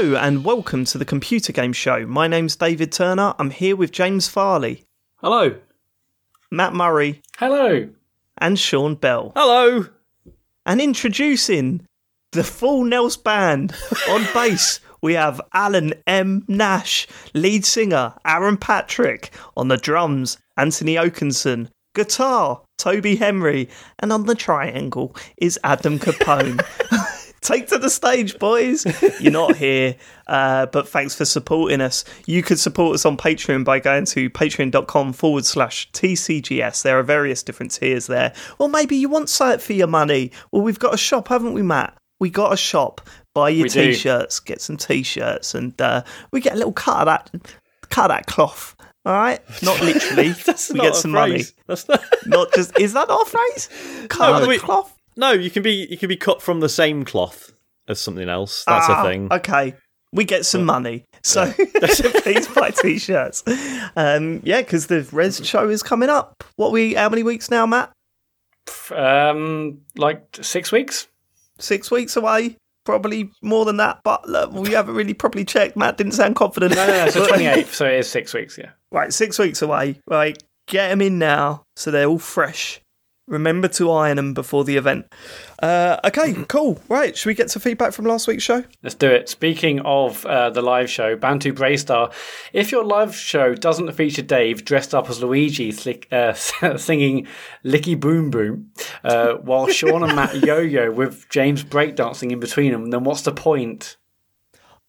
Hello and welcome to the Computer Game Show. My name's David Turner. I'm here with James Farley. Hello. Matt Murray. Hello. And Sean Bell. Hello. And introducing the Full Nels Band. On bass, we have Alan M. Nash. Lead singer, Aaron Patrick. On the drums, Anthony Okinson. Guitar, Toby Henry. And on the triangle is Adam Capone. Take to the stage, boys. You're not here, but thanks for supporting us. You could support us on Patreon by going to patreon.com/TCGS. There are various different tiers there. Or maybe you want something for your money. Well, we've got a shop, haven't we, Matt? We got a shop. Buy your t-shirts, get some t-shirts, and we get a little cut of that cloth. All right, not literally. That's we not get some phrase. Money. That's not just. Is that our phrase? Cut of the cloth. No, you can be cut from the same cloth as something else. That's a thing. Okay, we get some money, so please buy t-shirts. Because the Res show is coming up. How many weeks now, Matt? Like 6 weeks. 6 weeks away, probably more than that. But look, we haven't really properly checked. Matt didn't sound confident. No, it's the 28th, so it is 6 weeks. Yeah, right, 6 weeks away. Right, get them in now, so they're all fresh. Remember to iron them before the event. Okay, cool. Right, should we get some feedback from last week's show? Let's do it. Speaking of the live show, Bantu Braystar, if your live show doesn't feature Dave dressed up as Luigi singing Licky Boom Boom while Sean and Matt yo-yo with James breakdancing in between them, then what's the point?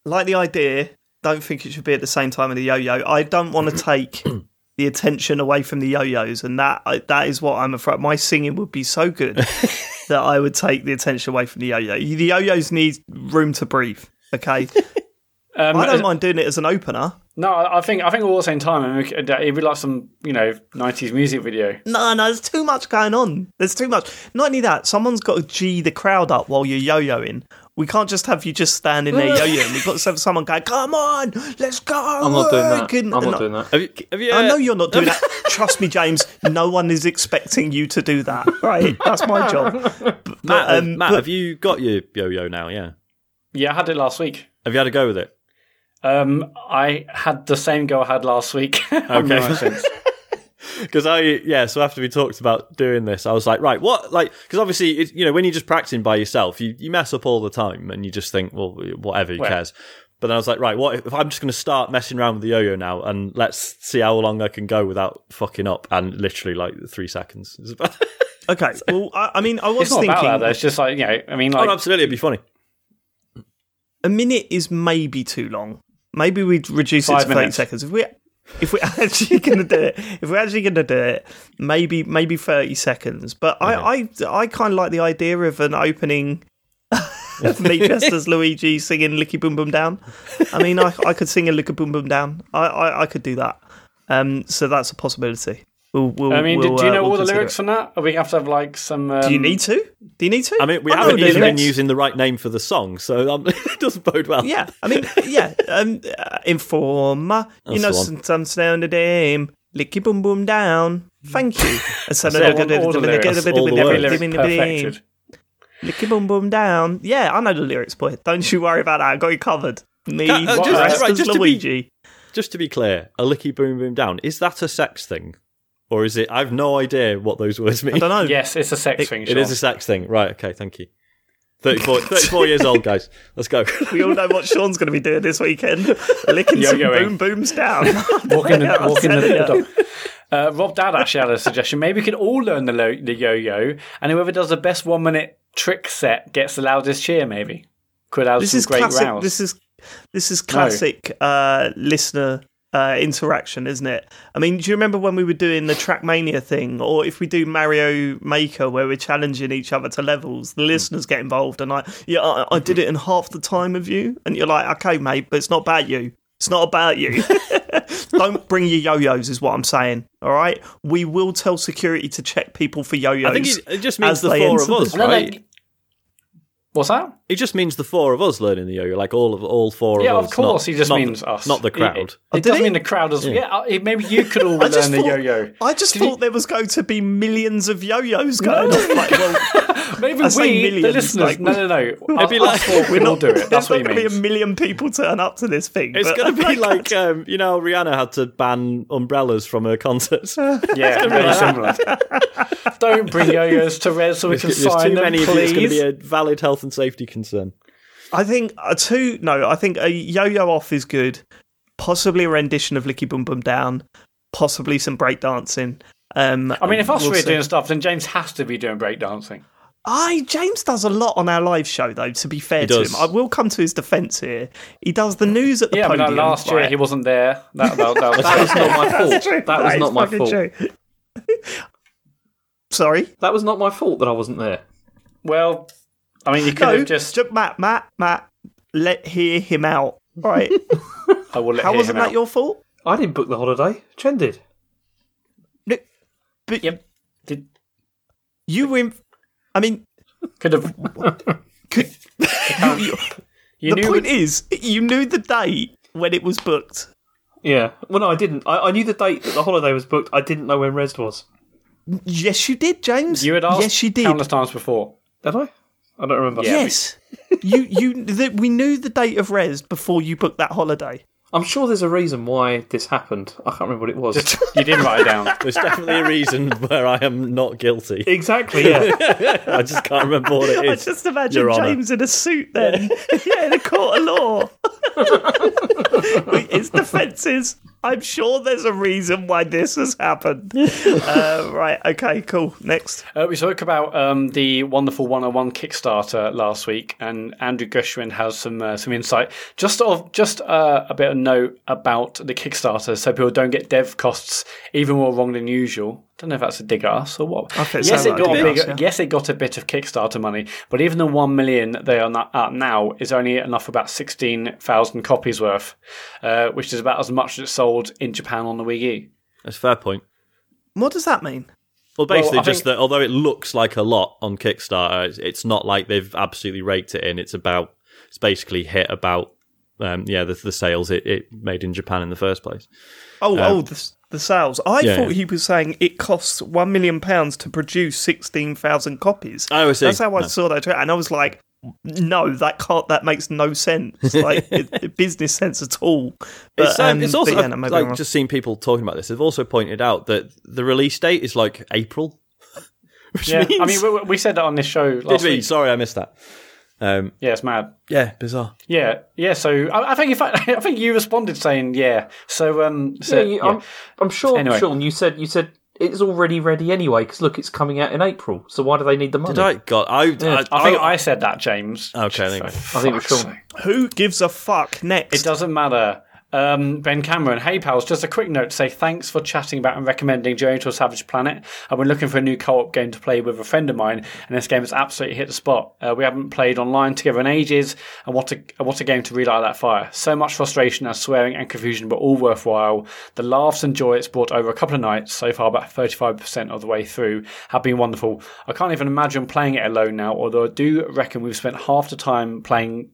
Like the idea, don't think it should be at the same time as the yo-yo. I don't want to take... the attention away from the yo-yos, and that is what I'm afraid. My singing would be so good that I would take the attention away from the yo-yo. The yo-yos need room to breathe. Okay, I don't mind doing it as an opener. No, I think all at the same time. I mean, it'd be like some 90s music video. No, there's too much going on. There's too much. Not only that, someone's got to G the crowd up while you're yo-yoing. We can't just have you just standing there yo-yoing. We've got to have someone going, come on, let's go. I'm not doing that. Doing that. Have you, I know you're not doing that. Trust me, James, no one is expecting you to do that. Right, that's my job. Matt, have you got your yo-yo now? Yeah. Yeah, I had it last week. Have you had a go with it? I had the same go I had last week. Okay. Because so after we talked about doing this, I was like, right, what? Like, because obviously, when you're just practicing by yourself, you mess up all the time and you just think, well, whatever, who cares? But then I was like, right, what if I'm just going to start messing around with the yo-yo now and let's see how long I can go without fucking up, and literally like 3 seconds. Okay. Well, I was thinking... about that, it's just like, Oh, absolutely, it'd be funny. A minute is maybe too long. Maybe we'd reduce it to 30 seconds. If we're actually going to do it, maybe 30 seconds. But I kind of like the idea of an opening of me dressed as Luigi singing Licky Boom Boom Down. I mean, I could sing a Licky Boom Boom Down. I could do that. So that's a possibility. Do you know all the lyrics on that? Or we have to have like some... Do you need to? I mean, we haven't even been using the right name for the song, so it doesn't bode well. Yeah, Informer, that's sometimes down the dame, licky boom boom down, thank you. All the lyrics perfected. Licky boom boom down. Yeah, I know the lyrics, boy. Don't you worry about that. I got you covered. Me, just Luigi. Just to be clear, a licky boom boom down, is that a sex thing? Or is it... I've no idea what those words mean. I don't know. Yes, it's a sex thing, Sean. It is a sex thing. Right, okay, thank you. 34 years old, guys. Let's go. We all know what Sean's going to be doing this weekend. Licking some boom booms down. Walking the dog. Rob Dad actually had a suggestion. Maybe we could all learn the yo-yo, and whoever does the best 1 minute trick set gets the loudest cheer, maybe. Could have some great classic, rounds. This is classic listener... interaction, isn't it? I mean, do you remember when we were doing the Trackmania thing, or if we do Mario Maker where we're challenging each other to levels, the listeners get involved and I did it in half the time of you, and you're like, okay mate, but it's not about you. Don't bring your yo-yos is what I'm saying. All right, we will tell security to check people for yo-yos. I think it just means the four of us, right? What's that? It just means the four of us learning the yo-yo, like all four of us. Yeah, of course, he just means us. Not the crowd. It does mean the crowd as well. Yeah, maybe you could all learn the yo-yo. I just thought there was going to be millions of yo-yos going on. Like, well, maybe we, the listeners, no. Maybe like, we'll all do it. That's what he means. There's not going to be a million people turn up to this thing. It's going to be like, you know, Rihanna had to ban umbrellas from her concerts. Yeah, very similar. Don't bring yo-yos to Red so we can sign them, please. It's going to be a valid health and safety concern. I think a yo-yo off is good, possibly a rendition of Licky Boom Boom Down, possibly some breakdancing. I mean, if us we're doing stuff, then James has to be doing breakdancing. James does a lot on our live show, though, to be fair to him. I will come to his defence here. He does the news at the podium. Yeah, but last year he wasn't there. That was not my fault. That was not my fault. Sorry? That was not my fault that I wasn't there. Well... I mean, you could have just... Matt, hear him out. Right. I will let him out. How wasn't that your fault? I didn't book the holiday. Chen did. No, but... Yep. Did... You were in... I mean... Could have... Could... you knew the date when it was booked. Yeah. Well, no, I didn't. I knew the date that the holiday was booked. I didn't know when Res was. Yes, you did, James. You had asked countless times before. Did I? I don't remember. Yes, we knew the date of Res before you booked that holiday. I'm sure there's a reason why this happened. I can't remember what it was. You didn't write it down. There's definitely a reason where I am not guilty. Exactly, yeah. I just can't remember what it is. I just imagine James in a suit then. Yeah, in a court of law. It's defences. I'm sure there's a reason why this has happened. Right, okay, cool. Next. We spoke about the Wonderful 101 Kickstarter last week, and Andrew Gershwin has some insight. Just a bit of note about the Kickstarter, so people don't get dev costs even more wrong than usual. I don't know if that's a dig at us or what. Yes, it got a bit of Kickstarter money, but even the 1 million they are at now is only enough for about 16,000 copies worth, which is about as much as it's sold in Japan on the Wii U. That's a fair point. What does that mean? Well, basically that although it looks like a lot on Kickstarter, it's not like they've absolutely raked it in. It's basically hit about the sales it made in Japan in the first place. The sales. I thought he was saying it costs £1 million to produce 16,000 copies. Oh, I see. That's how I saw that. And I was like, no, that makes no sense. Like, business sense at all. But, it's also, I've just seen people talking about this. They've also pointed out that the release date is like April. Which means... I mean, we said that on this show last week. Sorry, I missed that. Yeah, it's mad. Yeah, bizarre. Yeah. So I think you responded saying yeah. So I'm sure. Anyway. Sean, you said it's already ready anyway because look, it's coming out in April. So why do they need the money? Did I? God, I think I said that, James. Okay, I think it was Sean. Who gives a fuck? Next, it doesn't matter. Ben Cameron, hey pals, just a quick note to say thanks for chatting about and recommending Journey to a Savage Planet. I've been looking for a new co-op game to play with a friend of mine, and this game has absolutely hit the spot. We haven't played online together in ages, and what a game to relight that fire. So much frustration and swearing and confusion, but all worthwhile. The laughs and joy it's brought over a couple of nights so far, about 35% of the way through, have been wonderful. I can't even imagine playing it alone now, although I do reckon we've spent half the time playing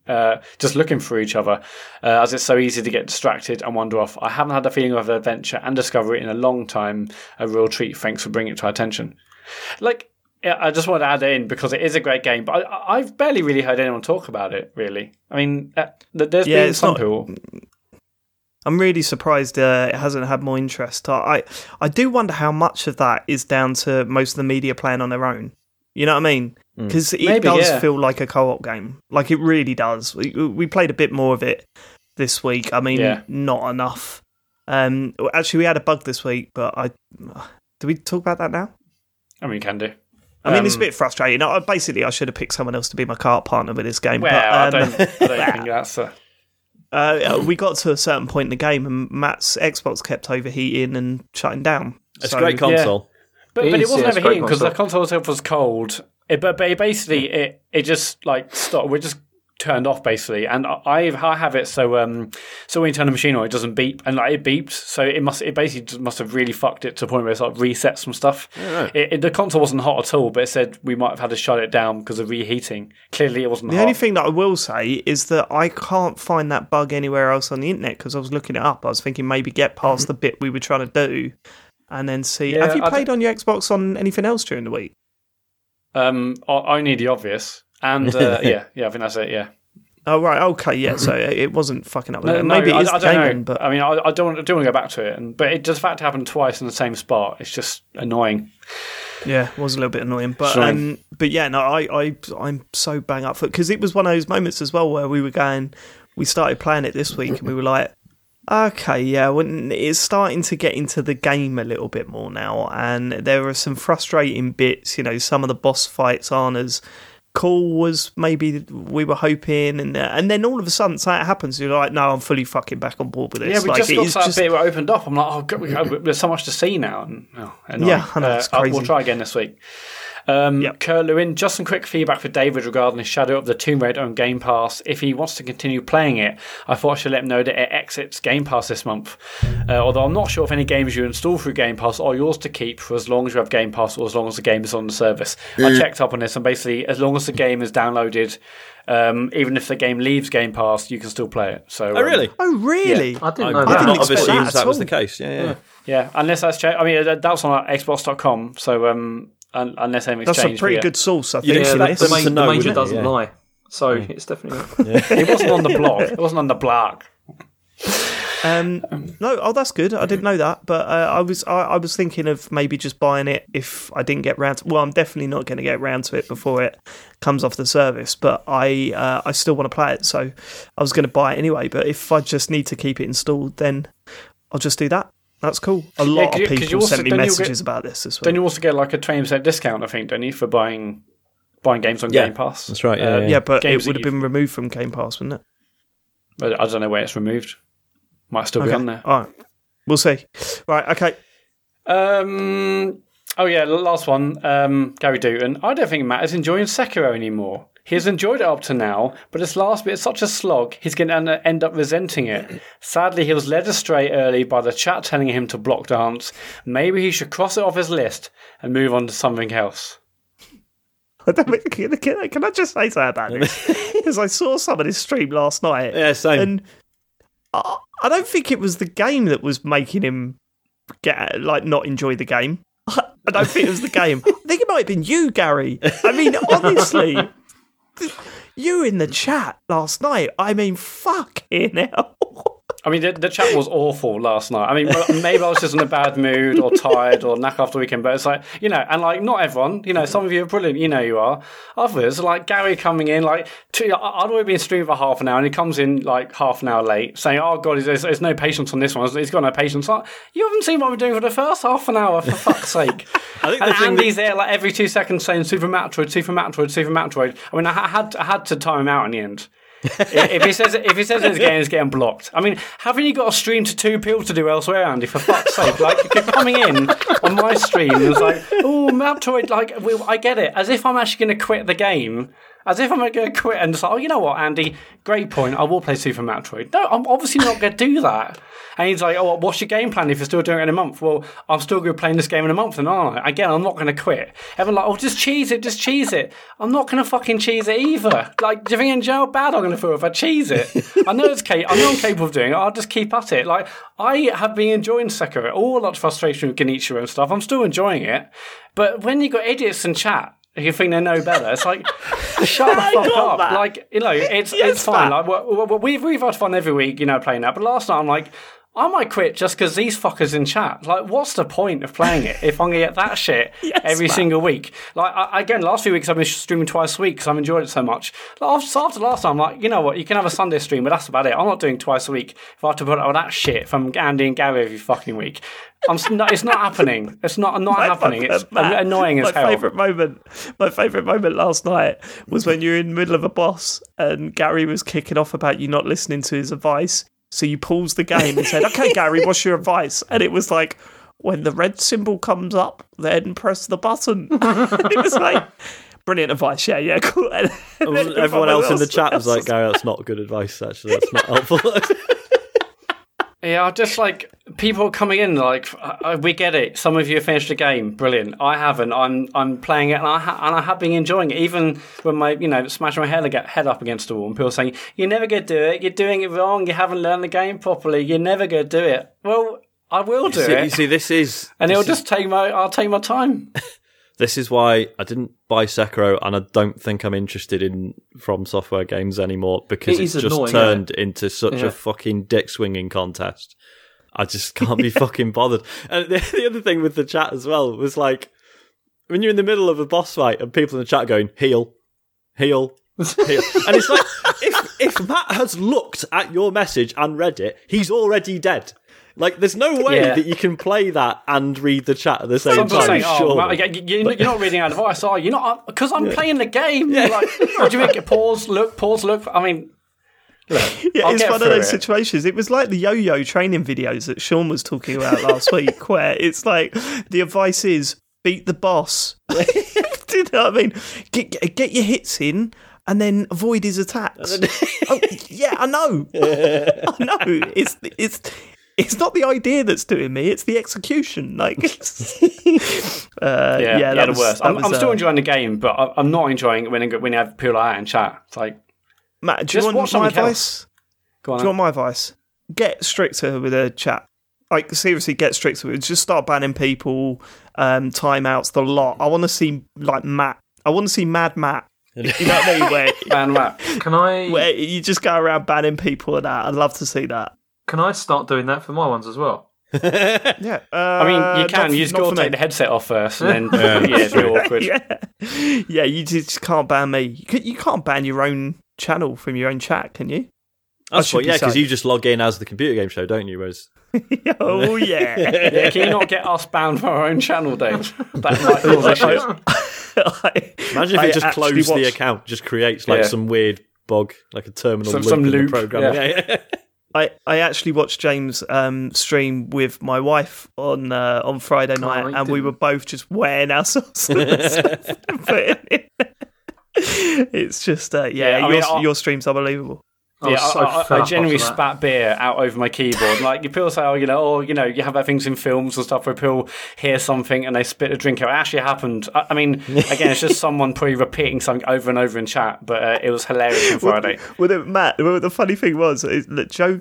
just looking for each other, as it's so easy to get distracted and wander off. I haven't had the feeling of adventure and discovery in a long time. A real treat. Thanks for bringing it to our attention. Like, I just wanted to add it in because it is a great game, but I've barely really heard anyone talk about it, really. I mean, there's been some people. I'm really surprised it hasn't had more interest. I do wonder how much of that is down to most of the media playing on their own. You know what I mean? Because it does feel like a co-op game. Like, it really does. We played a bit more of it this week. I mean, not enough. Actually, we had a bug this week, but do we talk about that now? I mean, you can do. I mean, it's a bit frustrating. I should have picked someone else to be my co-op partner with this game. Well, but, I don't think that's... we got to a certain point in the game and Matt's Xbox kept overheating and shutting down. It's a great console. Yeah. But it wasn't overheating because the console itself was cold. But basically, it just, like, stopped. We're just turned off basically, and I have it so when you turn the machine on, it doesn't beep, and like it beeps, so it basically must have really fucked it to the point where it sort of resets some stuff. Yeah. The console wasn't hot at all, but it said we might have had to shut it down because of reheating. Clearly, it wasn't. The hot. Only thing that I will say is that I can't find that bug anywhere else on the internet because I was looking it up. I was thinking maybe get past the bit we were trying to do, and then see. Yeah, have you played on your Xbox on anything else during the week? Only the obvious. And I think that's it. Yeah. Oh right, okay, yeah. So it wasn't fucking up. No, maybe it is gaming, but I mean, I don't want to go back to it. But it does in fact happen twice in the same spot. It's just annoying. Yeah, it was a little bit annoying, but I'm so bang up for it because it was one of those moments as well where we started playing it this week and we were like, okay, yeah, it's starting to get into the game a little bit more now, and there are some frustrating bits. You know, some of the boss fights aren't as cool was maybe we were hoping, and then all of a sudden something happens. You're like, no, I'm fully fucking back on board with this. Yeah, we just got to that bit where it opened up. I'm like, oh, God, there's so much to see now. It's crazy. We'll try again this week. Kerr Lewin, just some quick feedback for David regarding his Shadow of the Tomb Raider on Game Pass. If he wants to continue playing it, I thought I should let him know that it exits Game Pass this month. Although I'm not sure if any games you install through Game Pass are yours to keep for as long as you have Game Pass or as long as the game is on the service. I checked up on this, and basically, as long as the game is downloaded, even if the game leaves Game Pass, you can still play it. So, really? Yeah. I didn't know that. I didn't expect that at all. Was the case. Yeah. Unless that's checked. I mean, that was on like, Xbox.com. So, unless I'm exchanged, that's a pretty good source, I think. The major doesn't lie, so it's definitely. Yeah. It wasn't on the blog. No, oh, that's good. I didn't know that, but I was thinking of maybe just buying it if I didn't get round to. Well, I'm definitely not going to get round to it before it comes off the service, but I still want to play it, so I was going to buy it anyway. But if I just need to keep it installed, then I'll just do that. That's cool. A lot of people sent me messages about this as well. Then you also get like a 20% discount, I think, don't you, for buying games on Game Pass? That's right. Yeah, but it would have been removed from Game Pass, wouldn't it? I don't know where it's removed. Might still be on there. All right. We'll see. Right, okay. Last one. Gary Dutton. I don't think Matt is enjoying Sekiro anymore. He has enjoyed it up to now, but this last bit is such a slog, he's going to end up resenting it. Sadly, he was led astray early by the chat telling him to block dance. Maybe he should cross it off his list and move on to something else. Can I just say something about this? Because I saw somebody's stream last night. Yeah, same. And I don't think it was the game that was making him not enjoy the game. I don't think it was the game. I think it might have been you, Gary. I mean, honestly... You in the chat last night. I mean, fucking hell. I mean, the chat was awful last night. I mean, maybe I was just in a bad mood or tired or knack after the weekend, but it's like, you know, and like, not everyone, you know, some of you are brilliant, you know you are. Others, like Gary coming in, like, I'd already been streaming for half an hour and he comes in like half an hour late saying, oh God, there's no patience on this one. He's got no patience. Like, you haven't seen what we're doing for the first half an hour, for fuck's sake. I think Andy's there like every 2 seconds saying Super Metroid. I mean, I had to time him out in the end. if he says his game is getting blocked. I mean, haven't you got a stream to two people to do elsewhere, Andy? For fuck's sake! Like, you're coming in on my stream and it's like, oh, Metroid. Like, I get it. As if I'm actually going to quit the game. As if I'm going to quit and just like, oh, you know what, Andy? Great point. I will play Super Metroid. No, I'm obviously not going to do that. And he's like, oh, what's your game plan if you're still doing it in a month? Well, I'm still going to be playing this game in a month, and aren't I? Again, I'm not going to quit. Everyone's like, oh, just cheese it. I'm not going to fucking cheese it either. Like, do you think how bad I'm going to feel if I cheese it? I know I'm capable of doing it. I'll just keep at it. Like, I have been enjoying Sekiro. All lots of frustration with Genichiro and stuff. I'm still enjoying it. But when you've got idiots in chat, you think they know better. It's like, shut the fuck up. That. Like, you know, it's fine. Like, we've had fun every week, you know, playing that. But last night, I'm like, I might quit just because these fuckers in chat. Like, what's the point of playing it if I'm going to get that shit every single week? Like, last few weeks I've been streaming twice a week because I've enjoyed it so much. Like, after last time, I'm like, you know what? You can have a Sunday stream, but that's about it. I'm not doing twice a week if I have to put up with that shit from Andy and Gary every fucking week. It's not happening. It's not happening. It's annoying as hell. My favourite moment last night was when you're in the middle of a boss and Gary was kicking off about you not listening to his advice. So you pause the game and said, okay, Gary, what's your advice? And it was like, when the red symbol comes up, then press the button. It was like, Brilliant advice. Yeah, cool. Everyone else in the chat was like, Gary, that's not good advice, actually. That's not helpful. Yeah, just like people coming in, like, we get it. Some of you finished the game, brilliant. I haven't. I'm playing it, and I have been enjoying it. Even when my, smashing my head up against the wall, and people saying, "You're never gonna do it. You're doing it wrong. You haven't learned the game properly. You're never gonna do it." Well, I will do it. You see, this is, and it'll just take my. I'll take my time. This is why I didn't buy Sekiro, and I don't think I'm interested in From Software games anymore, because it's just annoying, turned into such a fucking dick-swinging contest. I just can't be fucking bothered. And the other thing with the chat as well was like, when you're in the middle of a boss fight and people in the chat going, heal. And it's like, if Matt has looked at your message and read it, he's already dead. Like, there's no way that you can play that and read the chat at the same time. Saying, well, you're not reading our advice, are you? Because I'm playing the game. Yeah. Like, what do you make? Pause, look. I mean, look, it's one of those situations. It was like the yo-yo training videos that Sean was talking about last week, where it's like, the advice is, beat the boss. Do you know what I mean? Get your hits in. And then avoid his attacks. I know. I know. It's not the idea that's doing me; it's the execution. Like, that was the worst. I'm still enjoying the game, but I'm not enjoying it when you have people like that in chat. It's like, Matt, do you want my advice? Go on. Do you want my advice? Get stricter with the chat. Like, seriously, get stricter with it. Just start banning people, timeouts, the lot. I want to see Mad Matt. You know what I mean? Ban Matt. Where you just go around banning people and that. I'd love to see that. Can I start doing that for my ones as well? Yeah. I mean, you can. You just got to take the headset off first, and then it's real awkward. Yeah, you just can't ban me. You can't ban your own channel from your own chat, can you? That's what, because you just log in as the computer game show, don't you, Whereas... Oh, yeah. Yeah. Can you not get us banned for our own channel, Dave? That might cause issues. Imagine if it just closed the account, just creates some weird bug, like a terminal loop in the program. Yeah. I actually watched James stream with my wife on Friday night, we were both just wearing ourselves. It's just your stream's unbelievable. I generally spat beer out over my keyboard. Like, people say, you have that things in films and stuff where people hear something and they spit a drink out. It actually happened. I mean, again, it's just someone probably repeating something over and over in chat, but it was hilarious on Friday. Well, the funny thing was that Jo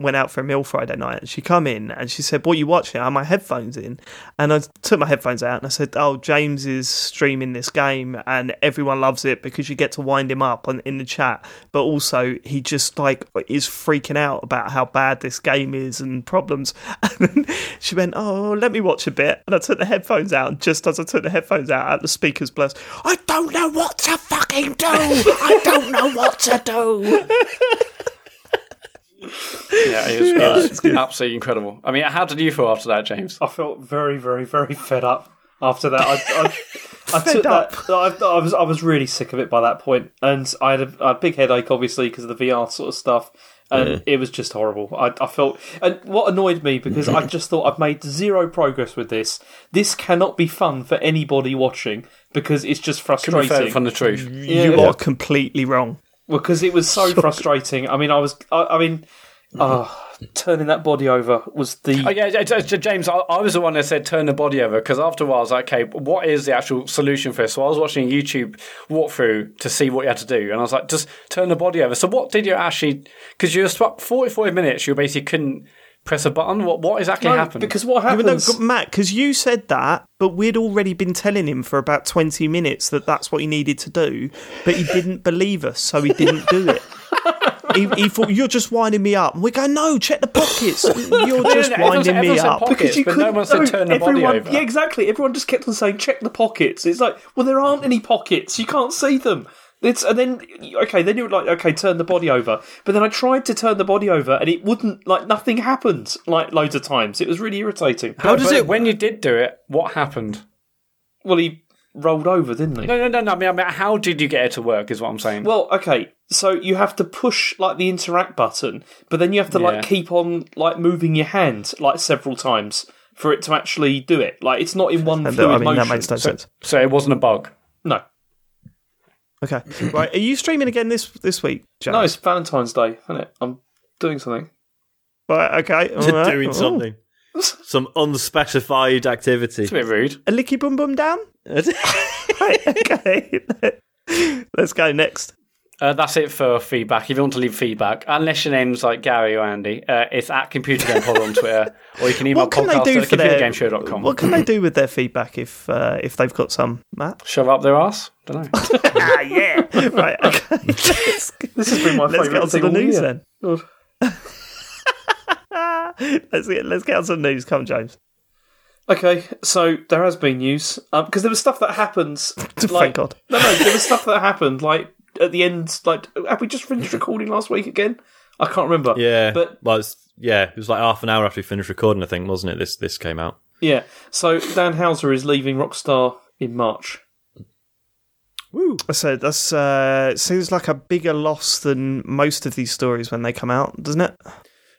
went out for a meal Friday night, and she come in and she said, "What are you watching?" I had my headphones in, and I took my headphones out and I said, "Oh, James is streaming this game and everyone loves it because you get to wind him up in the chat. But also, he just is freaking out about how bad this game is and problems." And then she went, "Oh, let me watch a bit." And I took the headphones out. And just as I took the headphones out, the speakers burst, "I don't know what to fucking do. I don't know what to do." Yeah, it was absolutely incredible. I mean, how did you feel after that, James? I felt very, very, very fed up after that. I was really sick of it by that point, and I had a big headache, obviously, because of the VR sort of stuff, and it was just horrible. I felt, and what annoyed me, because I just thought, I've made zero progress with this. This cannot be fun for anybody watching, because it's just frustrating. Couldn't be fun, the truth. You are completely wrong. Well, because it was so frustrating. I mean, turning that body over was the... Oh, yeah, James, I was the one that said turn the body over, because after a while I was like, okay, what is the actual solution for this? So I was watching a YouTube walkthrough to see what you had to do, and I was like, just turn the body over. So what did you actually... Because you were stuck 45 minutes, you basically couldn't press a button. What exactly happened? Because what happens... Matt, because you said that, but we'd already been telling him for about 20 minutes that that's what he needed to do, but he didn't believe us, so he didn't do it. He thought, "You're just winding me up." And we go, "No, check the pockets. You're just winding me up." Pockets, because you couldn't, no one said turn the body over. Yeah, exactly. Everyone just kept on saying, "Check the pockets." It's like, well, there aren't any pockets. You can't see them. Then you were like, "Okay, turn the body over." But then I tried to turn the body over, and it wouldn't. Like, nothing happened. Like, loads of times, it was really irritating. When you did do it, what happened? Well, he rolled over, didn't he? No. I mean, how did you get it to work is what I'm saying. Well, okay, so you have to push, like, the interact button, but then you have to, like, keep on, like, moving your hand, like, several times for it to actually do it. Like, it's not in one fluid motion. That makes no sense. So it wasn't a bug. No. Okay. Right. Are you streaming again this week, Jack? No, it's Valentine's Day, isn't it? I'm doing something. Right, okay. Right. Doing something. Ooh. Some unspecified activity. It's a bit rude. A licky bum bum down? Right, okay. Let's go next. That's it for feedback. If you want to leave feedback, unless your name's like Gary or Andy, it's at Computer Game Pod on Twitter, or you can email podcast@computergameshow.com. What can they do with their feedback if they've got some, Matt? Shove up their arse? Don't know. Yeah. Right, okay. This has been my favourite. Let's get on to the news then. Let's get on to the news. Come, James. Okay, so there has been news. Because there was stuff that happened. Thank God. No, there was stuff that happened, like, at the end, like, have we just finished recording last week again? I can't remember. Yeah, but it was like half an hour after we finished recording, I think, wasn't it? This came out. Yeah. So Dan Houser is leaving Rockstar in March. Woo! I said that's seems like a bigger loss than most of these stories when they come out, doesn't it?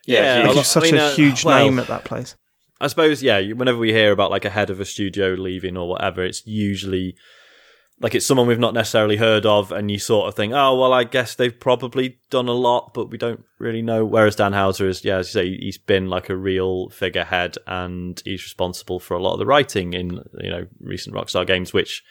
Yeah, it's such a huge name at that place. I suppose. Yeah, whenever we hear about like a head of a studio leaving or whatever, it's usually. Like, it's someone we've not necessarily heard of, and you sort of think, oh, well, I guess they've probably done a lot, but we don't really know. Whereas Dan Houser is, yeah, as you say, he's been like a real figurehead, and he's responsible for a lot of the writing in, you know, recent Rockstar games, which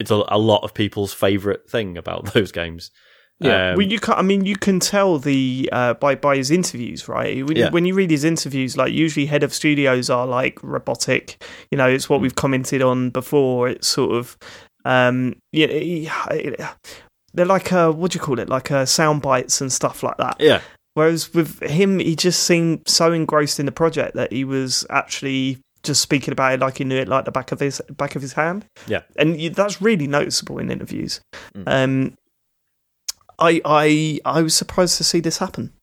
it's a lot of people's favourite thing about those games. Yeah, well, you can tell by his interviews, right? When you read his interviews, like, usually head of studios are like robotic. You know, it's what we've commented on before. It's sort of. They're like sound bites and stuff like that. Yeah. Whereas with him, he just seemed so engrossed in the project that he was actually just speaking about it like he knew it like the back of his hand. Yeah. And that's really noticeable in interviews. I was surprised to see this happen.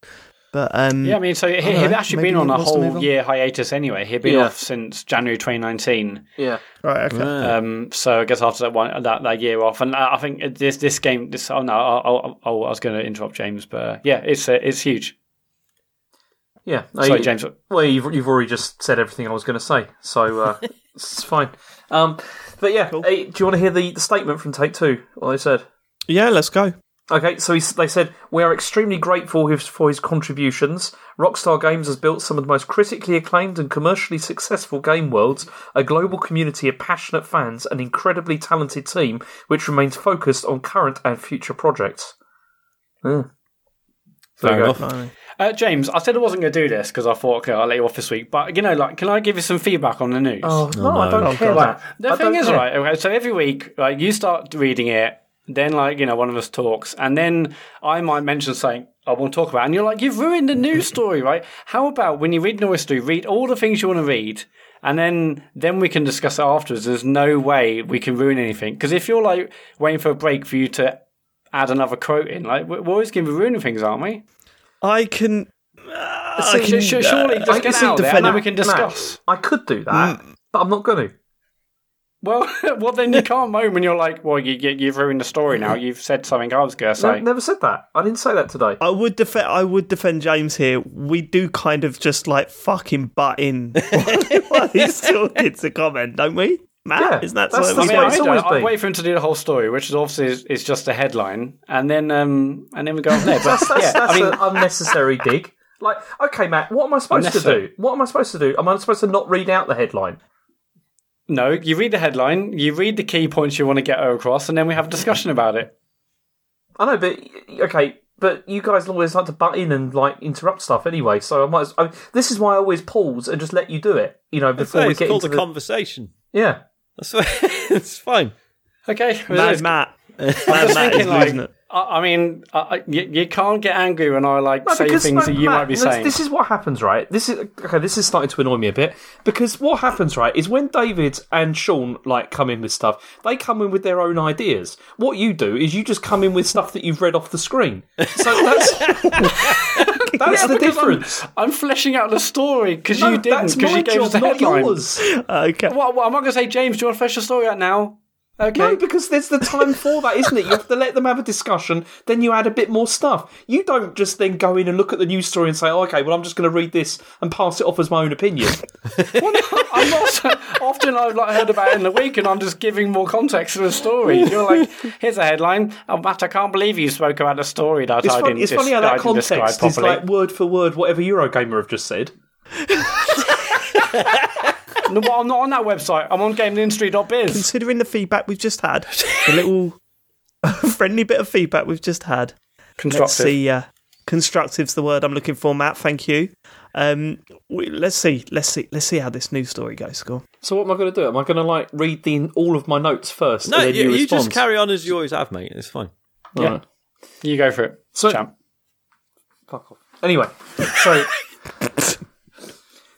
But he'd actually been on a whole year hiatus anyway. He'd been off since January 2019. Yeah, right. Okay. So I guess after that year off, and I think this game. I was going to interrupt James, but it's huge. Yeah, sorry, James. Well, you've already just said everything I was going to say, so it's fine. But yeah, cool. Do you want to hear the statement from Take Two? What they said? Yeah, let's go. Okay, so they said, we are extremely grateful for his contributions. Rockstar Games has built some of the most critically acclaimed and commercially successful game worlds, a global community of passionate fans, an incredibly talented team, which remains focused on current and future projects. Fair enough. James, I said I wasn't going to do this because I thought, okay, I'll let you off this week. But, you know, like, can I give you some feedback on the news? Oh, no. I don't care. Like, the thing is, right, okay, so every week, like, you start reading it, then, like, you know, one of us talks, and then I might mention something I want to talk about, and you're like, you've ruined the news story, right? How about when you read news story, read all the things you want to read, and then we can discuss it afterwards. There's no way we can ruin anything. Because if you're, like, waiting for a break for you to add another quote in, like, we're always going to be ruining things, aren't we? Surely just get out there, and then we can discuss. I could do that, but I'm not going to. Well, then you can't moan when you're like, well, you've ruined the story now. You've said something I was going to say. I never said that. I didn't say that today. I would defend James here. We do kind of just, like, fucking butt in while he's talking to comment, don't we? Matt, isn't that so? I wait for him to do the whole story, which is obviously is just a headline, and then we go on there. But, that's an unnecessary dig. Like, okay, Matt, what am I supposed to do? What am I supposed to do? Am I supposed to not read out the headline? No, you read the headline, you read the key points you want to get across, and then we have a discussion about it. I know, but you guys always like to butt in and, like, interrupt stuff anyway, so this is why I always pause and just let you do it, you know, before we get into the conversation. Yeah. That's it's fine. Okay. Matt. Matt is losing it. I mean, you can't get angry when I say things that you might be saying. This is what happens, right? This is starting to annoy me a bit, because what happens, right, is when David and Sean come in with stuff, they come in with their own ideas. What you do is you just come in with stuff that you've read off the screen. So that's the difference. I'm fleshing out the story because you didn't, because you gave us the headline. Okay. Well, I'm not going to say, James, do you want to flesh the story out now? Okay. No, because there's the time for that, isn't it? You have to let them have a discussion, then you add a bit more stuff. You don't just then go in and look at the news story and say, oh, okay, well, I'm just going to read this and pass it off as my own opinion. Well, no, I'm not. So, often I've like, heard about it in the week and I'm just giving more context to the story. You're like, here's a headline. Oh, Matt, I can't believe you spoke about a story that it's I didn't describe properly. It's funny how that context is like word for word whatever Eurogamer have just said. No, well, I'm not on that website. I'm on GameIndustry.biz. Considering the feedback we've just had, the little friendly bit of feedback we've just had. Constructive. Let's see, constructive's the word I'm looking for, Matt. Thank you. Let's see how this news story goes. Go on. So what am I going to do? Am I going to like read all of my notes first? No, and then you just carry on as you always have, mate. It's fine. All yeah, right. You go for it. So, champ. Fuck off. Anyway, so.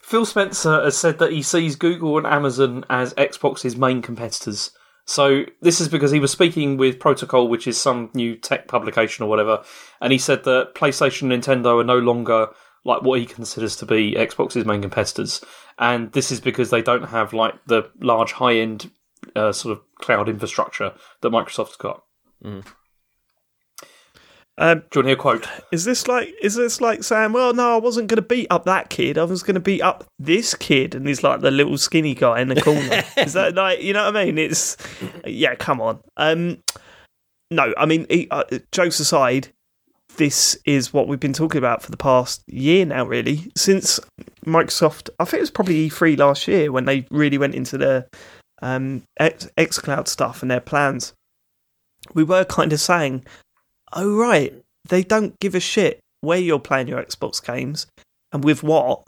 Phil Spencer has said that he sees Google and Amazon as Xbox's main competitors. So this is because he was speaking with Protocol, which is some new tech publication or whatever, and he said that PlayStation and Nintendo are no longer like what he considers to be Xbox's main competitors. And this is because they don't have like the large high-end sort of cloud infrastructure that Microsoft's got. Mm. Do you want to hear a quote? Is this like saying, well, no, I wasn't going to beat up that kid. I was going to beat up this kid, and he's like the little skinny guy in the corner. Is that like, you know what I mean? It's yeah, come on. No, I mean, jokes aside, this is what we've been talking about for the past year now, really. Since Microsoft, I think it was probably E3 last year when they really went into their xCloud stuff and their plans. We were kind of saying, oh, right, they don't give a shit where you're playing your Xbox games and with what.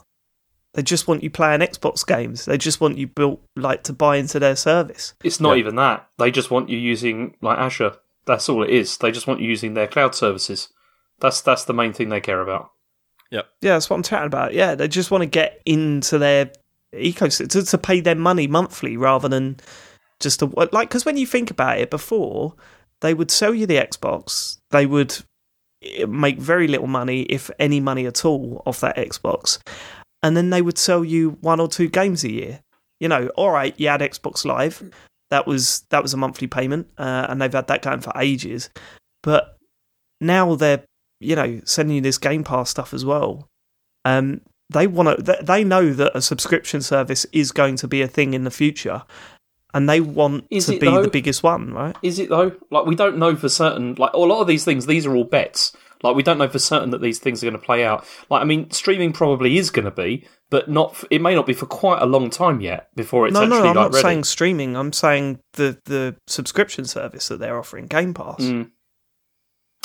They just want you playing Xbox games. They just want you to buy into their service. It's not even that. They just want you using, like, Azure. That's all it is. They just want you using their cloud services. That's the main thing they care about. Yeah. Yeah, that's what I'm chatting about. Yeah, they just want to get into their ecosystem, to pay their money monthly rather than just to... Like, because when you think about it, before... They would sell you the Xbox. They would make very little money, if any money at all, off that Xbox. And then they would sell you one or two games a year. You know, all right, you had Xbox Live. That was a monthly payment, and they've had that going for ages. But now they're, you know, sending you this Game Pass stuff as well. They want to. They know that a subscription service is going to be a thing in the future. And they want to be the biggest one, right? Is it, though? Like, we don't know for certain. Like, a lot of these things, these are all bets. Like, we don't know for certain that these things are going to play out. Like, I mean, streaming probably is going to be, but it may not be for quite a long time yet before it's actually, like, ready. No, I'm not saying streaming. I'm saying the subscription service that they're offering, Game Pass. Mm.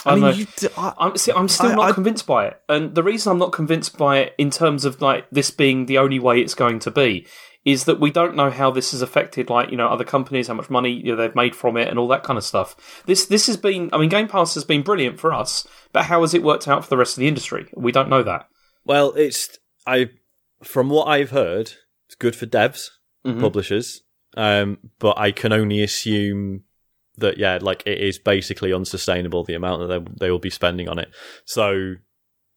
I'm still not convinced by it. And the reason I'm not convinced by it in terms of, like, this being the only way it's going to be is that we don't know how this has affected, like, you know, other companies, how much money, you know, they've made from it and all that kind of stuff. This has been, I mean, Game Pass has been brilliant for us, but how has it worked out for the rest of the industry? We don't know that. Well, from what I've heard, it's good for devs, mm-hmm. publishers, but I can only assume that, yeah, like, it is basically unsustainable, the amount that they will be spending on it. So...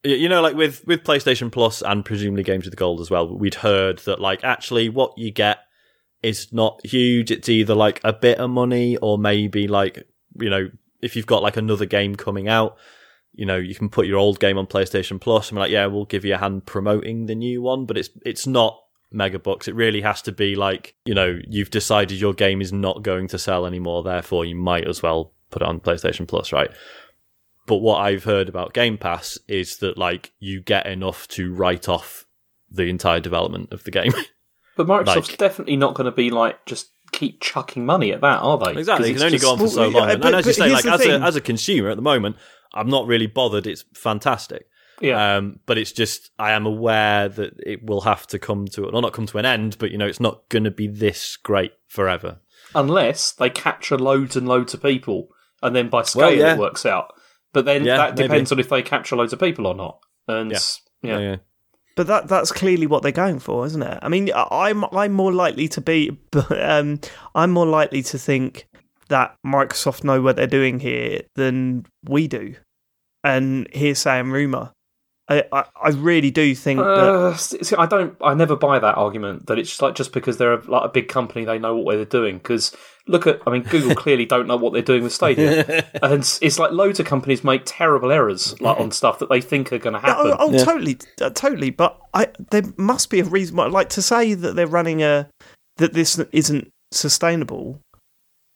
You know, like with PlayStation Plus and presumably Games with Gold as well, we'd heard that, like, actually what you get is not huge. It's either, like, a bit of money or maybe, like, you know, if you've got, like, another game coming out, you know, you can put your old game on PlayStation Plus and be like, yeah, we'll give you a hand promoting the new one. But it's not mega bucks. It really has to be, like, you know, you've decided your game is not going to sell anymore. Therefore, you might as well put it on PlayStation Plus, right? But what I've heard about Game Pass is that, like, you get enough to write off the entire development of the game. But Microsoft's definitely not going to be, like, just keep chucking money at that, are they? Exactly. It can only go on for so long. And as you say, like, as a consumer at the moment, I'm not really bothered. It's fantastic. Yeah. But it's just, I am aware that it will have to come to, or not come to an end, but, you know, it's not going to be this great forever. Unless they capture loads and loads of people, and then by scale it works out. But then that depends on if they capture loads of people or not. And yeah. But that's clearly what they're going for, isn't it? I mean, I'm more likely to be, I'm more likely to think that Microsoft know what they're doing here than we do, and hearsay and rumor. I really do think that... See, I never buy that argument, that it's just because they're a big company, they know what they're doing. Because look at... I mean, Google clearly don't know what they're doing with Stadia. And it's like loads of companies make terrible errors on stuff that they think are going to happen. Totally. But there must be a reason... Like, to say that they're running that this isn't sustainable...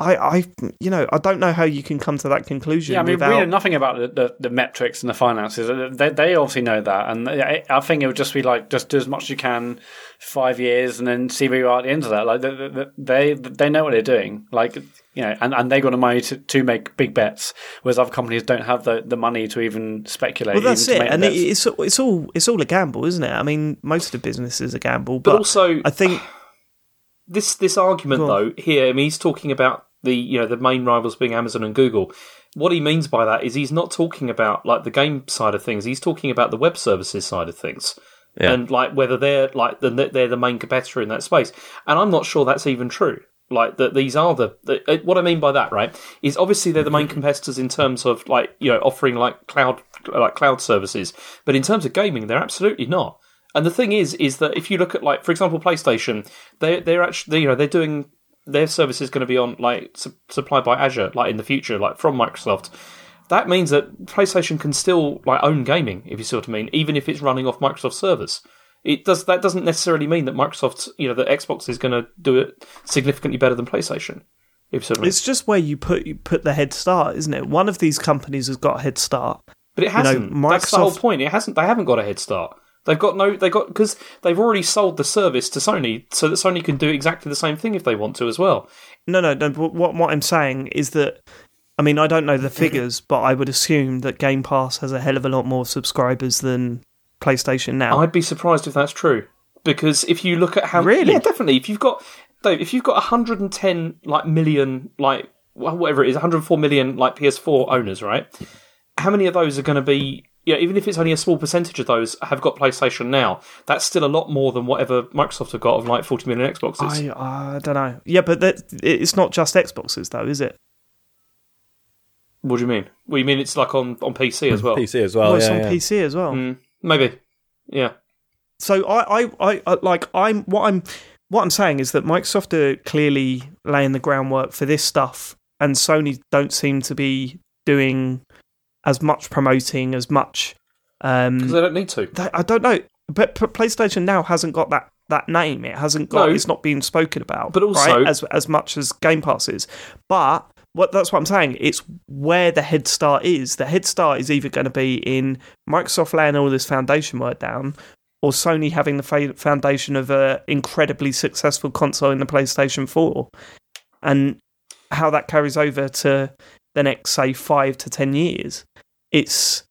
I don't know how you can come to that conclusion. Yeah, I mean, we know nothing about the metrics and the finances. They obviously know that, and I think it would just be like, just do as much as you can, 5 years, and then see where you are at the end of that. Like they know what they're doing. Like, you know, and they got the money to make big bets, whereas other companies don't have the money to even speculate. Well, that's it, and it's all a gamble, isn't it? I mean, most of businesses are a gamble, but also I think. This argument, though, here, I mean, he's talking about the main rivals being Amazon and Google. What he means by that is he's not talking about like the game side of things. He's talking about the web services side of things, and like whether they're the main competitor in that space. And I'm not sure that's even true. Like that, these are what I mean by that, right? Is obviously they're the main competitors in terms of offering cloud services, but in terms of gaming, they're absolutely not. And the thing is that if you look at, like, for example, PlayStation, they're actually, they're doing, their service is going to be on, like, supplied by Azure, like, in the future, like, from Microsoft. That means that PlayStation can still, like, own gaming, if you see what I mean, even if it's running off Microsoft servers. That doesn't necessarily mean that Microsoft's, that Xbox is going to do it significantly better than PlayStation. If you see what I mean. It's just where you put the head start, isn't it? One of these companies has got a head start. But it hasn't. That's the whole point. It hasn't. They haven't got a head start. Because they've already sold the service to Sony, so that Sony can do exactly the same thing if they want to as well. No. What I'm saying is that, I mean, I don't know the figures, but I would assume that Game Pass has a hell of a lot more subscribers than PlayStation Now. I'd be surprised if that's true, because if you look at how really, yeah, definitely, if you've got 110 million, whatever it is, 104 million PS4 owners, right? How many of those are going to be? Yeah, even if it's only a small percentage of those have got PlayStation Now, that's still a lot more than whatever Microsoft have got of 40 million Xboxes. I don't know. Yeah, but it's not just Xboxes, though, is it? What do you mean? Well, you mean it's on PC as well? PC as well, yeah. It's on PC as well. Maybe, yeah. So what I'm saying is that Microsoft are clearly laying the groundwork for this stuff, and Sony don't seem to be doing... as much promoting, as much... Because they don't need to. I don't know. But PlayStation Now hasn't got that name. It hasn't got... No, it's not being spoken about. But also... Right? As much as Game Pass is. But that's what I'm saying. It's where the head start is. The head start is either going to be in Microsoft laying all this foundation work down, or Sony having the foundation of an incredibly successful console in the PlayStation 4. And how that carries over to the next, say, 5 to 10 years. It's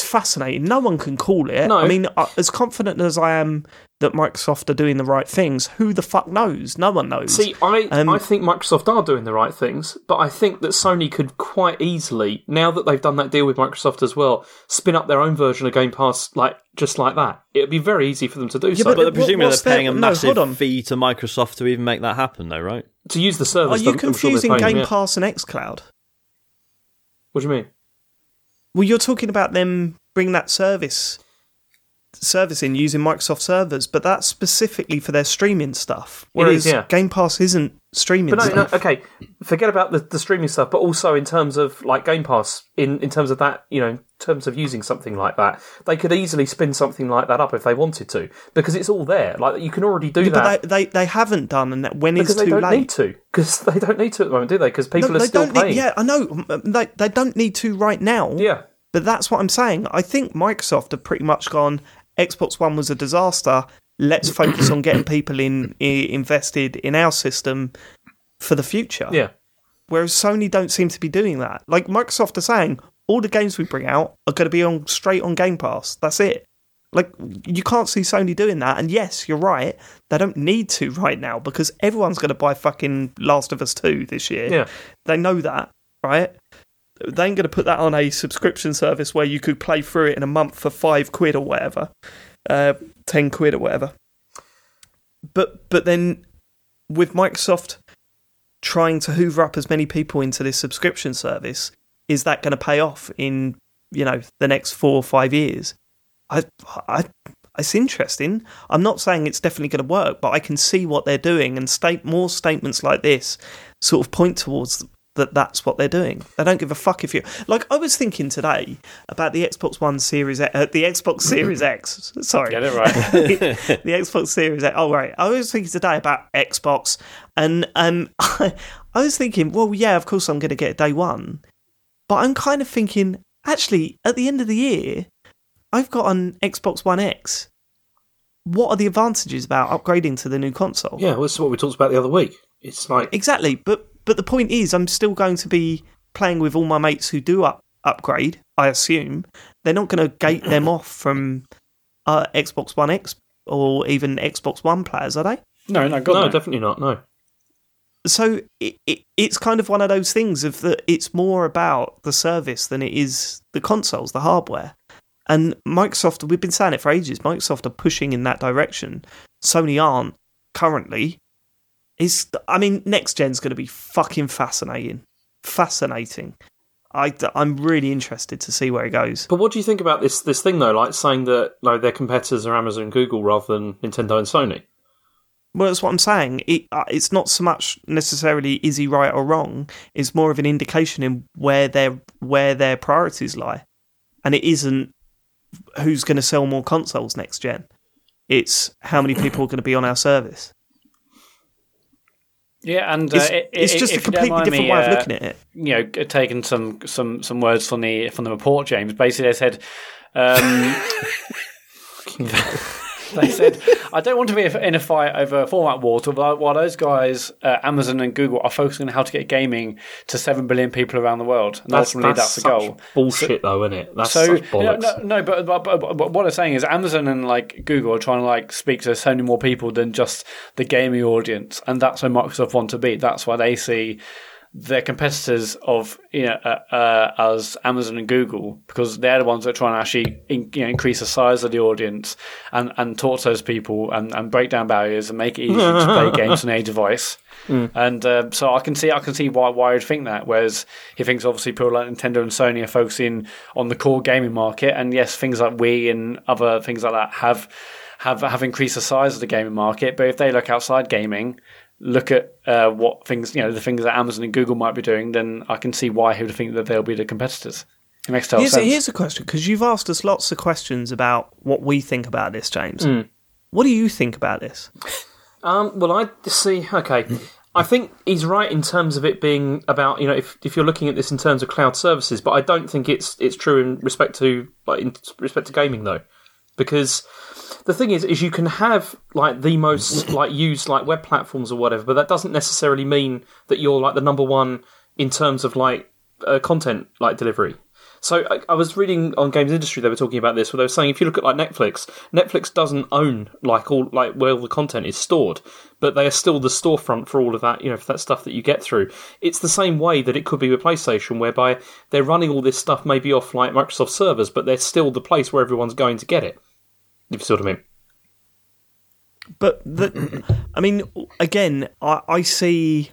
fascinating. No one can call it. No. I mean, as confident as I am that Microsoft are doing the right things, who the fuck knows? No one knows. See, I think Microsoft are doing the right things, but I think that Sony could quite easily, now that they've done that deal with Microsoft as well, spin up their own version of Game Pass, just like that. It would be very easy for them to do so. Yeah, but presumably they're paying a massive fee to Microsoft to even make that happen, though, right? To use the service. Are you confusing Game Pass and xCloud? What do you mean? Well, you're talking about them bringing that service in using Microsoft servers, but that's specifically for their streaming stuff. Whereas Game Pass isn't streaming stuff. But okay, forget about the streaming stuff, but also in terms of Game Pass, in terms of that, in terms of using something like that, they could easily spin something like that up if they wanted to, because it's all there. You can already do that. But they haven't done, and when is too late? Because they don't need to at the moment, do they? Because people are still paying. Yeah, I know. They don't need to right now. Yeah. But that's what I'm saying. I think Microsoft have pretty much gone... Xbox One was a disaster. Let's focus on getting people invested in our system for the future. Yeah. Whereas Sony don't seem to be doing that. Microsoft are saying, all the games we bring out are going to be straight on Game Pass. That's it. You can't see Sony doing that. And yes, you're right. They don't need to right now because everyone's going to buy fucking Last of Us 2 this year. Yeah. They know that, right? They ain't going to put that on a subscription service where you could play through it in a month for £5 or whatever, £10 or whatever. But then with Microsoft trying to hoover up as many people into this subscription service, is that going to pay off in the next 4 or 5 years? It's interesting. I'm not saying it's definitely going to work, but I can see what they're doing, and more statements like this sort of point towards that that's what they're doing. They don't give a fuck if you... Like, I was thinking today about the Xbox One Series... the Xbox Series X. Sorry. Get it right. The Xbox Series X. Oh, right. I was thinking today about Xbox, and I was thinking, well, yeah, of course I'm going to get it day one. But I'm kind of thinking, actually, at the end of the year, I've got an Xbox One X. What are the advantages about upgrading to the new console? Yeah, well, that's what we talked about the other week. It's like... Exactly, But the point is, I'm still going to be playing with all my mates who do upgrade, I assume. They're not going to gate them off from Xbox One X or even Xbox One players, are they? No, definitely not, no. So it's kind of one of those things of that it's more about the service than it is the consoles, the hardware. And Microsoft, we've been saying it for ages, Microsoft are pushing in that direction. Sony aren't currently. Next gen's going to be fucking fascinating. I'm really interested to see where it goes. But what do you think about this thing, though, like saying that like, their competitors are Amazon and Google rather than Nintendo and Sony? Well, that's what I'm saying. It's not so much necessarily is he right or wrong. It's more of an indication in where their priorities lie. And it isn't who's going to sell more consoles next gen. It's how many people are going to be on our service. Yeah, and it's just a completely different way of looking at it. You know, taking some words from the report, James. Basically, they said, they said, I don't want to be in a fight over format wars. While those guys, Amazon and Google, are focusing on how to get gaming to 7 billion people around the world, and ultimately that's the goal. Bullshit, though, isn't it? That's such bollocks. No, but what I'm saying is, Amazon and like Google are trying to like speak to so many more people than just the gaming audience, and that's where Microsoft want to be. That's why they see their competitors of as Amazon and Google, because they're the ones that are trying to actually increase the size of the audience and talk to those people and break down barriers and make it easy to play games on any device. Mm. And so I can see why you'd think that. Whereas he thinks obviously people like Nintendo and Sony are focusing on the core gaming market, and yes, things like Wii and other things like that have increased the size of the gaming market. But if they look outside gaming, look at what things, you know, the things that Amazon and Google might be doing, then I can see why he would think that they'll be the competitors. It makes total sense. Here's a question, because you've asked us lots of questions about what we think about this, James. Mm. What do you think about this? I think he's right in terms of it being about, you know, if you're looking at this in terms of cloud services, but I don't think it's true in respect to gaming, though, because the thing is you can have like the most like used like web platforms or whatever, but that doesn't necessarily mean that you're like the number one in terms of like content like delivery. So I was reading on Games Industry, they were talking about this, where they were saying if you look at like Netflix doesn't own like all like where all the content is stored, but they are still the storefront for all of that, you know, for that stuff that you get through. It's the same way that it could be with PlayStation, whereby they're running all this stuff maybe off like Microsoft servers, but they're still the place where everyone's going to get it. If you see what I mean. But, I see...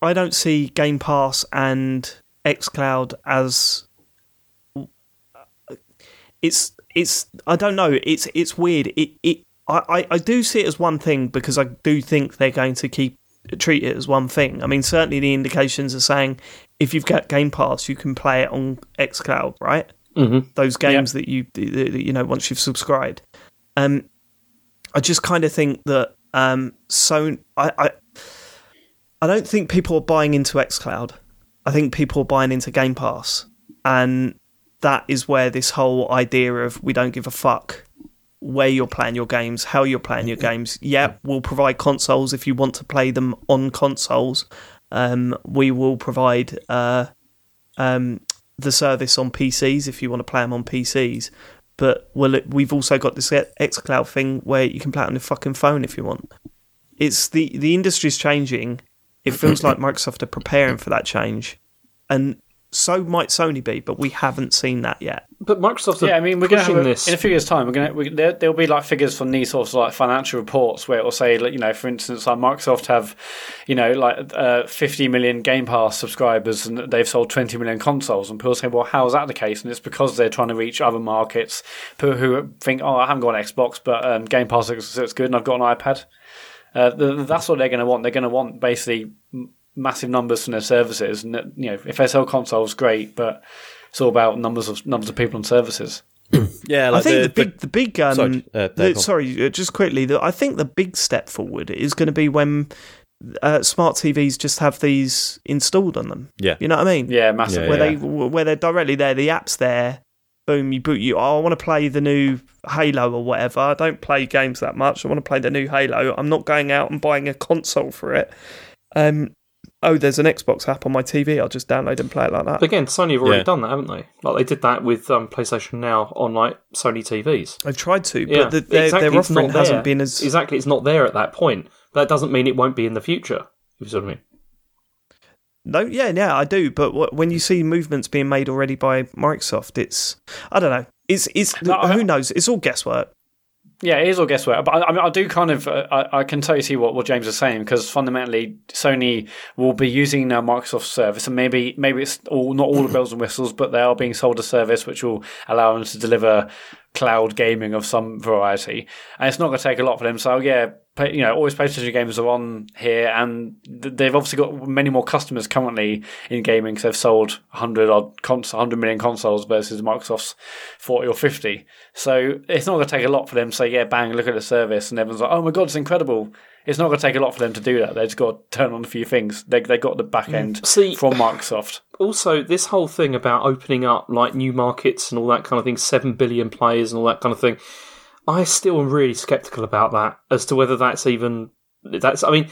I don't see Game Pass and xCloud as... It's I don't know. It's weird. I do see it as one thing, because I do think they're going to treat it as one thing. I mean, certainly the indications are saying if you've got Game Pass, you can play it on xCloud, right? Mm-hmm. Those games that you know, once you've subscribed. I just kind of think that I don't think people are buying into xCloud. I think people are buying into Game Pass, and that is where this whole idea of we don't give a fuck where you're playing your games, how you're playing your games. Yeah, we'll provide consoles if you want to play them on consoles. We will provide the service on PCs if you want to play them on PCs, but we've also got this xCloud thing where you can play it on your fucking phone if you want. It's the industry's changing. It feels like Microsoft are preparing for that change, and so might Sony be, but we haven't seen that yet. But Microsoft's yeah, I mean, we're pushing this. In a few years' time, there'll be like figures from these sorts of like financial reports where it will say, like, you know, for instance, like Microsoft have, you know, like 50 million Game Pass subscribers and they've sold 20 million consoles. And people say, well, how is that the case? And it's because they're trying to reach other markets. People who think, oh, I haven't got an Xbox, but Game Pass looks good and I've got an iPad. That's what they're going to want. They're going to want basically massive numbers from their services. And, you know, if they sell consoles, great, but it's all about numbers of people and services. Yeah, like I think the big just quickly. I think the big step forward is going to be when smart TVs just have these installed on them. Yeah, you know what I mean? Yeah, massive. Yeah, where they're directly there, the app's there. Boom, you boot you. Oh, I want to play the new Halo or whatever. I don't play games that much. I want to play the new Halo. I'm not going out and buying a console for it. Oh, there's an Xbox app on my TV. I'll just download and play it like that. But again, Sony have already done that, haven't they? Like they did that with PlayStation Now on like Sony TVs. They've tried to, but their offering hasn't been as exactly. It's not there at that point. That doesn't mean it won't be in the future. If you see what I mean? No, yeah, I do. But when you see movements being made already by Microsoft, it's I don't know. It's who knows? It's all guesswork. Yeah, it is all guesswork. But I do kind of, I can totally see what James is saying, because fundamentally Sony will be using now Microsoft's service, and maybe it's not all the bells and whistles, but they are being sold a service which will allow them to deliver cloud gaming of some variety. And it's not going to take a lot for them. So yeah, you know, all these PlayStation games are on here, and they've obviously got many more customers currently in gaming because they've sold 100 million consoles versus Microsoft's 40 or 50. So it's not going to take a lot for them to say, yeah, bang, look at the service, and everyone's like, oh my God, it's incredible. It's not going to take a lot for them to do that. They've just got to turn on a few things. They got the back end from Microsoft. Also, this whole thing about opening up like new markets and all that kind of thing, 7 billion players and all that kind of thing, I still am really sceptical about that as to whether that's. I mean,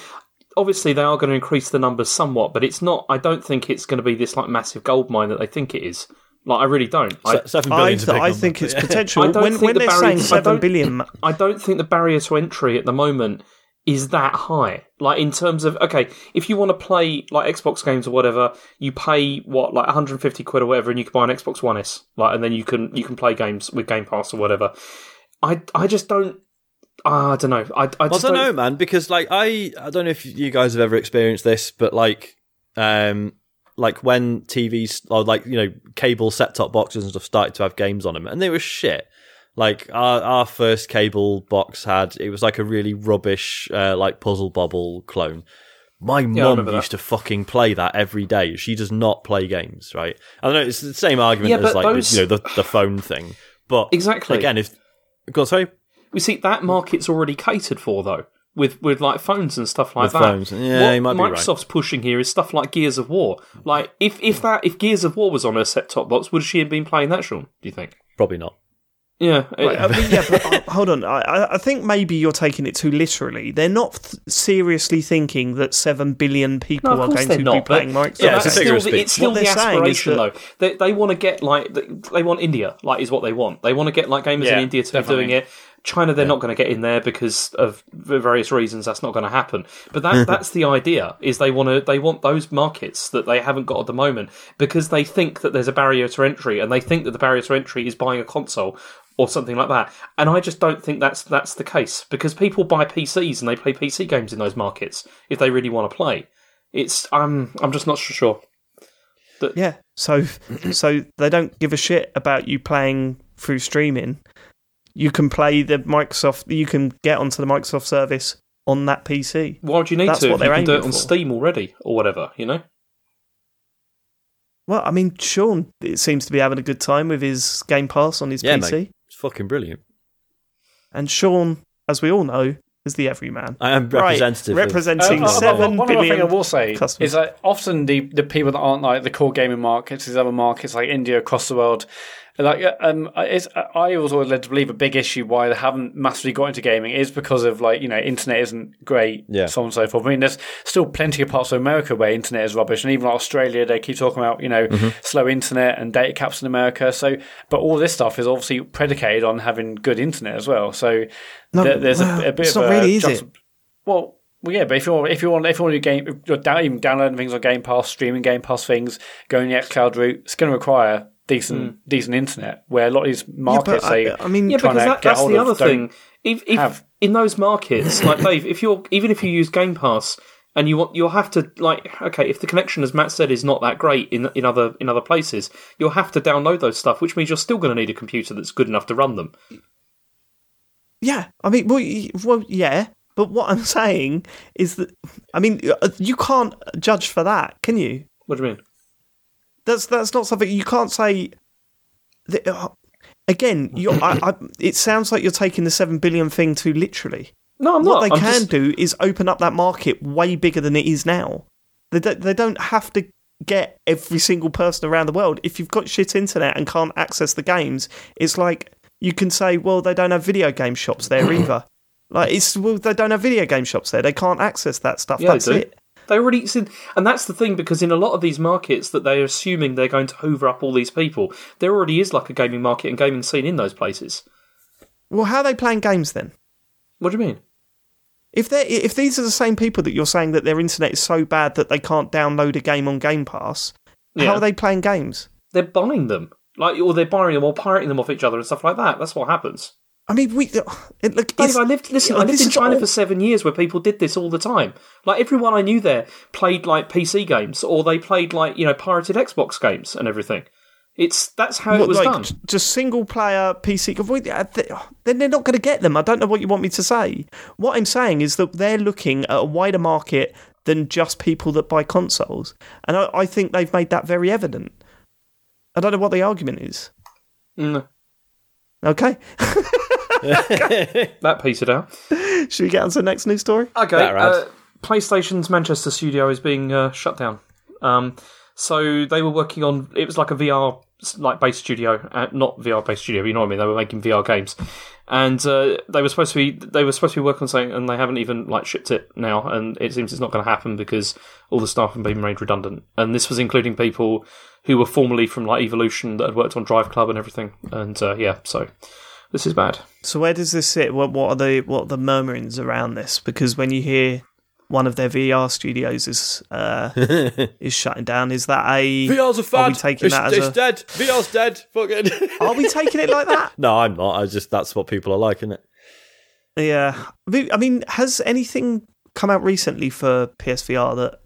obviously they are going to increase the numbers somewhat, but it's not. I don't think it's going to be this like massive goldmine that they think it is. Like, I really don't. I think it's potential. When they're saying 7 billion, I don't think the barrier to entry at the moment is that high. Like, in terms of, okay, if you want to play, like, Xbox games or whatever, you pay, like, 150 quid or whatever, and you can buy an Xbox One S, like, and then you can play games with Game Pass or whatever. I just don't... I don't know. I don't know, man, because, like, I don't know if you guys have ever experienced this, but, like when TVs, or, like, you know, cable set-top boxes and stuff started to have games on them, and they were shit. Like, our first cable box it was like a really rubbish, like, Puzzle Bobble clone. My mum used to fucking play that every day. She does not play games, right? I don't know, it's the same argument as, like, you know, the phone thing. But, exactly. Again, if... God, sorry? We see that market's already catered for, though, with like phones and stuff like that. Phones. Yeah, what you might be right. Microsoft's pushing here is stuff like Gears of War. Like, if Gears of War was on her set-top box, would she have been playing that, Sean, do you think? Probably not. Yeah. But hold on. I think maybe you're taking it too literally. They're not seriously thinking that 7 billion people are going to be playing Microsoft. Yeah, it's still the aspiration, though. They want to get they want India. Like, is what they want. They want to get like gamers in India to be doing it. China, they're not going to get in there because of various reasons. That's not going to happen. But that's the idea. Is they want those markets that they haven't got at the moment, because they think that there's a barrier to entry, and they think that the barrier to entry is buying a console or something like that. And I just don't think that's the case, because people buy PCs and they play PC games in those markets if they really want to play. It's I'm just not sure. Yeah, so they don't give a shit about you playing through streaming. You can play you can get onto the Microsoft service on that PC. Why would you need to? What they're aiming for. You can do it on Steam already or whatever, you know? Well, I mean, Sean seems to be having a good time with his Game Pass on his PC. Mate. Fucking brilliant. And Sean, as we all know, is the everyman. I am representing 7 billion. One other thing I will say customers. Is that often the people that aren't like the core gaming markets, these other markets like India across the world, like I was always led to believe a big issue why they haven't massively got into gaming is because of like, you know, internet isn't great, so on and so forth. I mean, there's still plenty of parts of America where internet is rubbish, and even like Australia, they keep talking about, you know, slow internet and data caps in America. So, but all this stuff is obviously predicated on having good internet as well. So there's a bit of a Well, yeah, but if you want to even downloading things on Game Pass, streaming Game Pass things, going the xCloud route, it's going to require decent internet, where a lot of these markets because that's the other thing. If in those markets, like Dave, even if you use Game Pass and you'll have to, like, okay, if the connection, as Matt said, is not that great in other places, you'll have to download those stuff, which means you're still going to need a computer that's good enough to run them. Yeah, I mean, well, yeah. But what I'm saying is that, I mean, you can't judge for that, can you? What do you mean? That's not something you can't say. That, again, it sounds like you're taking the 7 billion thing too literally. No, I'm not. What they can do is open up that market way bigger than it is now. They don't have to get every single person around the world. If you've got shit internet and can't access the games, it's like you can say, well, they don't have video game shops there either. They don't have video game shops there. They can't access that stuff. Yeah, that's it. They already, and that's the thing, because in a lot of these markets that they're assuming they're going to hoover up all these people, there already is like a gaming market and gaming scene in those places. Well, how are they playing games then? What do you mean? If these are the same people that you're saying that their internet is so bad that they can't download a game on Game Pass, how are they playing games? They're buying them, or they're buying them or pirating them off each other and stuff like that. That's what happens. I mean, I lived in China for 7 years where people did this all the time. Like, everyone I knew there played, like, PC games, or they played, like, you know, pirated Xbox games and everything. That's how it was done. Just single-player PC... Then they're not going to get them. I don't know what you want me to say. What I'm saying is that they're looking at a wider market than just people that buy consoles. And I think they've made that very evident. I don't know what the argument is. No. Okay. That piece it out. Should we get on to the next news story? Okay. PlayStation's Manchester studio is being shut down. So they were working on... It was like a VR-like based studio. Not VR-based studio, you know what I mean? They were making VR games. And they were supposed to be working on something, and they haven't even like shipped it now. And it seems it's not going to happen because all the staff have been made redundant. And this was including people who were formerly from like Evolution that had worked on Drive Club and everything. And so this is bad. So where does this sit? What are the murmurings around this? Because when you hear one of their VR studios is shutting down, is that a VR's a fad? It's dead. VR's dead. Fucking. Are we taking it like that? No, I'm not. That's what people are like, isn't it? Yeah. I mean, has anything come out recently for PSVR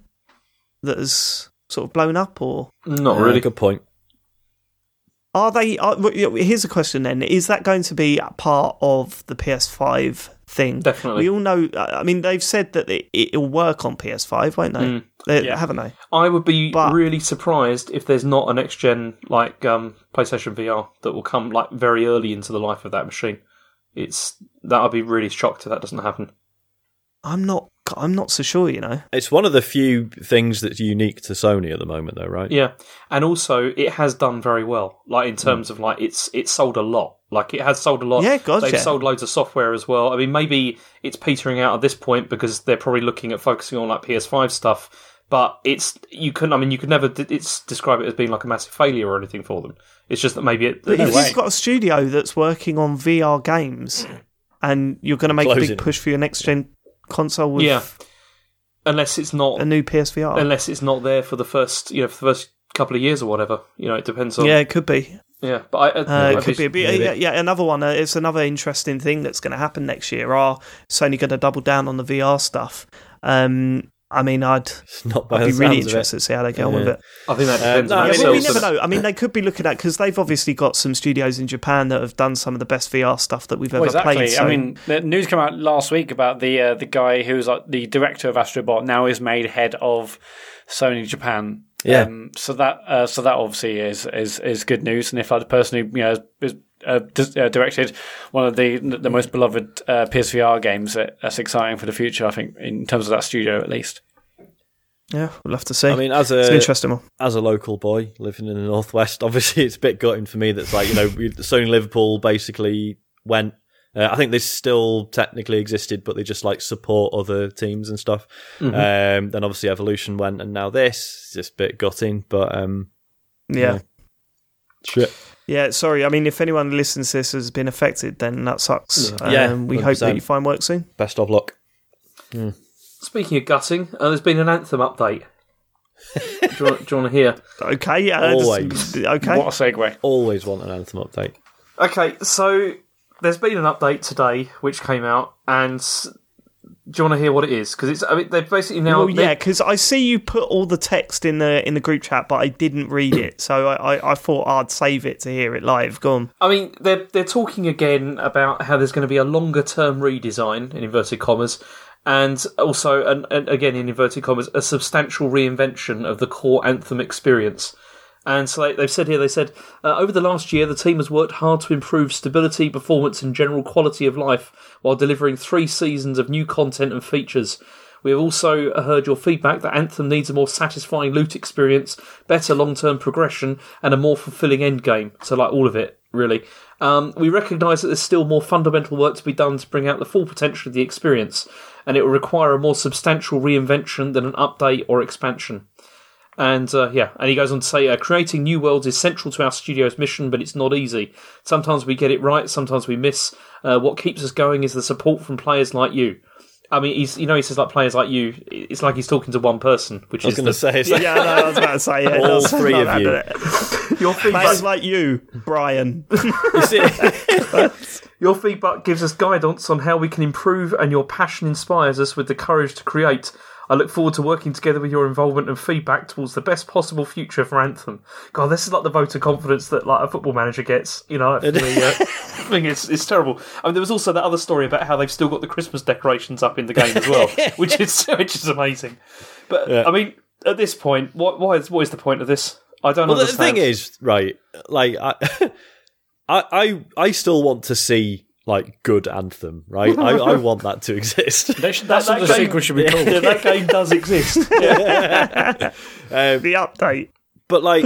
that has sort of blown up, or not really? Good point. Here's a question then. Is that going to be a part of the PS5 thing? Definitely. We all know, I mean, they've said that it'll work on PS5, won't they? Haven't they? I would be really surprised if there's not a next-gen, like, PlayStation VR that will come, like, very early into the life of that machine. I'd be really shocked if that doesn't happen. I'm not so sure, you know. It's one of the few things that's unique to Sony at the moment, though, right? Yeah, and also it has done very well, like in terms of like it's sold a lot. Like it has sold a lot. Yeah, gotcha. They've sold loads of software as well. I mean, maybe it's petering out at this point because they're probably looking at focusing on like PS5 stuff. But you could never describe it as being like a massive failure or anything for them. It's just that maybe it. But if you've got a studio that's working on VR games, and you're going to make a big push for your next gen console with unless it's not a new PSVR, unless it's not there for the first couple of years or whatever, you know, it depends on it could be but another one. It's another interesting thing that's going to happen next year. Are Sony going to double down on the VR stuff? I mean, I'd be really interested to see how they go on with it. I think that depends on themselves. We never know. I mean, they could be looking at, because they've obviously got some studios in Japan that have done some of the best VR stuff that we've ever played. So. I mean, the news came out last week about the guy who's like the director of Astro Bot now is made head of Sony Japan. Yeah. So that obviously is good news. And if I'd personally, you know, directed one of the most beloved PSVR games. That's exciting for the future, I think, in terms of that studio at least. Yeah, we'll have to see. I mean, it's an interesting one. As a local boy living in the northwest, obviously it's a bit gutting for me. That's like, you know, Sony Liverpool basically went. I think they still technically existed, but they just like support other teams and stuff. Mm-hmm. Then obviously Evolution went, and now this. It's just a bit gutting, but yeah. Shit. Yeah, sorry. I mean, if anyone listens to this has been affected, then that sucks. Yeah, we 100%. Hope that you find work soon. Best of luck. Speaking of gutting, there's been an Anthem update. Do you want to hear? Okay, yeah. Always. Okay. What a segue. Always want an Anthem update. Okay, so there's been an update today which came out, and do you want to hear what it is? Because it's, I mean, they're basically now. Well, yeah, because I see you put all the text in the group chat, but I didn't read it, so I thought I'd save it to hear it live. Go on. I mean, they're talking again about how there's going to be a longer term redesign in inverted commas. And also, and again in inverted commas, a substantial reinvention of the core Anthem experience. And so they've said here, over the last year, the team has worked hard to improve stability, performance, and general quality of life while delivering 3 seasons of new content and features. We have also heard your feedback that Anthem needs a more satisfying loot experience, better long-term progression, and a more fulfilling endgame. So, like, all of it, really. We recognise that there's still more fundamental work to be done to bring out the full potential of the experience, and it will require a more substantial reinvention than an update or expansion. And, and he goes on to say, creating new worlds is central to our studio's mission, but it's not easy. Sometimes we get it right, sometimes we miss. What keeps us going is the support from players like you. I mean, he says like players like you. It's like he's talking to one person, which is. All three of you. Your feedback, players like you, Brian. Your feedback gives us guidance on how we can improve, and your passion inspires us with the courage to create. I look forward to working together with your involvement and feedback towards the best possible future for Anthem. God, this is like the vote of confidence that like a football manager gets. You know, for me, I think it's terrible. I mean, there was also that other story about how they've still got the Christmas decorations up in the game as well, which is amazing. But yeah. I mean, at this point, what is the point of this? I don't understand. Well, the thing is, right? Like, I still want to see. Like, good Anthem, right? I want that to exist. That's what the sequel should be called. Yeah, that game does exist. Yeah. The update. But, like,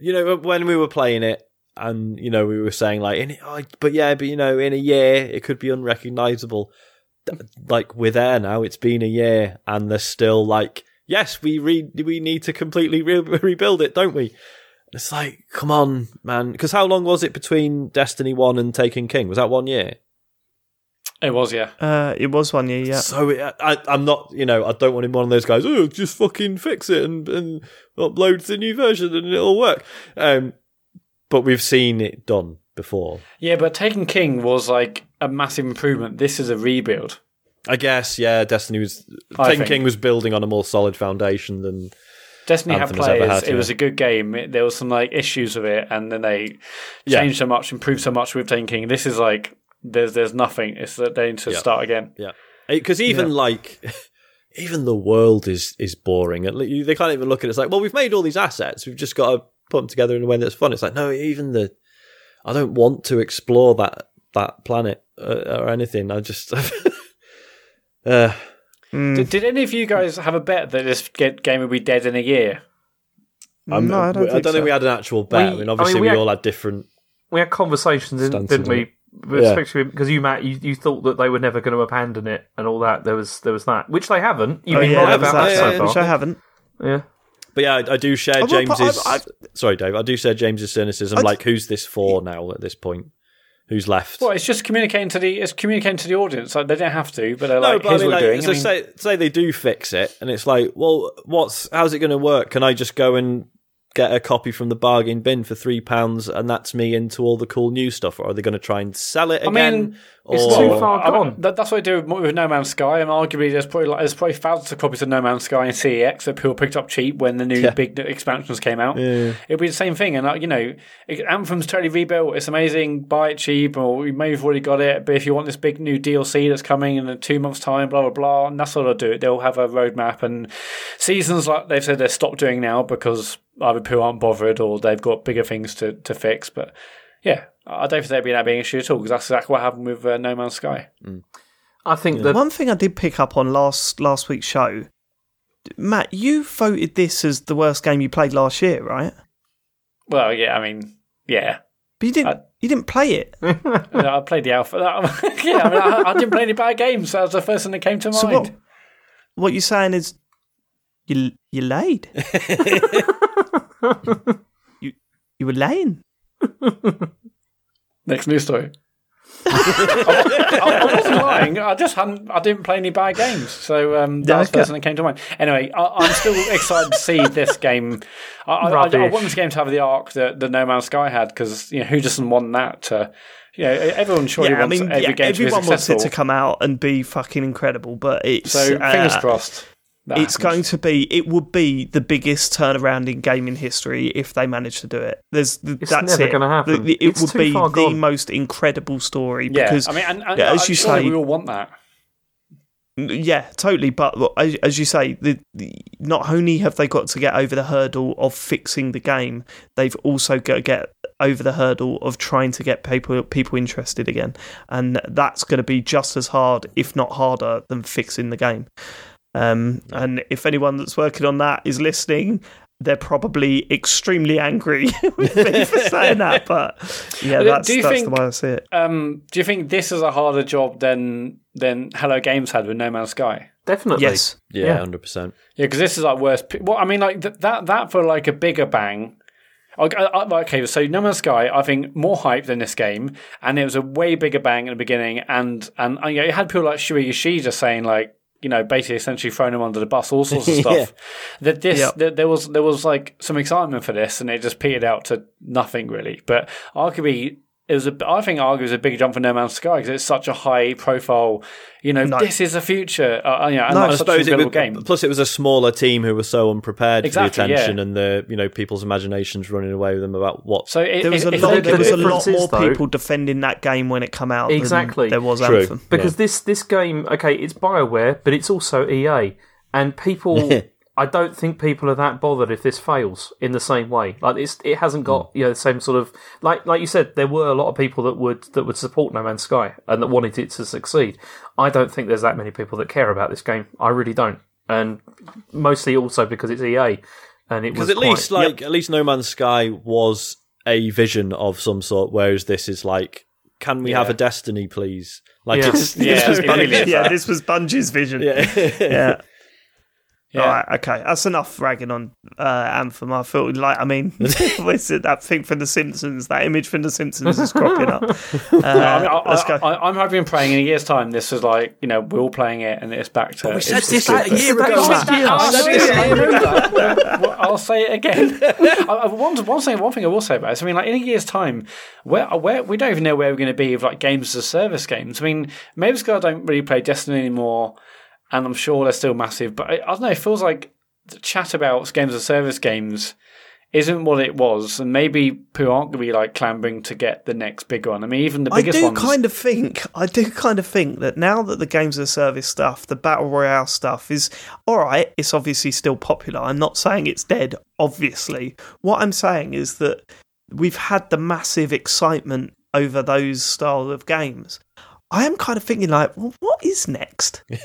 you know, when we were playing it and, you know, we were saying, like, in a year, it could be unrecognisable. Like, we're there now. It's been a year and they're still like, yes, we need to completely rebuild it, don't we? It's like, come on, man. Because how long was it between Destiny 1 and Taken King? Was that 1 year? It was, yeah. It was 1 year, yeah. So I'm not, you know, I don't want him one of those guys, just fucking fix it and upload the new version and it'll work. But we've seen it done before. Yeah, but Taken King was like a massive improvement. This is a rebuild. I guess, yeah, Taken King was building on a more solid foundation than... Destiny Anthem had players, it was a good game, there was some like issues with it, and then they changed so much, improved so much with Taken King. This is like, there's nothing, it's that they need to start again. Yeah, because even the world is boring. They can't even look at it, it's like, well, we've made all these assets, we've just got to put them together in a way that's fun. It's like, no, even I don't want to explore that planet or anything, I just... Did any of you guys have a bet that this game would be dead in a year? No, I don't think so. I don't think we had an actual bet. I mean, obviously, we all had different... We had conversations, didn't we? Especially because you, Matt, you thought that they were never going to abandon it and all that. There was that, which they haven't. You've been right about that so far. Which I haven't. Yeah. But yeah, I do share James's... Sorry, Dave. I do share James's cynicism. Like, who's this for now at this point? Who's left? Well, it's just communicating to the audience. Like, they don't have to, but they're like, here's what we're doing. So say they do fix it, and it's like, well, how's it going to work? Can I just go and get a copy from the bargain bin for £3, and that's me into all the cool new stuff? Or are they going to try and sell it again? I mean, it's too far gone. That's what I do with No Man's Sky, and arguably there's probably thousands of copies of No Man's Sky and CEX that people picked up cheap when the new big expansions came out. Yeah. It'd be the same thing, and Anthem's totally rebuilt. It's amazing. Buy it cheap, or maybe you've already got it. But if you want this big new DLC that's coming in 2 months' time, blah blah blah, and that's what they'll do. They'll have a roadmap and seasons like they've said they've stopped doing now because either people aren't bothered or they've got bigger things to fix. But yeah, I don't think there'd be that big issue at all because that's exactly what happened with No Man's Sky. Mm. I think that one thing I did pick up on last week's show, Matt, you voted this as the worst game you played last year, right? Well, yeah, I mean, yeah. But you didn't play it. I played the alpha. Yeah, I mean, I didn't play any bad games. So that was the first thing that came to mind. What you're saying is you laid. You were laying. Next news story. I wasn't lying. I didn't play any bad games, so that's the person that came to mind. Anyway, I'm still excited to see this game. I want this game to have the arc that No Man's Sky had, because who doesn't want that to... Yeah, everyone surely wants every game to be successful. Everyone wants it to come out and be fucking incredible, but it's... So, fingers crossed. It's going to be... It would be the biggest turnaround in gaming history if they manage to do it. It's never going to happen. It would be the most incredible story, because, as you say... We all want that. Yeah, totally. But look, as you say, not only have they got to get over the hurdle of fixing the game, they've also got to get over the hurdle of trying to get people interested again. And that's going to be just as hard, if not harder, than fixing the game. And if anyone that's working on that is listening, they're probably extremely angry with me for saying that. But yeah, that's the way I see it. Do you think this is a harder job than Hello Games had with No Man's Sky? Definitely. Yes. Yeah, 100%. Yeah, because this is like worse. Well, I mean, like that for like a bigger bang. Okay, so No Man's Sky, I think, more hype than this game, and it was a way bigger bang at the beginning, and it had people like Shuei Yoshida saying, like, basically essentially throwing him under the bus, all sorts of stuff. That there was like some excitement for this, and it just petered out to nothing really. But arguably, I think it was a big jump for No Man's Sky because it's such a high profile. This is the future. Such a game. Plus, it was a smaller team who were so unprepared for the attention and the people's imaginations running away with them about what. So there was a lot more people defending that game when it came out. Exactly, than there was Anthem. Because this game, okay, it's BioWare, but it's also EA, and people. I don't think people are that bothered if this fails in the same way. Like it hasn't got the same sort of like you said. There were a lot of people that would support No Man's Sky and that wanted it to succeed. I don't think there's that many people that care about this game. I really don't, and mostly also because it's EA and at least No Man's Sky was a vision of some sort, whereas this is like, can we have a Destiny, please? Like this was Bungie's vision. Yeah. Yeah. All right, okay, that's enough ragging on Anthem. I feel like, that thing from The Simpsons, that image from The Simpsons is cropping up. I'm hoping and praying in a year's time, this is like, we're all playing it and it's back to... We said this a year ago. I'll say it again. One thing I will say about this, in a year's time, where we don't even know where we're going to be with like games as a service games. Maybe because I don't really play Destiny anymore, and I'm sure they're still massive, but I don't know, it feels like the chat about games as service games isn't what it was, and maybe people aren't going to be like clambering to get the next big one. Even the biggest ones. I do kind of think that now that the games as service stuff, the Battle Royale stuff is, all right, it's obviously still popular. I'm not saying it's dead, obviously. What I'm saying is that we've had the massive excitement over those style of games. I am kind of thinking like, well, what is next? You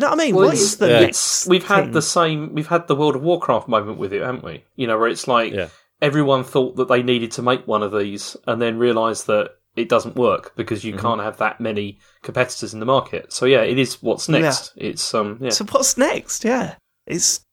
know what I mean? What is the next? We've had the World of Warcraft moment with it, haven't we? Where it's like everyone thought that they needed to make one of these, and then realised that it doesn't work because you can't have that many competitors in the market. So yeah, it is what's next. Yeah. It's So what's next? Yeah, it's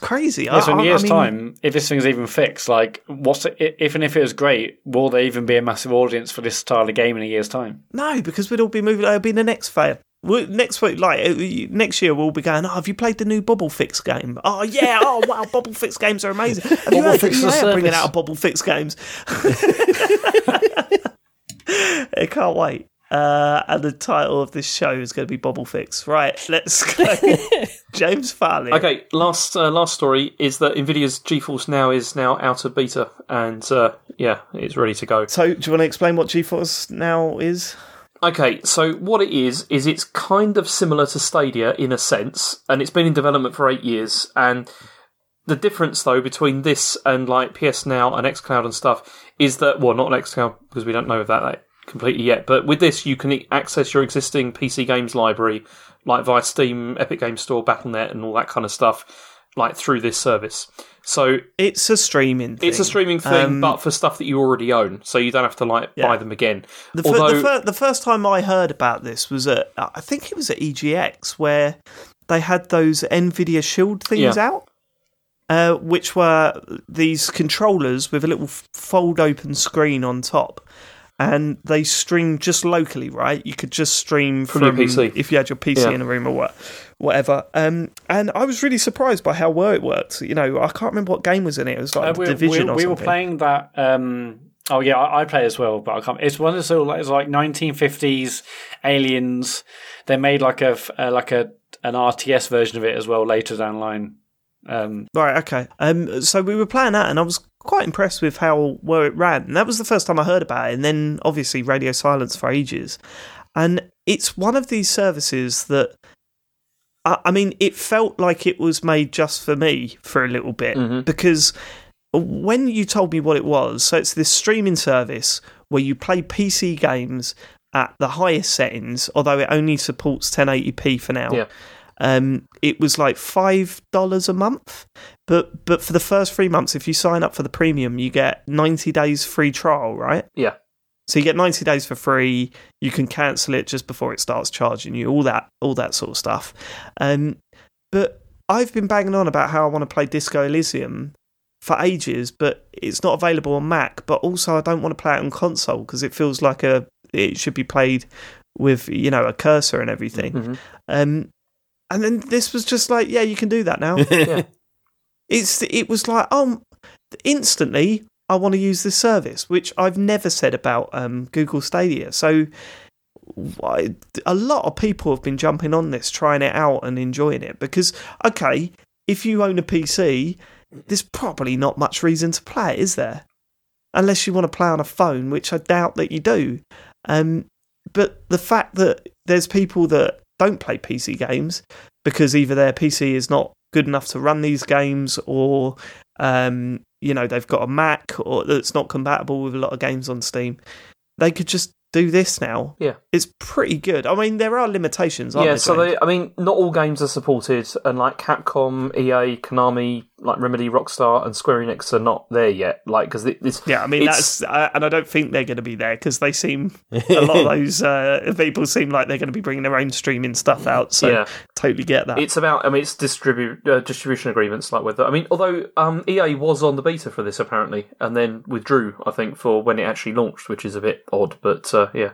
crazy. Yeah, so in years' time, if this thing's even fixed, like, if it was great, will there even be a massive audience for this style of game in a year's time? No, because we'd all be moving. It'll be the next fail. Next year, we'll be going, have you played the new Bubble Fix game? Oh, yeah. Oh, wow. Bubble Fix games are amazing. Have you heard of bringing out Bubble Fix games? I can't wait. And the title of this show is going to be Bobble Fix. Right, let's go. James Farley. Okay, last story is that Nvidia's GeForce Now is now out of beta, and it's ready to go. So, do you want to explain what GeForce Now is? Okay, so what it is it's kind of similar to Stadia in a sense, and it's been in development for 8 years, and... The difference, though, between this and like PS Now and xCloud and stuff is that, well, not xCloud because we don't know that completely yet, but with this you can access your existing PC games library, like via Steam, Epic Games Store, Battle.net, and all that kind of stuff, like through this service. So it's a streaming thing. It's a streaming thing, but for stuff that you already own, so you don't have to buy them again. The first time I heard about this was at, I think it was at EGX, where they had those Nvidia Shield things out. Which were these controllers with a little fold open screen on top. and they stream just locally, right? You could just stream from your PC. If you had your PC in a room or whatever. And I was really surprised by how well it worked. You know, I can't remember what game was in it. It was like Division or something. We were playing that... Oh yeah, I play as well, but I can't. It's one of those like 1950s aliens. They made like an RTS version of it as well later down the line. Right, okay. So we were playing that, and I was quite impressed with how well it ran. And that was the first time I heard about it. And then obviously radio silence for ages. And it's one of these services that, I mean, it felt like it was made just for me for a little bit because. When you told me what it was, so it's this streaming service where you play PC games at the highest settings, although it only supports 1080p for now. Yeah. It was like $5 a month, but for the first 3 months, if you sign up for the premium, you get 90 days free trial, right? Yeah. So you get 90 days for free. You can cancel it just before it starts charging you, all that sort of stuff. But I've been banging on about how I want to play Disco Elysium for ages, but it's not available on Mac. But also, I don't want to play it on console because it feels like it should be played with, you know, a cursor and everything. Mm-hmm. And then this was just like, yeah, you can do that now. Yeah. It was like, instantly I want to use this service, which I've never said about Google Stadia. So a lot of people have been jumping on this, trying it out and enjoying it because, okay, if you own a PC. There's probably not much reason to play it, is there? Unless you want to play on a phone, which I doubt that you do. But the fact that there's people that don't play PC games because either their PC is not good enough to run these games or, you know, they've got a Mac or that's not compatible with a lot of games on Steam, they could just do this now. Yeah. It's pretty good. I mean, there are limitations, aren't there? Yeah, so not all games are supported, and like Capcom, EA, Konami, like Remedy, Rockstar, and Square Enix are not there yet. Like, because and I don't think they're going to be there because they seem a lot of those people seem like they're going to be bringing their own streaming stuff out. So, totally get that. It's about, I mean, it's distribution agreements, like with. I mean, although EA was on the beta for this apparently, and then withdrew, I think, for when it actually launched, which is a bit odd, but yeah.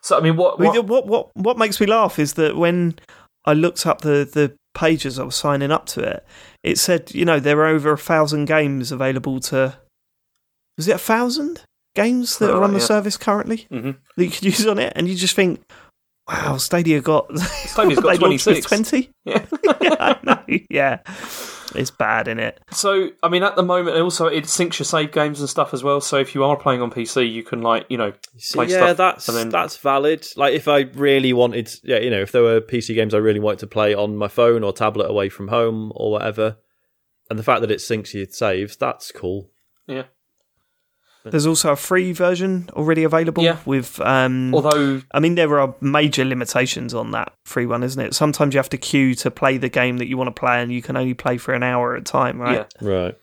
So I mean, what makes me laugh is that when I looked up the pages I was signing up to it, it said, you know, there are over 1,000 games available to. Was it 1,000 games that are on the service currently that you could use on it? And you just think, wow, Stadia's got 26. 20? Yeah. Yeah, I know. Yeah. It's bad, isn't it? So, I mean, at the moment, and also it syncs your save games and stuff as well. So if you are playing on PC, you can, like, you know, play stuff. Yeah, that's valid. Like, if I really wanted, you know, if there were PC games I really wanted to play on my phone or tablet away from home or whatever, and the fact that it syncs your saves, that's cool. Yeah. There's also a free version already available. Yeah. With, although, I mean, there are major limitations on that free one, isn't it? Sometimes you have to queue to play the game that you want to play, and you can only play for an hour at a time, right? Yeah, right.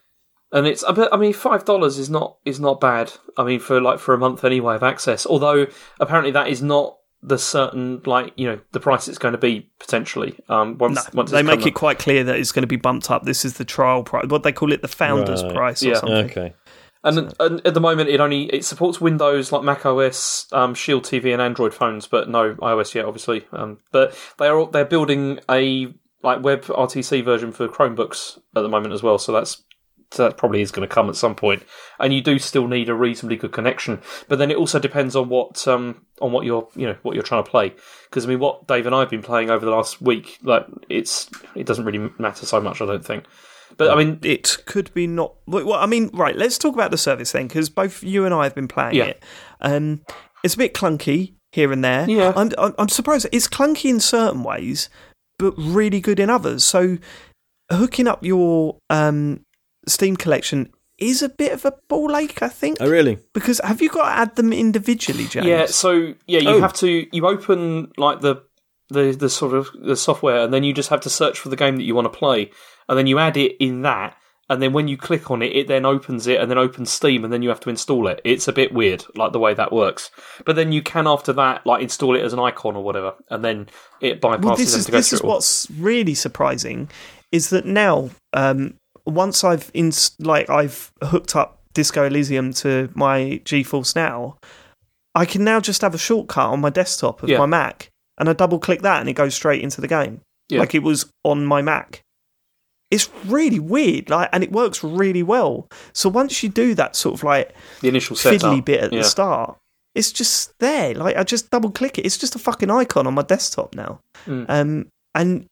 And it's, I mean, $5 is not bad. I mean, for a month anyway of access. Although apparently that is not the certain, like, you know, the price it's going to be potentially. Once they make it quite clear that it's going to be bumped up. This is the trial price. What they call it, the founder's price or something. Okay. And at the moment, it supports Windows, like Mac OS, Shield TV, and Android phones, but no iOS yet, obviously. But they're building a like WebRTC version for Chromebooks at the moment as well. So that probably is going to come at some point. And you do still need a reasonably good connection. But then it also depends on what you're, you know, what you're trying to play. Because I mean, what Dave and I have been playing over the last week, like it doesn't really matter so much, I don't think. But I mean, it could be not. Well, I mean, right. Let's talk about the service then, because both you and I have been playing it. It's a bit clunky here and there. Yeah, I'm surprised it's clunky in certain ways, but really good in others. So, hooking up your Steam collection is a bit of a ball ache, I think. Oh, really? Because have you got to add them individually, James? Yeah. So yeah, you have to. You open like the sort of the software, and then you just have to search for the game that you want to play. And then you add it in that, and then when you click on it, it then opens it, and then opens Steam, and then you have to install it. It's a bit weird, like the way that works. But then you can, after that, like install it as an icon or whatever, and then it bypasses them to go through it all. This is what's really surprising, is that now, once I've hooked up Disco Elysium to my GeForce Now, I can now just have a shortcut on my desktop of my Mac, and I double click that and it goes straight into the game. Yeah. Like it was on my Mac. It's really weird, like, and it works really well. So once you do that sort of like the initial fiddly setup bit at the start, it's just there. Like I just double click it. It's just a fucking icon on my desktop now. And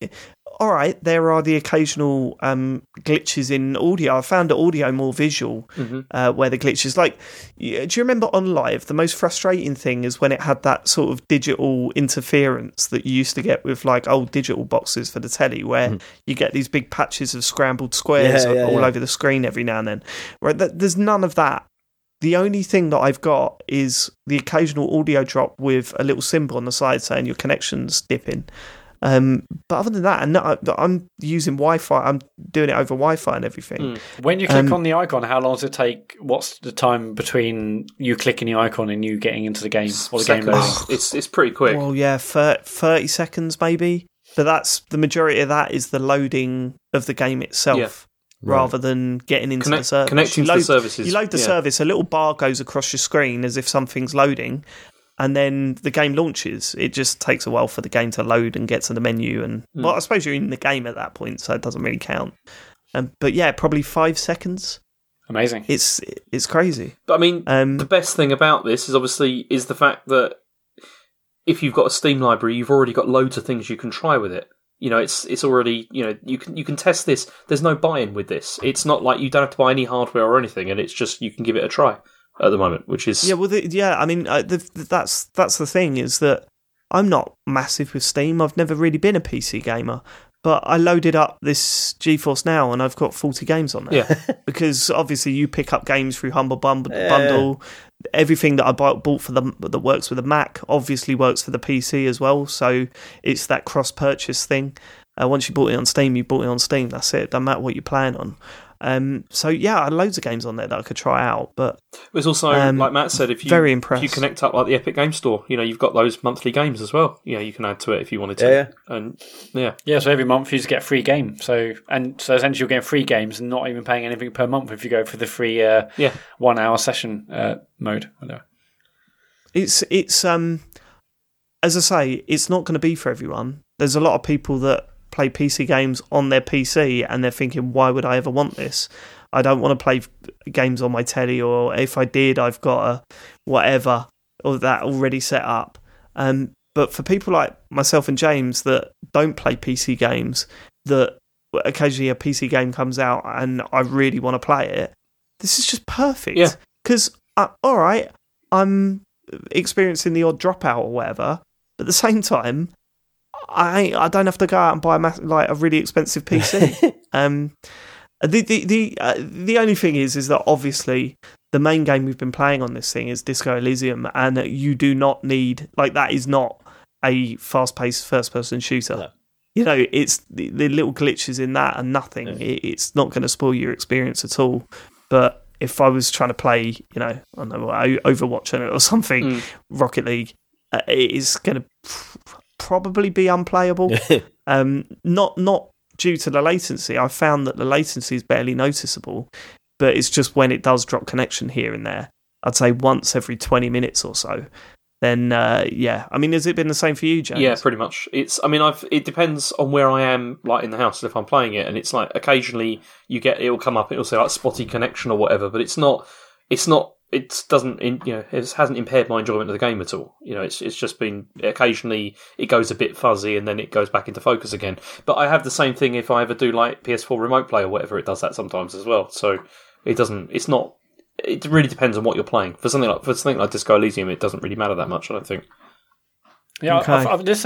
all right, there are the occasional glitches in audio. I found the audio more visual, where the glitches, like, do you remember on Live, the most frustrating thing is when it had that sort of digital interference that you used to get with like old digital boxes for the telly, where you get these big patches of scrambled squares all over the screen every now and then. Right, there's none of that. The only thing that I've got is the occasional audio drop with a little symbol on the side saying your connection's dipping. But other than that, and I'm using Wi-Fi, I'm doing it over Wi-Fi and everything. When you click on the icon, how long does it take? What's the time between you clicking the icon and you getting into the game or the game loading? It's pretty quick. Well, yeah, 30 seconds maybe. But that's the majority of that is the loading of the game itself. Rather than getting into the service. Connecting to the services. You load the service, a little bar goes across your screen as if something's loading, and then the game launches. It just takes a while for the game to load and get to the menu. And well, I suppose you're in the game at that point, so it doesn't really count. But yeah, probably 5 seconds. Amazing. It's crazy. But I mean, the best thing about this is obviously is the fact that if you've got a Steam library, you've already got loads of things you can try with it. You know, it's already, you know, you can test this. There's no buy-in with this. It's not like you don't have to buy any hardware or anything, and it's just you can give it a try at the moment, which is I mean, that's the thing is that I'm not massive with Steam. I've never really been a PC gamer, but I loaded up this GeForce Now and I've got 40 games on there. Yeah. Because obviously you pick up games through Humble Bundle. Everything that I bought for the that works with the Mac obviously works for the PC as well. So it's that cross purchase thing. Once you bought it on Steam, you bought it on Steam. That's it. Doesn't matter what you're playing on. So yeah, I had loads of games on there that I could try out. But it's also like Matt said, if you connect up like the Epic Game Store, you know, you've got those monthly games as well. Yeah, you can add to it if you wanted to. Yeah. And yeah. So every month you just get a free game. So essentially you're getting free games and not even paying anything per month if you go for the free 1 hour session mode. Whatever. It's as I say, it's not going to be for everyone. There's a lot of people that play PC games on their PC and they're thinking, why would I ever want this? I don't want to play games on my telly, or if I did, I've got a whatever or that already set up. But for people like myself and James that don't play PC games, that occasionally a PC game comes out and I really want to play it, this is just perfect. Because, all right, I'm experiencing the odd dropout or whatever, but at the same time, I don't have to go out and buy a really expensive PC. The only thing is that obviously the main game we've been playing on this thing is Disco Elysium, and you do not need that is not a fast-paced first-person shooter. No. You know, it's the little glitches in that and nothing. No. It's not going to spoil your experience at all. But if I was trying to play, Overwatch on it or something, Rocket League, it is going to probably be unplayable. Not due to the latency. I found that the latency is barely noticeable, but it's just when it does drop connection here and there, I'd say once every 20 minutes or so, then I mean, has it been the same for you, James? Yeah, pretty much. It's it depends on where I am, like in the house, if I'm playing it, and it's like occasionally you get, it'll come up, it'll say like spotty connection or whatever, but it hasn't impaired my enjoyment of the game at all. You know, it's just been occasionally it goes a bit fuzzy and then it goes back into focus again. But I have the same thing if I ever do like PS4 remote play or whatever, it does that sometimes as well. So it really depends on what you're playing. For something like Disco Elysium, it doesn't really matter that much, I don't think. Yeah, okay. This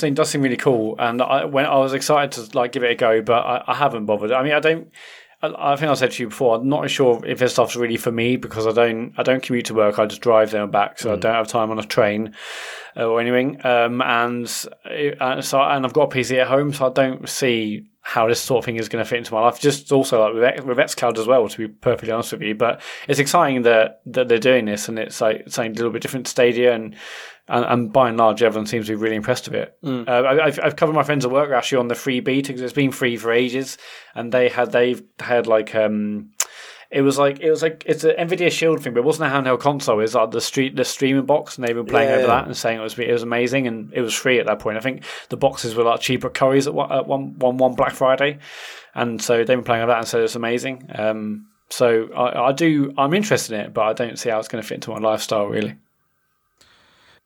thing does seem really cool, and I was excited to give it a go, but I haven't bothered. I mean, I think I said to you before, I'm not sure if this stuff's really for me because I don't commute to work. I just drive there and back, so I don't have time on a train or anything. And I've got a PC at home, so I don't see how this sort of thing is going to fit into my life. Just also with xCloud as well, to be perfectly honest with you. But it's exciting that they're doing this, and it's something a little bit different to Stadia, and by and large, everyone seems to be really impressed with it. I've covered my friends at work actually on the free beta because it's been free for ages, and they've had It was like it's an Nvidia Shield thing, but it wasn't a handheld console. It was like the streaming box, and they've been playing over that and saying it was amazing, and it was free at that point. I think the boxes were like cheaper curries at one Black Friday, and so they've been playing over that and said it's amazing. So I'm interested in it, but I don't see how it's going to fit into my lifestyle really.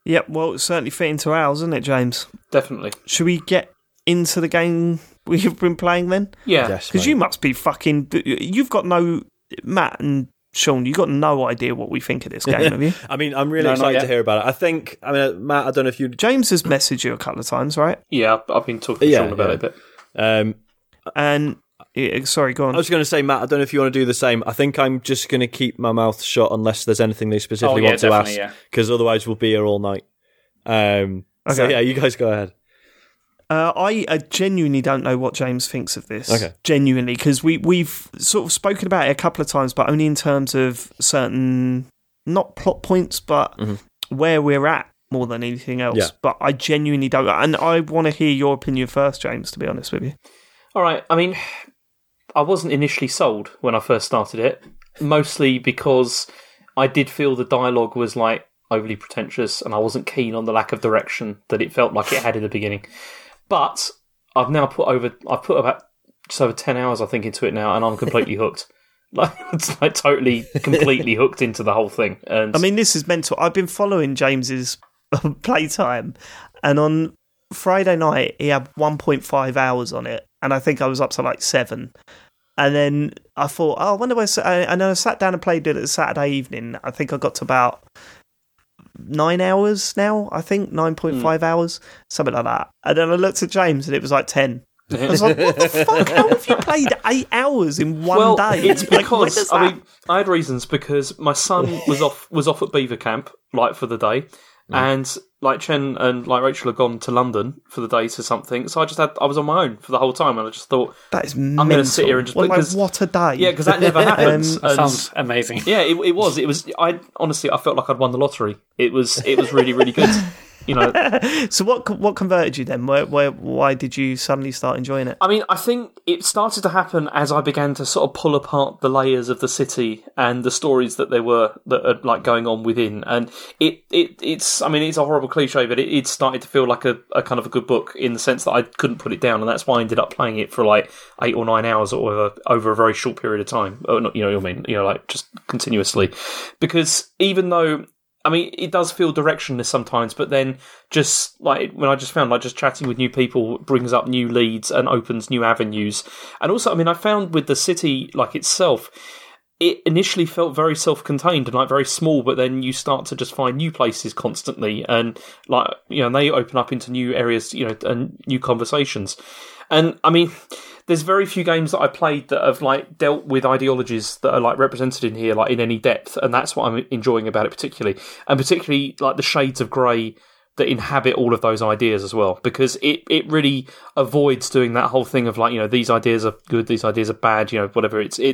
Yep, well, it's certainly fit into ours, isn't it, James? Definitely. Should we get into the game we have been playing then? Yeah, because you must be fucking. You've got no. Matt and Sean, you've got no idea what we think of this game, have you? I mean, I'm really excited to hear about it. Matt, I don't know if you... James has messaged you a couple of times, right? Yeah, I've been talking to Sean about it a bit. Sorry, go on. I was going to say, Matt, I don't know if you want to do the same. I think I'm just going to keep my mouth shut unless there's anything they specifically want to ask, because otherwise we'll be here all night. Okay. So yeah, you guys go ahead. I genuinely don't know what James thinks of this. Okay. Genuinely, because we've sort of spoken about it a couple of times, but only in terms of certain, not plot points, but where we're at more than anything else. Yeah. But I genuinely don't. And I want to hear your opinion first, James, to be honest with you. All right. I mean, I wasn't initially sold when I first started it, mostly because I did feel the dialogue was like overly pretentious and I wasn't keen on the lack of direction that it felt like it had in the beginning. But I've now put about just over 10 hours, I think, into it now, and I'm completely hooked. It's like totally, completely hooked into the whole thing. And I mean, this is mental. I've been following James's playtime, and on Friday night, he had 1.5 hours on it, and I think I was up to like 7. And then I thought, oh, I wonder where... And then I sat down and played it Saturday evening. I think I got to about 9 hours now, I think, 9.5 hours, something like that. And then I looked at James and it was like 10. I was like, what the fuck? How have you played 8 hours in one day? It's because, like, I had reasons, because my son was off at Beaver Camp, like, for the day, and, like, Chen and, like, Rachel had gone to London for the day to something, so I was on my own for the whole time, and I just thought, that is mental. I'm going to sit here and just... what a day. Yeah, because that never happens. Sounds amazing. Yeah, it was. Honestly, I felt like I'd won the lottery. It was really, really good. You know. So what converted you then? Why did you suddenly start enjoying it? I mean, I think it started to happen as I began to sort of pull apart the layers of the city and the stories that there were that are like going on within. And it's I mean, it's a horrible cliche, but it started to feel like a kind of a good book, in the sense that I couldn't put it down, and that's why I ended up playing it for like 8 or 9 hours or whatever over a very short period of time. Or not, you know what I mean? You know, like just continuously, because even though, I mean, it does feel directionless sometimes, but then just like when I just found, like, just chatting with new people brings up new leads and opens new avenues. And also, I mean, I found with the city, like, itself, it initially felt very self-contained and like very small, but then you start to just find new places constantly, and like, you know, and they open up into new areas, you know, and new conversations. And I mean, there's very few games that I played that have like dealt with ideologies that are like represented in here, like in any depth, and that's what I'm enjoying about it particularly, and particularly like the shades of grey that inhabit all of those ideas as well, because it really avoids doing that whole thing of like, you know, these ideas are good, these ideas are bad, you know, whatever. You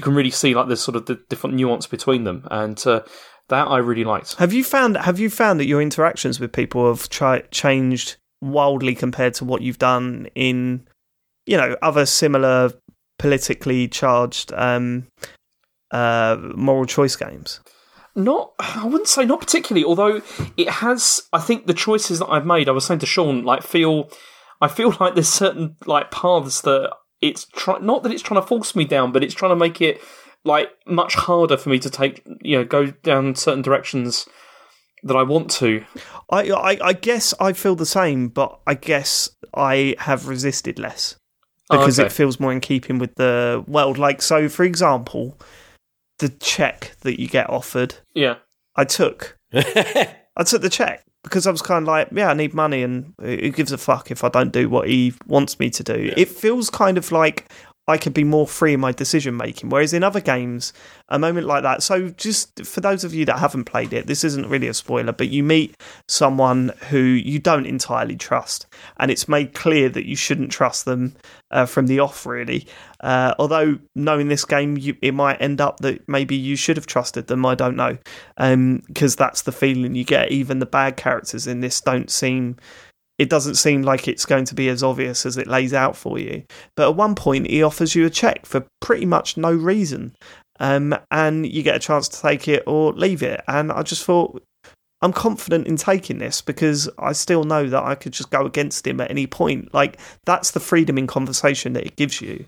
can really see like there's sort of the different nuance between them, and that I really liked. Have you found that your interactions with people have changed wildly compared to what you've done in, you know, other similar politically charged moral choice games? I wouldn't say not particularly, although it has, I think the choices that I've made, I was saying to Sean, like, I feel like there's certain like paths that it's not that it's trying to force me down, but it's trying to make it like much harder for me to take, you know, go down certain directions that I want to. I guess I feel the same, but I guess I have resisted less because it feels more in keeping with the world. Like, so for example, the check that you get offered, I took the check because I was kind of like, yeah, I need money, and who gives a fuck if I don't do what he wants me to do? Yeah. It feels kind of like I could be more free in my decision making, whereas in other games, a moment like that. So, just for those of you that haven't played it, this isn't really a spoiler, but you meet someone who you don't entirely trust, and it's made clear that you shouldn't trust them from the off, really. Although, knowing this game, it might end up that maybe you should have trusted them. I don't know, because that's the feeling you get. Even the bad characters in this don't seem... It doesn't seem like it's going to be as obvious as it lays out for you. But at one point, he offers you a check for pretty much no reason. and you get a chance to take it or leave it. And I just thought, I'm confident in taking this because I still know that I could just go against him at any point. Like, that's the freedom in conversation that it gives you.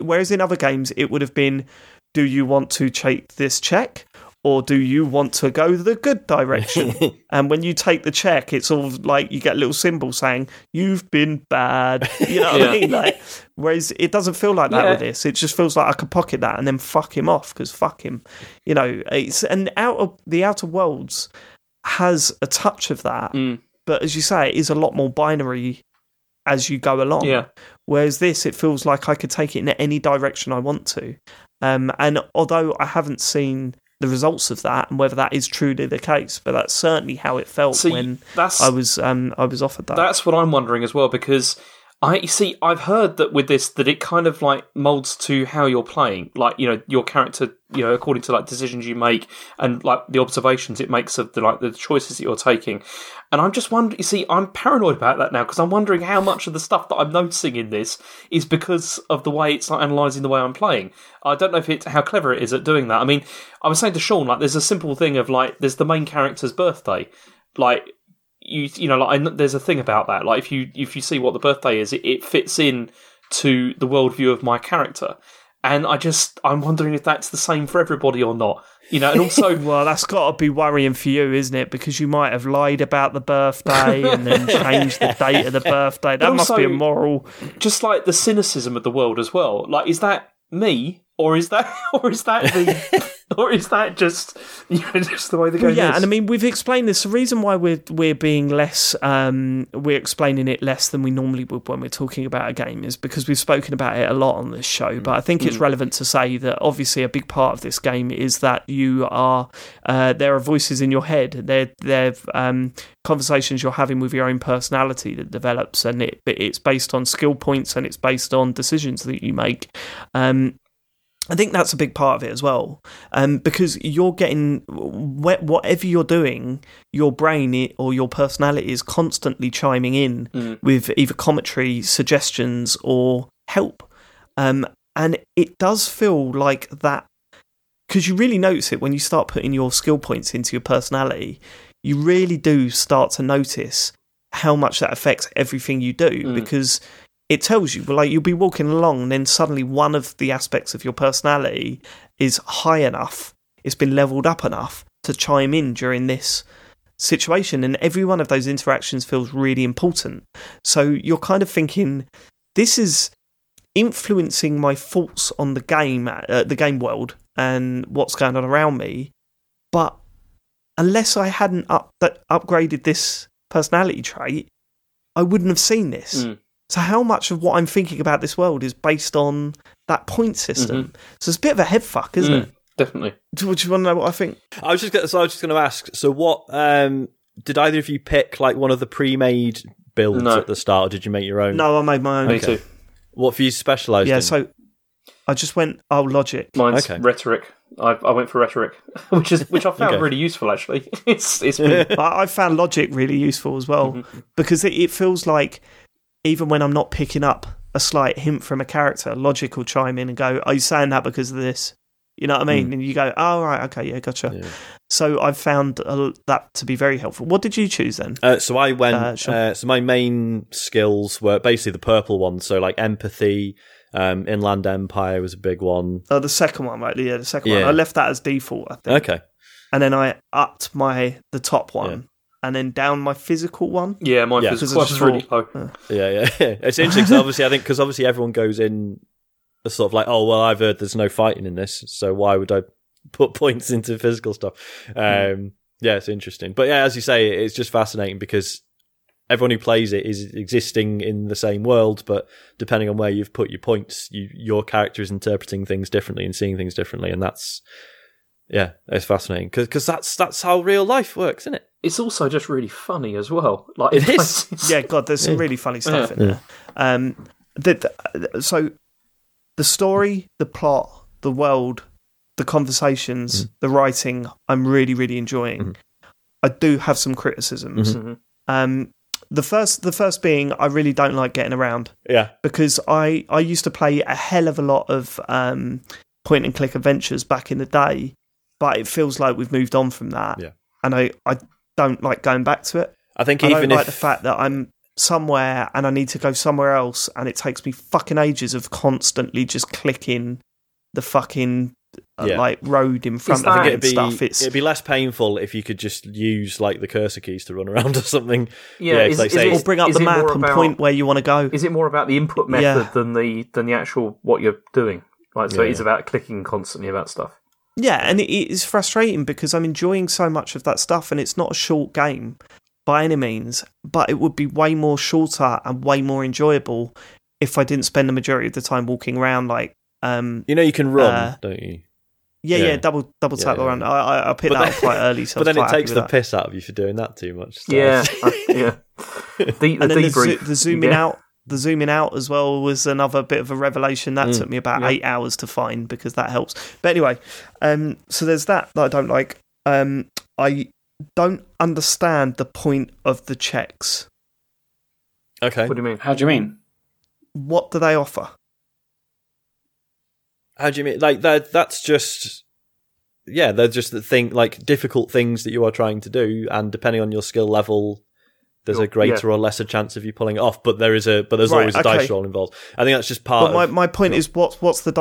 Whereas in other games, it would have been, do you want to take this check or do you want to go the good direction? And when you take the check, it's all like you get a little symbol saying, you've been bad. You know what I mean? Like, whereas it doesn't feel like that with this. It just feels like I could pocket that and then fuck him off because fuck him. You know, it's, and Outer Worlds has a touch of that, but as you say, it is a lot more binary as you go along. Whereas this, it feels like I could take it in any direction I want to. And although I haven't seen the results of that and whether that is truly the case, but that's certainly how it felt when I was offered that. That's what I'm wondering as well, because I've heard that with this, that it kind of like molds to how you're playing, like, you know, your character, you know, according to like decisions you make and like the observations it makes of the, like the choices that you're taking. And I'm just wondering, I'm paranoid about that now because I'm wondering how much of the stuff that I'm noticing in this is because of the way it's like analysing the way I'm playing. I don't know if it's how clever it is at doing that. I mean, I was saying to Sean, like, there's a simple thing of like, there's the main character's birthday, like, You know, like, there's a thing about that. Like, if you see what the birthday is, it fits in to the worldview of my character, and I'm wondering if that's the same for everybody or not. You know, and also, well, that's got to be worrying for you, isn't it? Because you might have lied about the birthday and then changed the date of the birthday. That also must be immoral. Just like the cynicism of the world as well. Like, is that me? Or is that just, you know, just the way the game is? Yeah, and I mean, we've explained this. The reason why we're being less, we're explaining it less than we normally would when we're talking about a game is because we've spoken about it a lot on this show. But I think it's relevant to say that obviously a big part of this game is that you are there are voices in your head. They're conversations you're having with your own personality that develops, and it's based on skill points and it's based on decisions that you make. I think that's a big part of it as well, because you're getting, whatever you're doing, your brain or your personality is constantly chiming in with either commentary, suggestions, or help. And it does feel like that, because you really notice it when you start putting your skill points into your personality. You really do start to notice how much that affects everything you do, because it tells you, like, you'll be walking along and then suddenly one of the aspects of your personality is high enough, it's been leveled up enough to chime in during this situation, and every one of those interactions feels really important. So you're kind of thinking, this is influencing my thoughts on the game world and what's going on around me, but unless I hadn't upgraded this personality trait, I wouldn't have seen this. So how much of what I'm thinking about this world is based on that point system? So it's a bit of a headfuck, isn't it? Definitely. Would you want to know what I think? I was just going to ask, so what, did either of you pick like one of the pre-made builds at the start, or did you make your own? No, I made my own. Okay. Me too. What for you specialised in? Yeah, so I just went, logic. Mine's rhetoric. I went for rhetoric, which I found really useful, actually. It's been... I found logic really useful as well, because it feels like, even when I'm not picking up a slight hint from a character, logic will chime in and go, are you saying that because of this? You know what I mean? And you go, oh, right, okay, yeah, gotcha. Yeah. So I've found that to be very helpful. What did you choose then? So I went, so my main skills were basically the purple ones, so like empathy, Inland Empire was a big one. Oh, the second one, right? Yeah, the second one. I left that as default, I think. Okay. And then I upped the top one. Yeah. And then down my physical one. Yeah, my physical one's really low. Yeah. It's interesting because obviously everyone goes in a sort of like, oh, well, I've heard there's no fighting in this, so why would I put points into physical stuff? Yeah, it's interesting. But yeah, as you say, it's just fascinating because everyone who plays it is existing in the same world, but depending on where you've put your points, your character is interpreting things differently and seeing things differently, and that's... Yeah, it's fascinating because that's how real life works, isn't it? It's also just really funny as well. Like it is. Yeah, God, there's some really funny stuff in there. So the story, the plot, the world, the conversations, the writing, I'm really, really enjoying. I do have some criticisms. The first being, I really don't like getting around. Yeah, because I used to play a hell of a lot of point and click adventures back in the day, but it feels like we've moved on from that. Yeah. And I don't like going back to it. I think I don't like the fact that I'm somewhere and I need to go somewhere else, and it takes me fucking ages of constantly just clicking the fucking like road in front of it and stuff. It'd be less painful if you could just use like the cursor keys to run around or something. Yeah, or bring up the map and point where you want to go. Is it more about the input method than the actual what you're doing? Like, so it's about clicking constantly about stuff. Yeah, and it is frustrating because I'm enjoying so much of that stuff, and it's not a short game by any means, but it would be way more shorter and way more enjoyable if I didn't spend the majority of the time walking around like... you can run, don't you? Yeah, double tap around. I picked that up quite early. So but then it takes the piss out of you for doing that too much. So. Yeah. The zooming out as well was another bit of a revelation. That took me about 8 hours to find because that helps. But anyway, so there's that I don't like. I don't understand the point of the checks. Okay. What do you mean? How do you mean? What do they offer? How do you mean? Like, that's just... Yeah, they're just the thing, like, difficult things that you are trying to do, and depending on your skill level... There's a greater or lesser chance of you pulling it off, but there's always a dice roll involved. I think that's just part. But my point is, what's the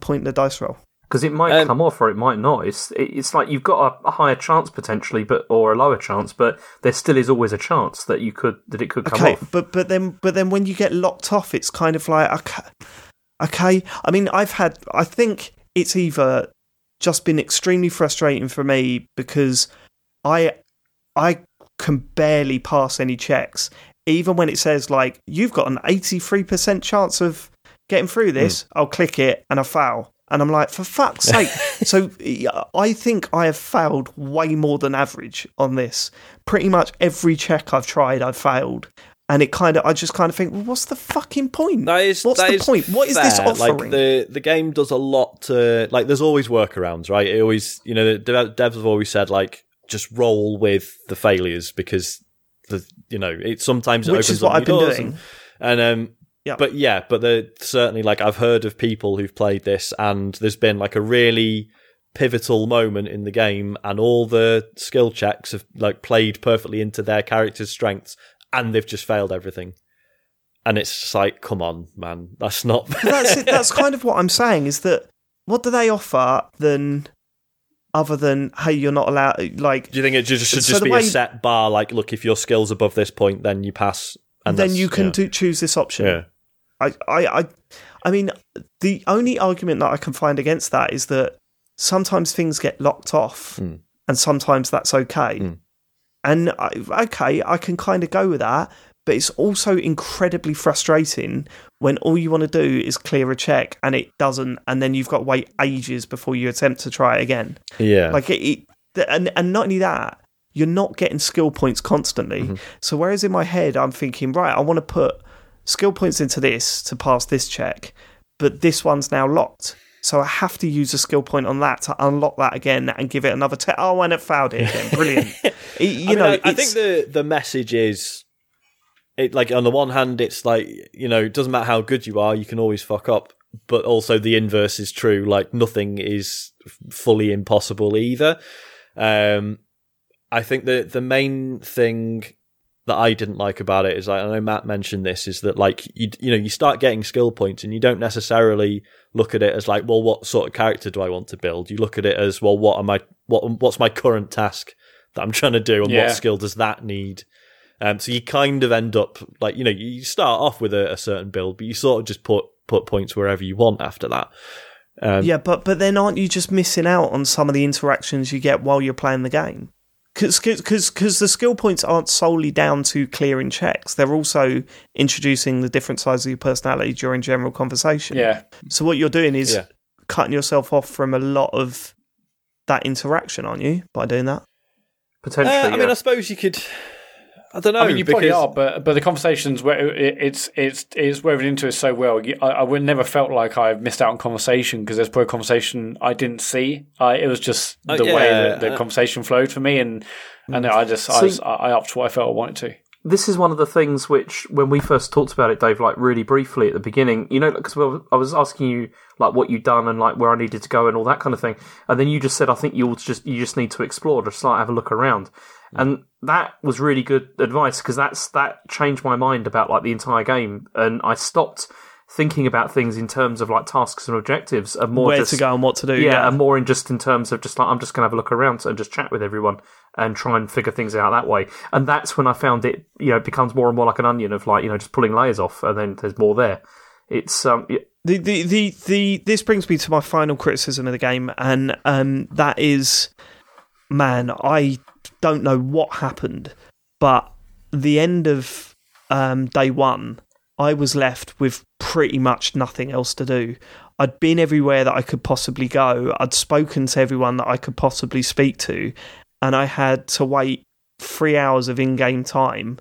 point of the dice roll? Because it might come off or it might not. It's like you've got a higher chance potentially, or a lower chance, but there still is always a chance that it could come off. But then when you get locked off, it's kind of like okay. I mean, I think it's either just been extremely frustrating for me because I can barely pass any checks, even when it says like you've got an 83% chance of getting through this. I'll click it and I fail, and I'm like, for fuck's sake. So I think I have failed way more than average on this. Pretty much every check I've tried, I've failed, and I just think, well, what's the fucking point? What is this offering? Like, the game does a lot to, like, there's always workarounds, right? It always, the devs have always said, like, just roll with the failures because sometimes it opens up your doors. Which is what I've been doing. But certainly, like, I've heard of people who've played this, and there's been like a really pivotal moment in the game, and all the skill checks have like played perfectly into their character's strengths, and they've just failed everything. And it's just like, come on, man, that's not. That's it. That's kind of what I'm saying. Is that what do they offer then? Other than, hey, you're not allowed, like... Do you think it should just be a set bar, like, look, if your skill's above this point, then you pass? And then you can choose this option. Yeah. I mean, the only argument that I can find against that is that sometimes things get locked off, and sometimes that's okay. And, I can kind of go with that, but it's also incredibly frustrating when all you want to do is clear a check and it doesn't, and then you've got to wait ages before you attempt to try it again. Yeah. Like and not only that, you're not getting skill points constantly. Mm-hmm. So whereas in my head, I'm thinking, right, I want to put skill points into this to pass this check, but this one's now locked. So I have to use a skill point on that to unlock that again and give it another test. Oh, and it failed it again. Brilliant. I think the message is... It, like, on the one hand, it's like, it doesn't matter how good you are, you can always fuck up. But also the inverse is true. Like, nothing is fully impossible either. I think that the main thing that I didn't like about it is, like, I know Matt mentioned this, is that, like, you start getting skill points and you don't necessarily look at it as like, well, what sort of character do I want to build? You look at it as, well, what's my current task that I'm trying to do, and what skill does that need? So you kind of end up, like, you start off with a certain build, but you sort of just put points wherever you want after that. But then aren't you just missing out on some of the interactions you get while you're playing the game? Because the skill points aren't solely down to clearing checks. They're also introducing the different sides of your personality during general conversation. Yeah. So what you're doing is cutting yourself off from a lot of that interaction, aren't you, by doing that? Potentially, I mean, I suppose you could... I don't know. I mean, probably are, but the conversations where it's woven into it so well. I would never felt like I missed out on conversation because there's probably a conversation I didn't see. It was just the way that the conversation flowed for me, and I upped what I felt I wanted to. this is one of the things which, when we first talked about it, Dave, like really briefly at the beginning, you know, because I was asking you like what you'd done and like where I needed to go and all that kind of thing, and then you just said, I think you just need to explore, just like have a look around, and that was really good advice because that changed my mind about like the entire game, and I stopped thinking about things in terms of like tasks and objectives, and more where just, to go and what to do, and more in just in terms of just like I'm just going to have a look around and just chat with everyone and try and figure things out that way. And that's when I found it, you know, it becomes more and more like an onion of like, you know, just pulling layers off, and then there's more there. It's this brings me to my final criticism of the game, and that is, man, I don't know what happened, but the end of day one, I was left with pretty much nothing else to do. I'd been everywhere that I could possibly go. I'd spoken to everyone that I could possibly speak to, and I had to wait 3 hours of in-game time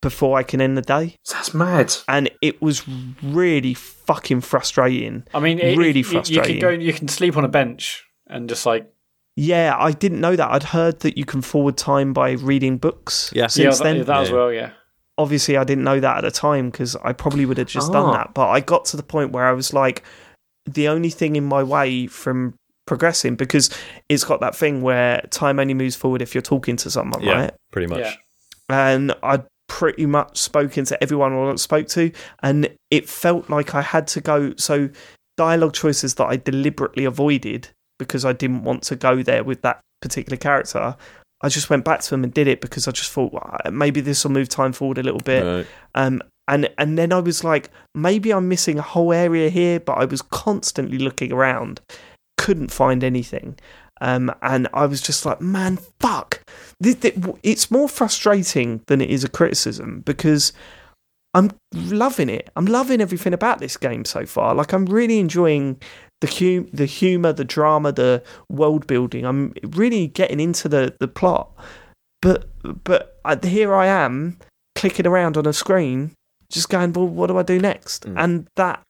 before I can end the day. That's mad. And it was really fucking frustrating. I mean, really frustrating. You can sleep on a bench and just like... Yeah, I didn't know that. I'd heard that you can forward time by reading books since then. That as well, yeah. Obviously, I didn't know that at the time because I probably would have just done that. But I got to the point where I was like, the only thing in my way from progressing, because it's got that thing where time only moves forward if you're talking to someone, right? Pretty much. Yeah. And I'd pretty much spoken to everyone I spoke to, and it felt like I had to go. So dialogue choices that I deliberately avoided because I didn't want to go there with that particular character, I just went back to them and did it because I just thought, well, maybe this will move time forward a little bit. Right. And then I was like, maybe I'm missing a whole area here, but I was constantly looking around, couldn't find anything. And I was just like, man, fuck. It's more frustrating than it is a criticism because I'm loving it. I'm loving everything about this game so far. Like, I'm really enjoying the humour, the drama, the world building. I'm really getting into the plot. But here I am, clicking around on a screen, just going, well, what do I do next? And that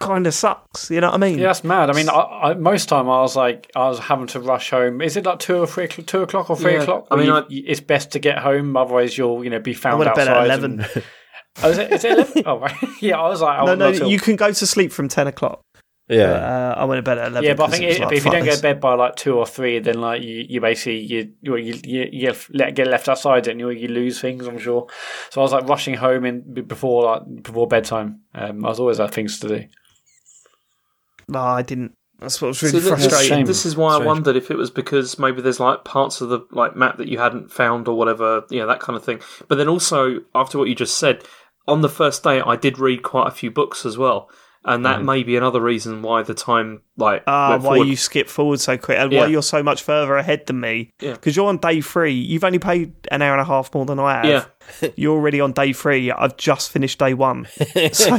kind of sucks, you know what I mean? Yeah, that's mad. I mean, I most time I was like, I was having to rush home. Is it like 2 o'clock or 3 o'clock? I mean, it's best to get home, otherwise you'll, you know, be found outside. I would have been at 11. Is it 11? Oh, right. Yeah, I was like... you can go to sleep from 10 o'clock. Yeah. I went to bed at 11. Yeah, but I think if you don't go to bed by like 2 or 3, then like you basically you get left outside and you lose things, I'm sure. So I was like rushing home before bedtime. I was always had things to do. No, I didn't. That's what was really frustrating. This is why I wondered if it was because maybe there's like parts of the like map that you hadn't found or whatever, you know, that kind of thing. But then also, after what you just said, on the first day I did read quite a few books as well. And that may be another reason why the time went forward. You skip forward so quick and why you're so much further ahead than me. Because you're on day 3. You've only played an hour and a half more than I have. Yeah. You're already on day 3. I've just finished day 1. So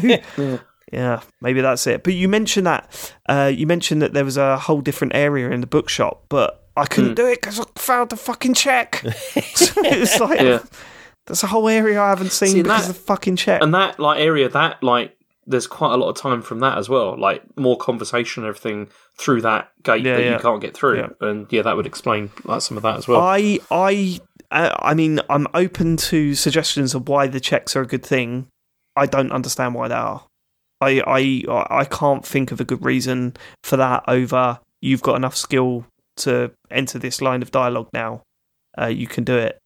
yeah, maybe that's it. But you mentioned that there was a whole different area in the bookshop, but I couldn't do it because I failed to fucking check. So it's like that's a whole area I haven't seen because of the fucking check. And that like area that like. There's quite a lot of time from that as well, like more conversation and everything through that gate you can't get through. Yeah. And that would explain like some of that as well. I mean, I'm open to suggestions of why the checks are a good thing. I don't understand why they are. I can't think of a good reason for that over you've got enough skill to enter this line of dialogue now. You can do it.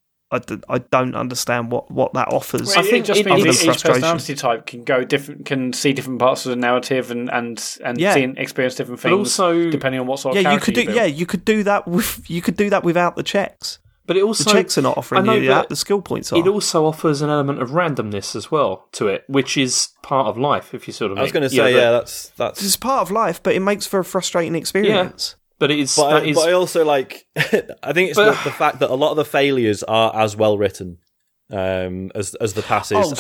I don't understand what that offers. Well, I think just means each personality type can go different, can see different parts of the narrative and see and experience different things. But also, depending on what sort of character you build. Yeah, you could do that without the checks. But it also the checks are not offering you that. The skill points are. It also offers an element of randomness as well to it, which is part of life. If you sort of, that's it's part of life, but it makes for a frustrating experience. Yeah. But I also like. I think it's the fact that a lot of the failures are as well written as the passes,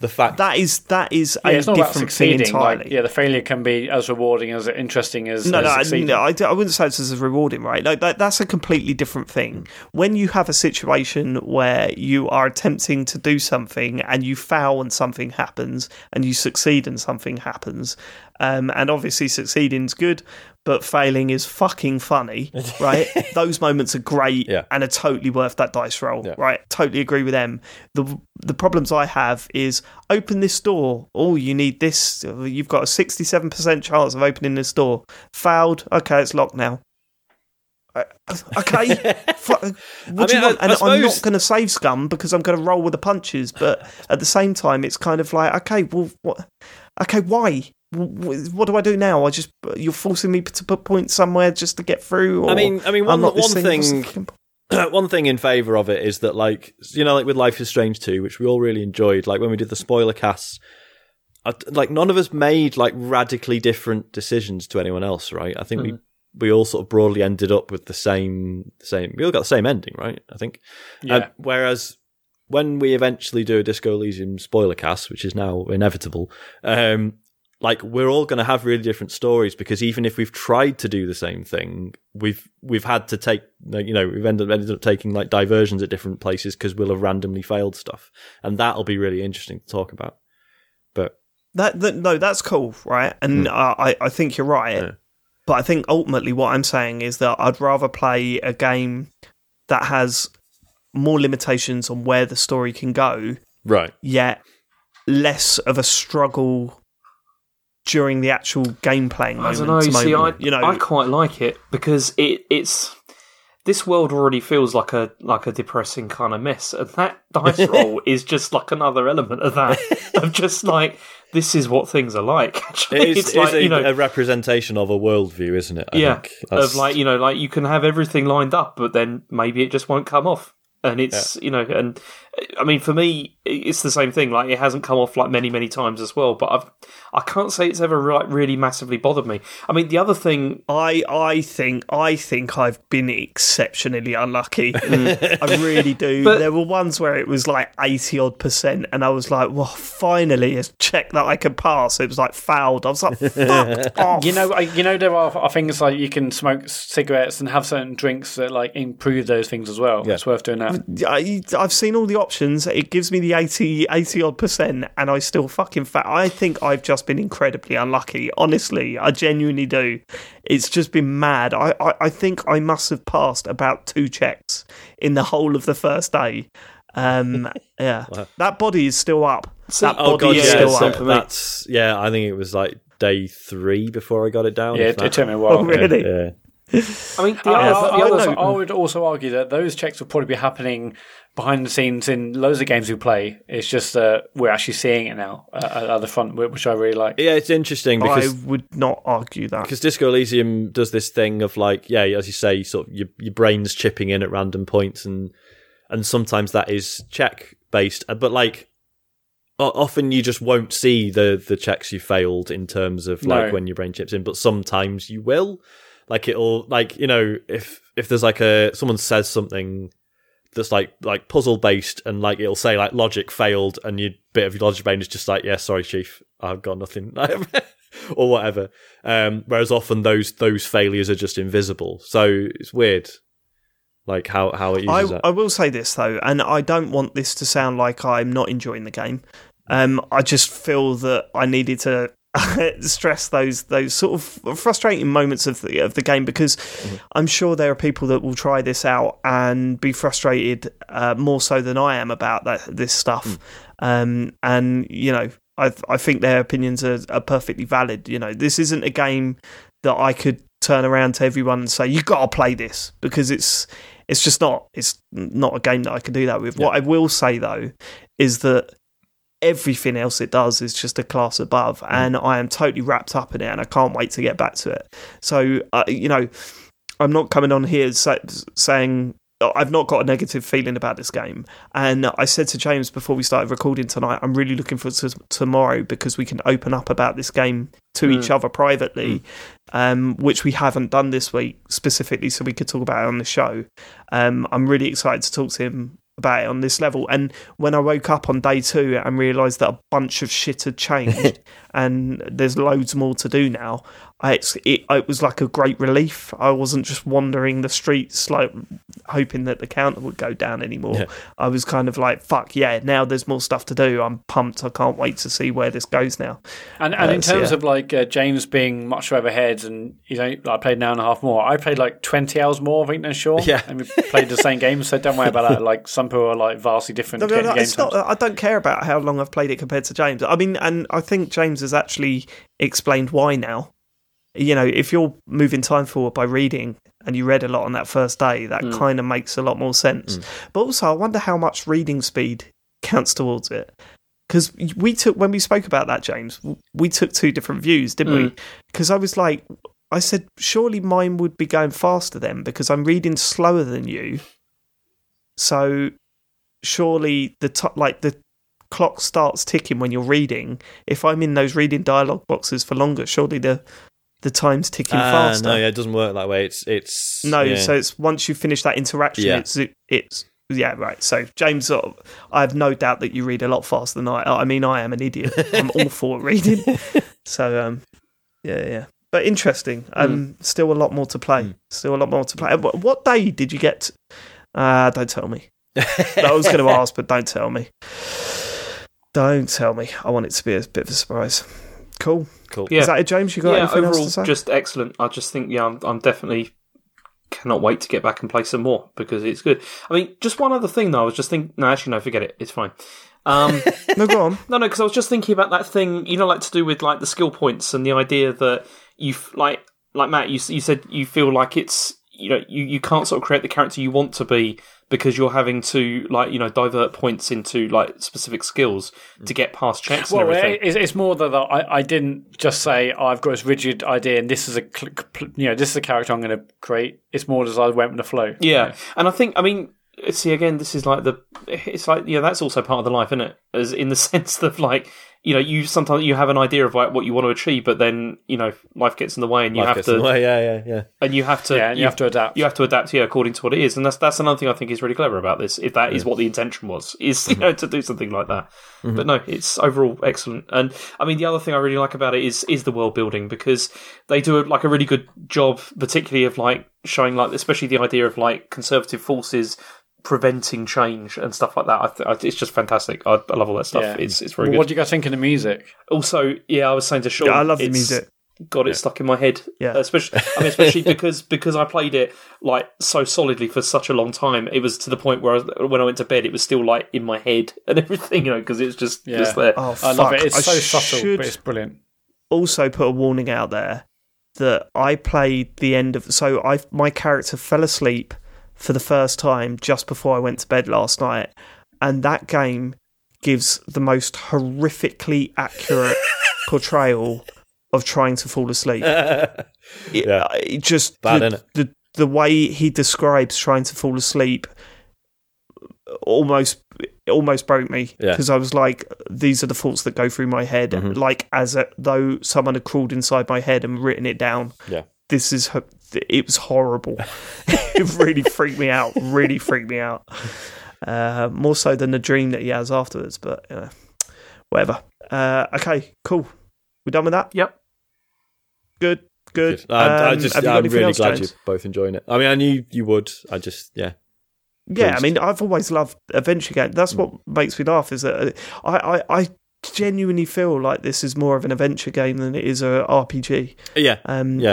the fact that is a different thing entirely. Like, the failure can be as rewarding as interesting as succeeding. I wouldn't say it's as rewarding, right? Like that's a completely different thing. When you have a situation where you are attempting to do something and you fail and something happens, and you succeed and something happens, and obviously succeeding's good. but failing is fucking funny, right? Those moments are great and are totally worth that dice roll, right? Totally agree with them. The problems I have is open this door. Oh, you need this. You've got a 67% chance of opening this door. Failed. Okay, it's locked now. Okay, what do you want? And I'm not going to save scum because I'm going to roll with the punches. But at the same time, it's kind of like, okay, well, what? Okay, why? What do I do now? You're forcing me to put points somewhere just to get through. Or I mean, one thing in favour of it is that, like, you know, like with Life is Strange 2, which we all really enjoyed. Like when we did the spoiler casts, like none of us made like radically different decisions to anyone else, right? I think we all sort of broadly ended up with the same. We all got the same ending, right? I think. Yeah. Whereas when we eventually do a Disco Elysium spoiler cast, which is now inevitable, like we're all going to have really different stories because even if we've tried to do the same thing, we've had to take, you know, we've ended up taking like diversions at different places because we'll have randomly failed stuff, and that'll be really interesting to talk about. But that's cool, right? And I think you're right. Yeah. But I think ultimately what I'm saying is that I'd rather play a game that has more limitations on where the story can go, right? Yet less of a struggle during the actual game playing moment. I don't know. I quite like it because it's this world already feels like a depressing kind of mess, and that dice roll is just like another element of that. Of just like. This is what things are like. Actually. It's a representation of a worldview, isn't it? I think. Of like, you know, like you can have everything lined up, but then maybe it just won't come off. And it's, you know, and I mean, for me, it's the same thing. Like it hasn't come off like many, many times as well, but I can't say it's ever like really massively bothered me. I mean, the other thing, I think I've been exceptionally unlucky. I really do. But there were ones where it was like 80% odd, and I was like, well, finally, it's checked that I could pass. It was like fouled. I was like, fuck off. You know, there are things like you can smoke cigarettes and have certain drinks that like improve those things as well. Yeah. It's worth doing that. I've seen all the options. It gives me the 80 odd percent, and I still fucking fat. I think I've just been incredibly unlucky. Honestly, I genuinely do. It's just been mad. I think I must have passed about 2 checks in the whole of the first day. Yeah, wow. That body is still up. That body is still up. I think it was like day 3 before I got it down. Yeah, it took me a while. Oh, really? Yeah. I mean, I would also argue that those checks will probably be happening behind the scenes in loads of games we play. It's just that we're actually seeing it now at the front, which I really like. Yeah, it's interesting because I would not argue that, because Disco Elysium does this thing of like, yeah, as you say, sort of your brain's chipping in at random points, and sometimes that is check based, but like often you just won't see the checks you failed in terms of like when your brain chips in, but sometimes you will. Like it'll, like, you know, if there's like someone says something that's like puzzle based, and like it'll say like logic failed, and your bit of your logic brain is just like, yeah, sorry chief, I've got nothing, or whatever. Whereas often those failures are just invisible, so it's weird. Like how it uses that. I will say this though, and I don't want this to sound like I'm not enjoying the game. I just feel that I needed to stress those sort of frustrating moments of the game, because I'm sure there are people that will try this out and be frustrated more so than I am about this stuff. And you know, I think their opinions are perfectly valid. You know, this isn't a game that I could turn around to everyone and say you gotta play this, because it's just not. It's not a game that I can do that with. Yeah. What I will say though is that everything else it does is just a class above, and I am totally wrapped up in it, and I can't wait to get back to it. So, you know, I'm not coming on here saying I've not got a negative feeling about this game. And I said to James before we started recording tonight, I'm really looking forward to tomorrow, because we can open up about this game to each other privately, which we haven't done this week specifically, so we could talk about it on the show. I'm really excited to talk to him about it on this level. And when I woke up on day 2 and realised that a bunch of shit had changed and there's loads more to do now, It was like a great relief. I wasn't just wandering the streets like hoping that the counter would go down anymore. Yeah. I was kind of like, fuck yeah, now there's more stuff to do. I'm pumped. I can't wait to see where this goes now. And in terms of like James being much further ahead, and you know, I played an hour and a half more. I played like 20 hours more, I think, than Sean. Yeah. And we played the same game, so don't worry about that. Like some people are like vastly different. I don't care about how long I've played it compared to James. I mean, and I think James has actually explained why now. You know, if you're moving time forward by reading and you read a lot on that first day, that kind of makes a lot more sense. But also, I wonder how much reading speed counts towards it. Because we took, when we spoke about that, James, we took two different views, didn't we? Because I was like, I said, surely mine would be going faster then because I'm reading slower than you. So surely the clock starts ticking when you're reading. If I'm in those reading dialogue boxes for longer, surely the time's ticking faster. No, yeah, it doesn't work that way. It's no. Yeah. So it's once you finish that interaction, it's yeah, right. So James, I have no doubt that you read a lot faster than I. I mean, I am an idiot. I'm all for reading. So yeah. But interesting. Still a lot more to play. What day did you get? Don't tell me. I was going to ask, but don't tell me. I want it to be a bit of a surprise. Cool. Yeah. Is that it, James? You got anything overall else to say? Just excellent. I just think I'm definitely cannot wait to get back and play some more because it's good. I mean, just one other thing though. I was just thinking. No, actually, no. Forget it. It's fine. No, go on. No, because I was just thinking about that thing. You know, like to do with like the skill points and the idea that you've like Matt. You said you feel like it's you can't sort of create the character you want to be because you're having to like divert points into like specific skills to get past checks and everything. It's more that I didn't just say I've got this rigid idea and this is a character I'm going to create. It's more as I went with the flow. Yeah, and I think see again, this is like that's also part of the life, isn't it? As in the sense of like. You sometimes you have an idea of like what you want to achieve, but then life gets in the way, and you have to adapt. You have to adapt, according to what it is, and that's another thing I think is really clever about this. If that is what the intention was, is to do something like that. Mm-hmm. But no, it's overall excellent, and the other thing I really like about it is the world building because they do like a really good job, particularly of like showing like especially the idea of like conservative forces. Preventing change and stuff like that. It's just fantastic. I love all that stuff. Yeah. It's very good. What do you guys think of the music? Also, I was saying to Sean, I love the music. God, it's stuck in my head. Yeah, especially because I played it like so solidly for such a long time. It was to the point where when I went to bed, it was still like in my head and everything. Because it's just there. Oh, fuck. I love it. It's so subtle, but it's brilliant. Also, put a warning out there that I played the end of. So my character fell asleep. For the first time just before I went to bed last night, and that game gives the most horrifically accurate portrayal of trying to fall asleep. It just bad, isn't it? The way he describes trying to fall asleep almost broke me because I was like, these are the thoughts that go through my head, like though someone had crawled inside my head and written it down. Yeah, this is. It was horrible. It really freaked me out. More so than the dream that he has afterwards, but whatever. Okay, cool. We're done with that? Yep. Good. I'm really glad you're both enjoying it. I knew you would. I just, yeah. Yeah, pleased. I've always loved adventure games. That's what makes me laugh is that I genuinely feel like this is more of an adventure game than it is a RPG.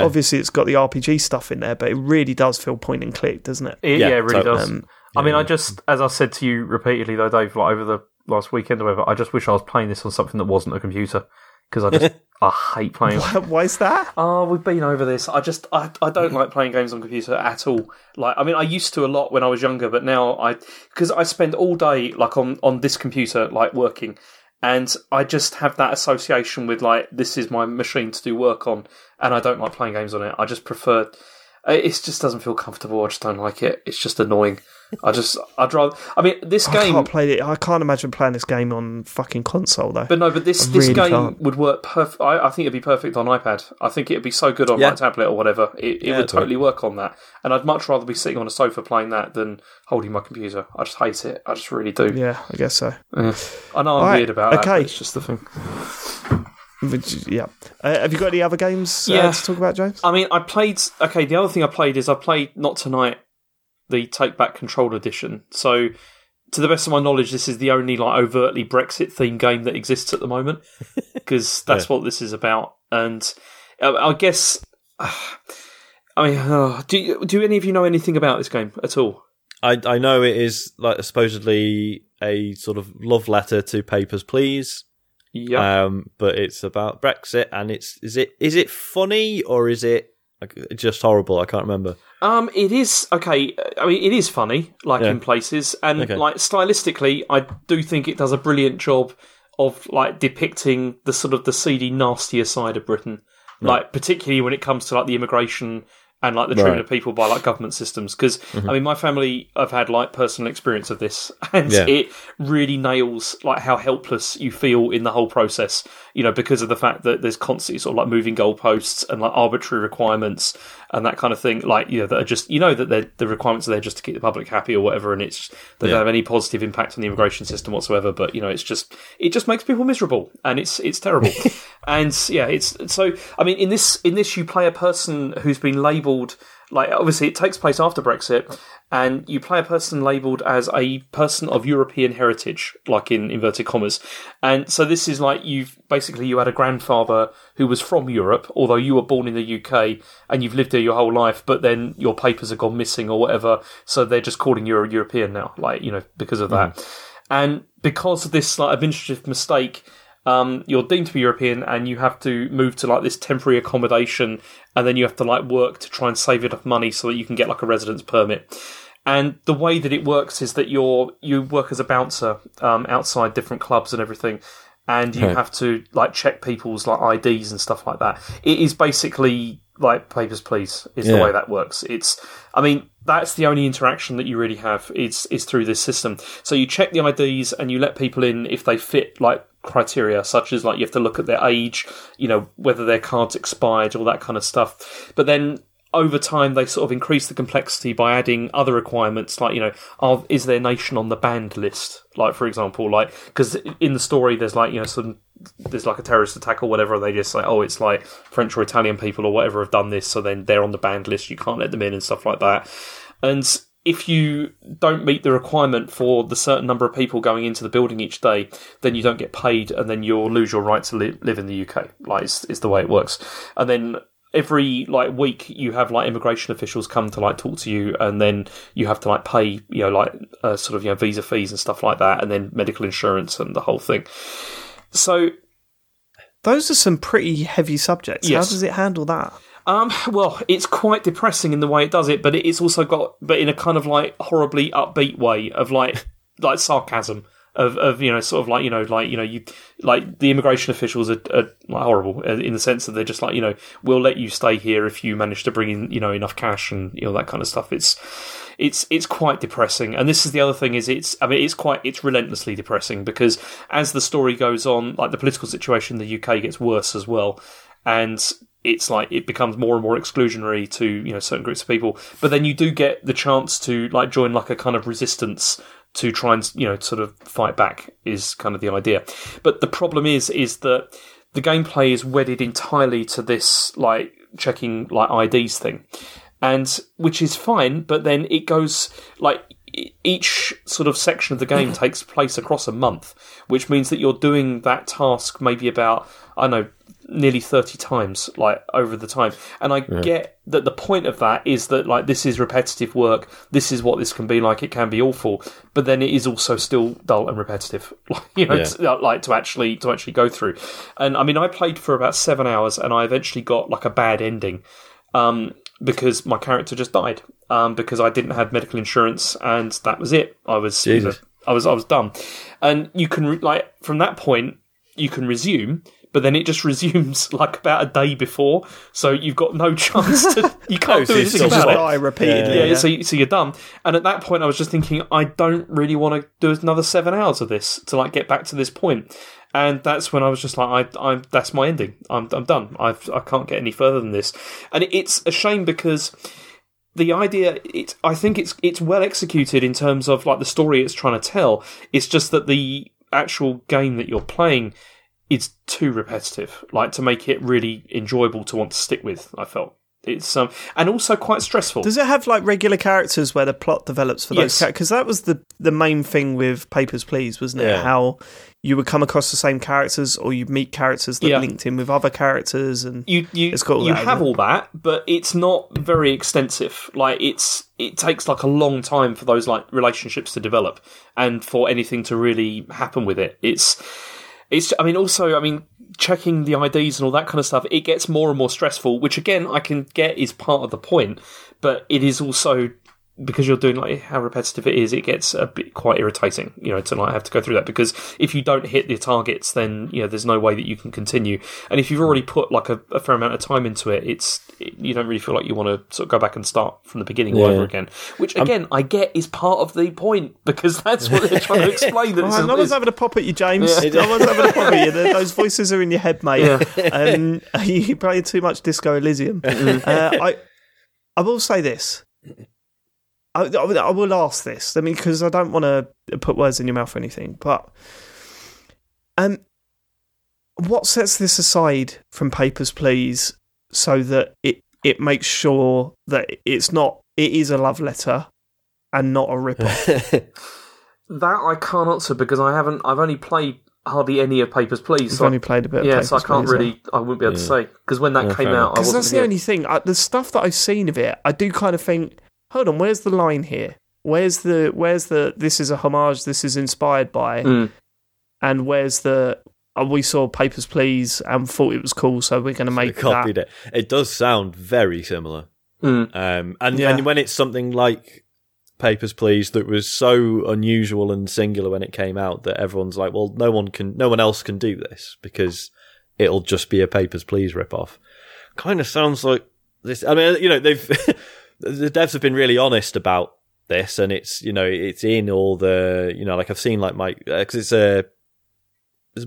Obviously it's got the RPG stuff in there, but it really does feel point and click, doesn't it? It really totally. Does I just, as I said to you repeatedly though, Dave, like over the last weekend or whatever, I just wish I was playing this on something that wasn't a computer because I hate playing. Why is that? Oh, we've been over this. I don't like playing games on computer at all. Like, I used to a lot when I was younger, but now because I spend all day like on this computer, like working. And I just have that association with, like, this is my machine to do work on, and I don't like playing games on it. I just prefer... It just doesn't feel comfortable. I just don't like it. It's just annoying. I'd rather... this game... I can't imagine playing this game on fucking console, though. But no, but this game would work perfect. I think it'd be perfect on iPad. I think it'd be so good on my tablet or whatever. It would totally work on that. And I'd much rather be sitting on a sofa playing that than holding my computer. I just hate it. I just really do. Yeah, I guess so. I know I'm weird about that, but it's just the thing. Which, yeah. Have you got any other games to talk about, James? I mean, I played... Okay, the other thing I played is I played Not Tonight, the Take Back Control edition. So, to the best of my knowledge, this is the only like overtly Brexit-themed game that exists at the moment, because that's what this is about. And I guess... I mean, do any of you know anything about this game at all? I know it is like supposedly a sort of love letter to Papers, Please. Yeah, but it's about Brexit, and is it funny or is it like, just horrible? I can't remember. It is okay. I mean, it is funny, like in places, and like stylistically, I do think it does a brilliant job of like depicting the sort of the seedy, nastier side of Britain, like particularly when it comes to like the immigration and like the treatment of people by like government systems. Because I mean, my family have had like personal experience of this, and it really nails like how helpless you feel in the whole process, you know, because of the fact that there's constantly sort of like moving goalposts and like arbitrary requirements and that kind of thing, like, you know, that are just, you know, that the requirements are there just to keep the public happy or whatever, and it's they don't have any positive impact on the immigration system whatsoever. But you know, it just makes people miserable, and it's terrible. And yeah, it's so. I mean, in this, you play a person who's been labelled. Like, obviously, it takes place after Brexit, and you play a person labelled as a person of European heritage, like in inverted commas. And so this is like you had a grandfather who was from Europe, although you were born in the UK and you've lived there your whole life, but then your papers have gone missing or whatever, so they're just calling you a European now, like, you know, because of that. And because of this like administrative mistake, you're deemed to be European, and you have to move to like this temporary accommodation, and then you have to like work to try and save enough money so that you can get like a residence permit. And the way that it works is that you work as a bouncer outside different clubs and everything, and you have to like check people's like IDs and stuff like that. It is basically like Papers, Please is the way that works. It's, I mean, that's the only interaction that you really have is through this system. So you check the IDs and you let people in if they fit like criteria, such as like you have to look at their age, you know, whether their card's expired, all that kind of stuff. But then over time they sort of increase the complexity by adding other requirements, like, you know, is their nation on the banned list, like, for example, like, because in the story there's like, you know, there's like a terrorist attack or whatever, and they just say, oh, it's like French or Italian people or whatever have done this, so then they're on the banned list, you can't let them in and stuff like that. And if you don't meet the requirement for the certain number of people going into the building each day, then you don't get paid, and then you'll lose your right to live in the UK. Like, it's the way it works. And then every like week you have like immigration officials come to like talk to you, and then you have to like pay, you know, like sort of, you know, visa fees and stuff like that, and then medical insurance and the whole thing. So those are some pretty heavy subjects. Yes. How does it handle that? Well, it's quite depressing in the way it does it, but it's also got, but in a kind of like horribly upbeat way of like, like sarcasm of, you know, sort of like, you know, you like the immigration officials are like horrible in the sense that they're just like, you know, we'll let you stay here if you manage to bring in, you know, enough cash and, you know, that kind of stuff. It's quite depressing. And this is the other thing is it's relentlessly depressing, because as the story goes on, like the political situation in the UK gets worse as well. And it's like it becomes more and more exclusionary to, you know, certain groups of people. But then you do get the chance to like join like a kind of resistance to try and, you know, sort of fight back is kind of the idea. But the problem is that the gameplay is wedded entirely to this like checking like IDs thing, and which is fine. But then it goes like each sort of section of the game takes place across a month, which means that you're doing that task maybe about, I don't know, nearly 30 times like over the time. And I get that the point of that is that like this is repetitive work, this is what this can be like, it can be awful, but then it is also still dull and repetitive, like, you know, to actually go through. And I mean, I played for about 7 hours, and I eventually got like a bad ending because my character just died because I didn't have medical insurance, and that was it. I was done. And you can like from that point you can resume, but then it just resumes like about a day before, so you've got no chance to... You can't do anything about it. Die repeatedly. Yeah. So you're done. And at that point, I was just thinking, I don't really want to do another 7 hours of this to like get back to this point. And that's when I was just like, I'm that's my ending. I'm done. I can't get any further than this. And it's a shame because... the idea, I think it's well executed in terms of like the story it's trying to tell. It's just that the actual game that you're playing is too repetitive, like, to make it really enjoyable to want to stick with, I felt. It's and also quite stressful. Does it have like regular characters where the plot develops for those characters? Because that was the main thing with Papers, Please, wasn't it? Yeah. How you would come across the same characters, or you'd meet characters that linked in with other characters, and you have all that, but it's not very extensive. Like, it takes like a long time for those like relationships to develop and for anything to really happen with it. I mean, checking the IDs and all that kind of stuff, it gets more and more stressful, which again, I can get is part of the point, but it is also, because you're doing like how repetitive it is, it gets a bit quite irritating, you know, to not have to go through that, because if you don't hit the targets, then, you know, there's no way that you can continue. And if you've already put like a fair amount of time into it, you don't really feel like you want to sort of go back and start from the beginning all over again, which again, I get is part of the point, because that's what they're trying to explain. No one's having a pop at you, James. No one's having a pop at you. Those voices are in your head, mate. Yeah. You play too much Disco Elysium. I will say this. I will ask this, I mean, because I don't want to put words in your mouth or anything, but what sets this aside from Papers, Please, so that it makes sure that it is a love letter and not a rip-off? That I can't answer, because I've only played hardly any of Papers, Please. You've only played a bit of Papers, Please. Yeah, so I can't really... I wouldn't be able to say, because when that came out, I wasn't... Because that's the only thing. The stuff that I've seen of it, I do kind of think... Hold on, where's the line here? Where's the this is a homage, this is inspired by, and where's the we saw Papers, Please and thought it was cool, so we're going to make copied that. It does sound very similar. And when it's something like Papers, Please that was so unusual and singular when it came out that everyone's like, well, no one else can do this because it'll just be a Papers, Please ripoff. Kind of sounds like this. I mean, you know, they've. The devs have been really honest about this, and it's, you know, it's in all the, you know, like I've seen like Mike, because is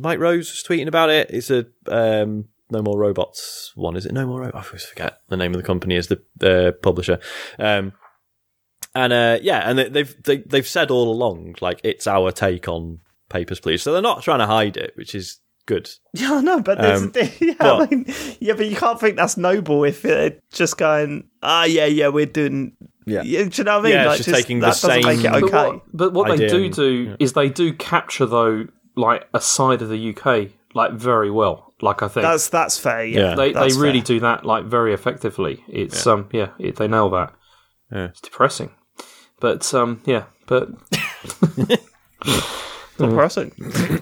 Mike Rose tweeting about it. It's a No More Robots one, is it? No More Robots. I always forget the name of the company is the publisher, and they've said all along, like, it's our take on Papers, Please, so they're not trying to hide it, which is good. Yeah, I know, but but you can't think that's noble if they're just going, we're doing... Yeah. Do you know what I mean? Yeah, like, just taking the same... That doesn't make it okay. But what they do is they do capture, though, like, a side of the UK, like, very well. Like, I think... That's fair, yeah. They really do that, like, very effectively. It's, they nail that. Yeah. It's depressing. But, Depressing.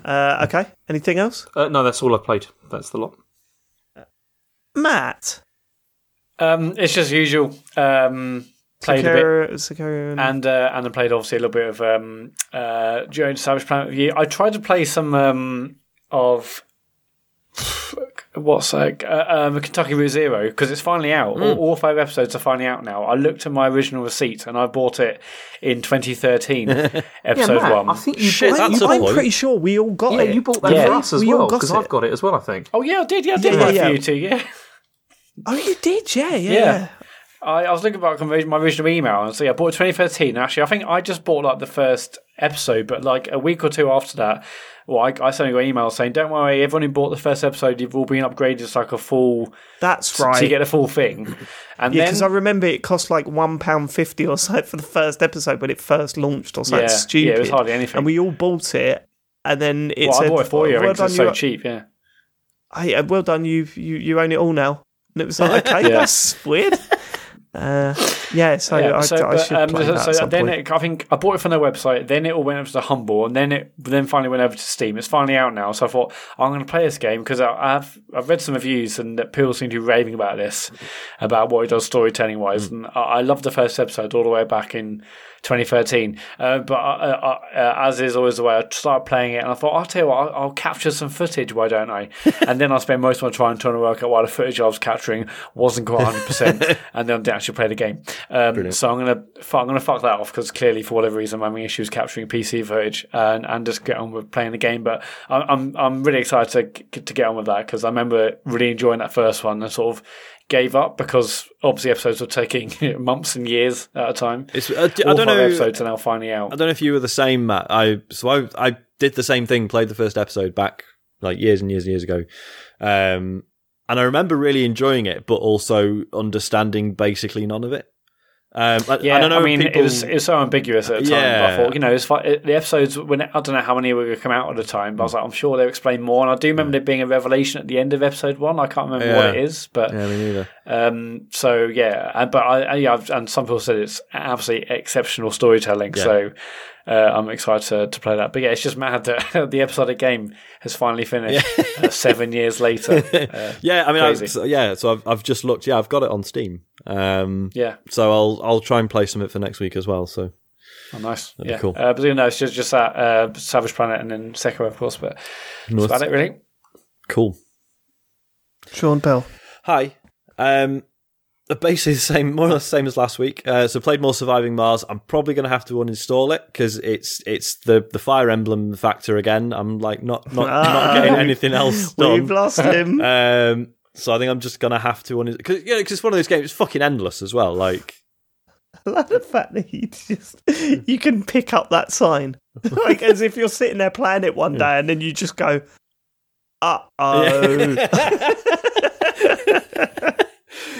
Okay. Anything else? No, that's all I've played. That's the lot. Matt? It's just usual. Played Sekiro, a bit. Sekiro. And I played, obviously, a little bit of Joe Savage Planet Review. I tried to play some of... What's that? Kentucky Route Zero, because it's finally out. All 5 episodes are finally out now. I looked at my original receipt and I bought it in 2013, episode 1. I think I'm pretty sure we all got it. Yeah, you bought that for us as well, because I've got it as well, I think. Oh, yeah, I did. Yeah, I did buy it for you too, yeah. Oh, you did, yeah. I was looking about my original email, and so I bought it 2013. Actually, I think I just bought like the first episode, but like a week or two after that, well, I suddenly got an email saying, "Don't worry, everyone who bought the first episode, you've all been upgraded to like a full." That's right. To get a full thing, and because I remember it cost like £1.50 or so for the first episode when it first launched, or something stupid. Yeah, it was hardly anything, and we all bought it, and then I bought it for you because it's so cheap. Yeah. Hey, well done, you own it all now, and it was like, okay, that's weird. I think I bought it from their website, then it all went over to Humble, and then finally went over to Steam. It's finally out now, so I thought, I'm going to play this game, because I've read some reviews and that people seem to be raving about this, about what it does storytelling wise, and I loved the first episode all the way back in 2013, but as is always the way, I started playing it and I thought, I'll tell you what, I'll capture some footage, why don't I? And then I spent most of my time trying to work out why the footage I was capturing wasn't quite 100%, and then I didn't actually play the game. So I'm gonna fuck that off, because clearly for whatever reason I'm having issues capturing PC footage, and just get on with playing the game. But I'm really excited to get on with that, because I remember really enjoying that first one and sort of gave up, because obviously episodes were taking months and years at a time. Episodes are now finally out. I don't know if you were the same, Matt. I did the same thing, played the first episode back like years and years and years ago. And I remember really enjoying it, but also understanding basically none of it. People... it was so ambiguous at the time. Yeah. I thought, it's like the episodes, when I don't know how many were going to come out at the time, but I was like, I'm sure they'll explain more. And I do remember there being a revelation at the end of episode one. I can't remember what it is, but me neither. And some people said it's absolutely exceptional storytelling. Yeah. So I'm excited to play that. But yeah, it's just mad that the episodic game has finally finished 7 years later. I've just looked. Yeah, I've got it on Steam. So I'll try and play some of it for next week as well. So. Oh, nice. That'd be cool. But it's just that Savage Planet and then Sekiro, of course. But that's about it, really. Cool. Sean Bell. Hi. Basically the same, more or less the same as last week. So played more Surviving Mars. I'm probably going to have to uninstall it because it's the Fire Emblem factor again. I'm like not getting anything else done. We've lost him. So I think I'm just going to have to uninstall because it's one of those games. It's fucking endless as well. Like I love the fact that you can pick up that sign like as if you're sitting there playing it one day and then you just go, I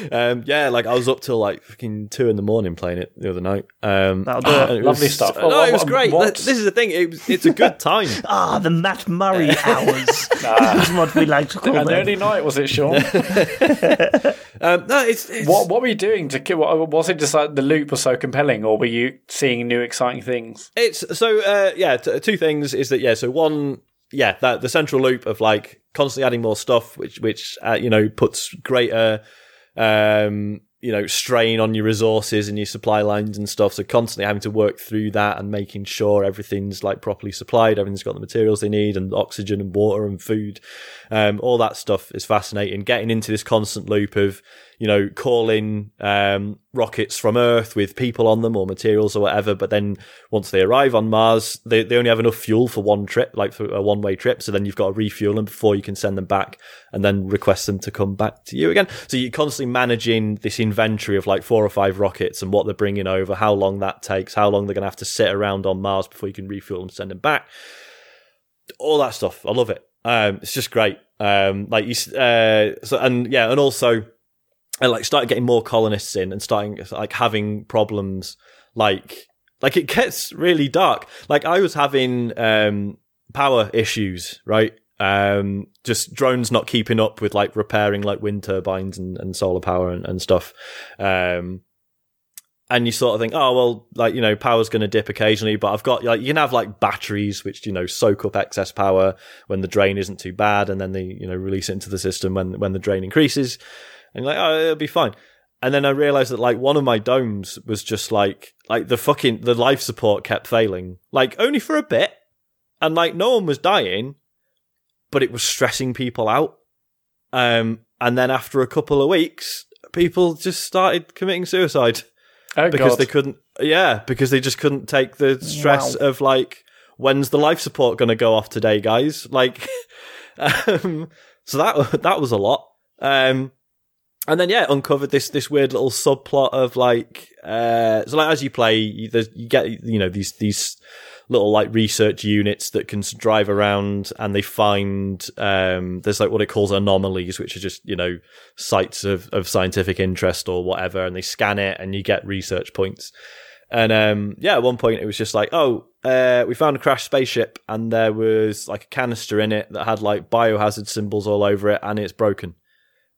was up till like fucking 2 a.m. playing it the other night. That'll do it. Lovely stuff. It was great. This is the thing. It's a good time. The Matt Murray hours. That's what we like to call them. An early night, was it, Sean? What were you doing? Was it just like the loop was so compelling, or were you seeing new exciting things? Two things is that one. Yeah, the central loop of like constantly adding more stuff, which puts greater strain on your resources and your supply lines and stuff. So constantly having to work through that and making sure everything's like properly supplied, everything's got the materials they need and oxygen and water and food, all that stuff is fascinating. Getting into this constant loop of calling rockets from Earth with people on them or materials or whatever, but then once they arrive on Mars, they only have enough fuel for one trip, like for a one-way trip, so then you've got to refuel them before you can send them back and then request them to come back to you again. So you're constantly managing this inventory of like 4 or 5 rockets and what they're bringing over, how long that takes, how long they're going to have to sit around on Mars before you can refuel them, send them back. All that stuff. I love it. It's just great. I like started getting more colonists in and starting like having problems like it gets really dark. Like I was having power issues, right? Just drones not keeping up with like repairing like wind turbines and solar power and stuff. And you sort of think, power's going to dip occasionally, but I've got, you can have like batteries, which, soak up excess power when the drain isn't too bad. And then they, release it into the system when the drain increases. And it'll be fine. And then I realized that like one of my domes was just like the life support kept failing, like only for a bit. And like no one was dying, but it was stressing people out. And then after a couple of weeks, people just started committing suicide they couldn't. Yeah. Because they just couldn't take the stress of like, when's the life support going to go off today, guys? Like, so that was a lot. And then, uncovered this weird little subplot of as you play, you get, these little like research units that can drive around and they find, there's like what it calls anomalies, which are just, sites of scientific interest or whatever. And they scan it and you get research points. And, at one point it was just like, we found a crashed spaceship and there was like a canister in it that had like biohazard symbols all over it and it's broken.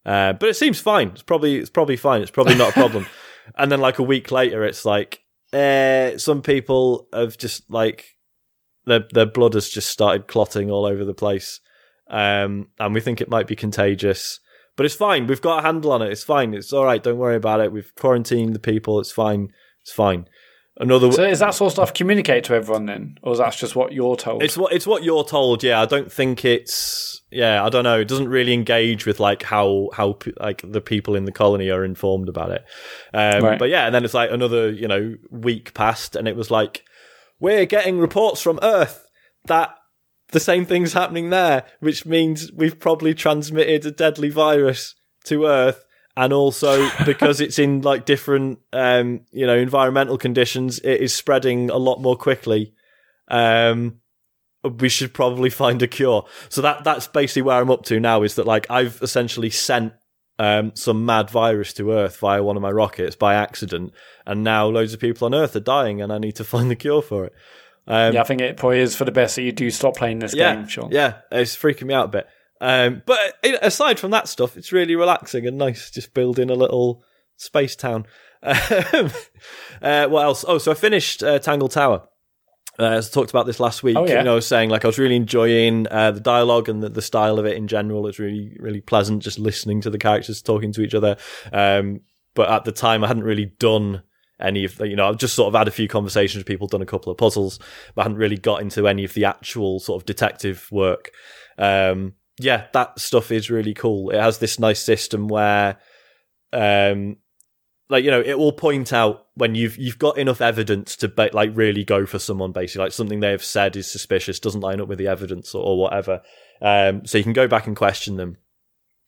But it seems fine. It's probably fine. It's probably not a problem. And then like a week later, it's like, some people have just like, their blood has just started clotting all over the place. And we think it might be contagious, but it's fine. We've got a handle on it. It's fine. It's all right. Don't worry about it. We've quarantined the people. It's fine. It's fine. So is that sort of stuff communicated to everyone then, or is that just what you're told? It's what you're told. Yeah, I don't think it's. Yeah, I don't know. It doesn't really engage with like how like the people in the colony are informed about it. Right. But yeah, and then it's like another week passed, and it was like we're getting reports from Earth that the same thing's happening there, which means we've probably transmitted a deadly virus to Earth. And also because it's in like different, environmental conditions, it is spreading a lot more quickly. we should probably find a cure. So that's basically where I'm up to now, is that like I've essentially sent some mad virus to Earth via one of my rockets by accident, and now loads of people on Earth are dying and I need to find the cure for it. Yeah, I think it probably is for the best that you do stop playing this game, Sean. Yeah, it's freaking me out a bit. But aside from that stuff, it's really relaxing and nice, just building a little space town. What else? Oh, so I finished Tangle Tower. As I talked about this last week, you know, I was saying like I was really enjoying the dialogue and the style of it in general. It's really, really pleasant just listening to the characters talking to each other. But at the time, I hadn't really done any of the, you know, I've just sort of had a few conversations with people, done a couple of puzzles, but I hadn't really got into any of the actual sort of detective work. Yeah, that stuff is really cool. It has this nice system where, like, you know, it will point out when you've got enough evidence to like really go for someone, basically, like something they have said is suspicious, doesn't line up with the evidence or whatever. So you can go back and question them.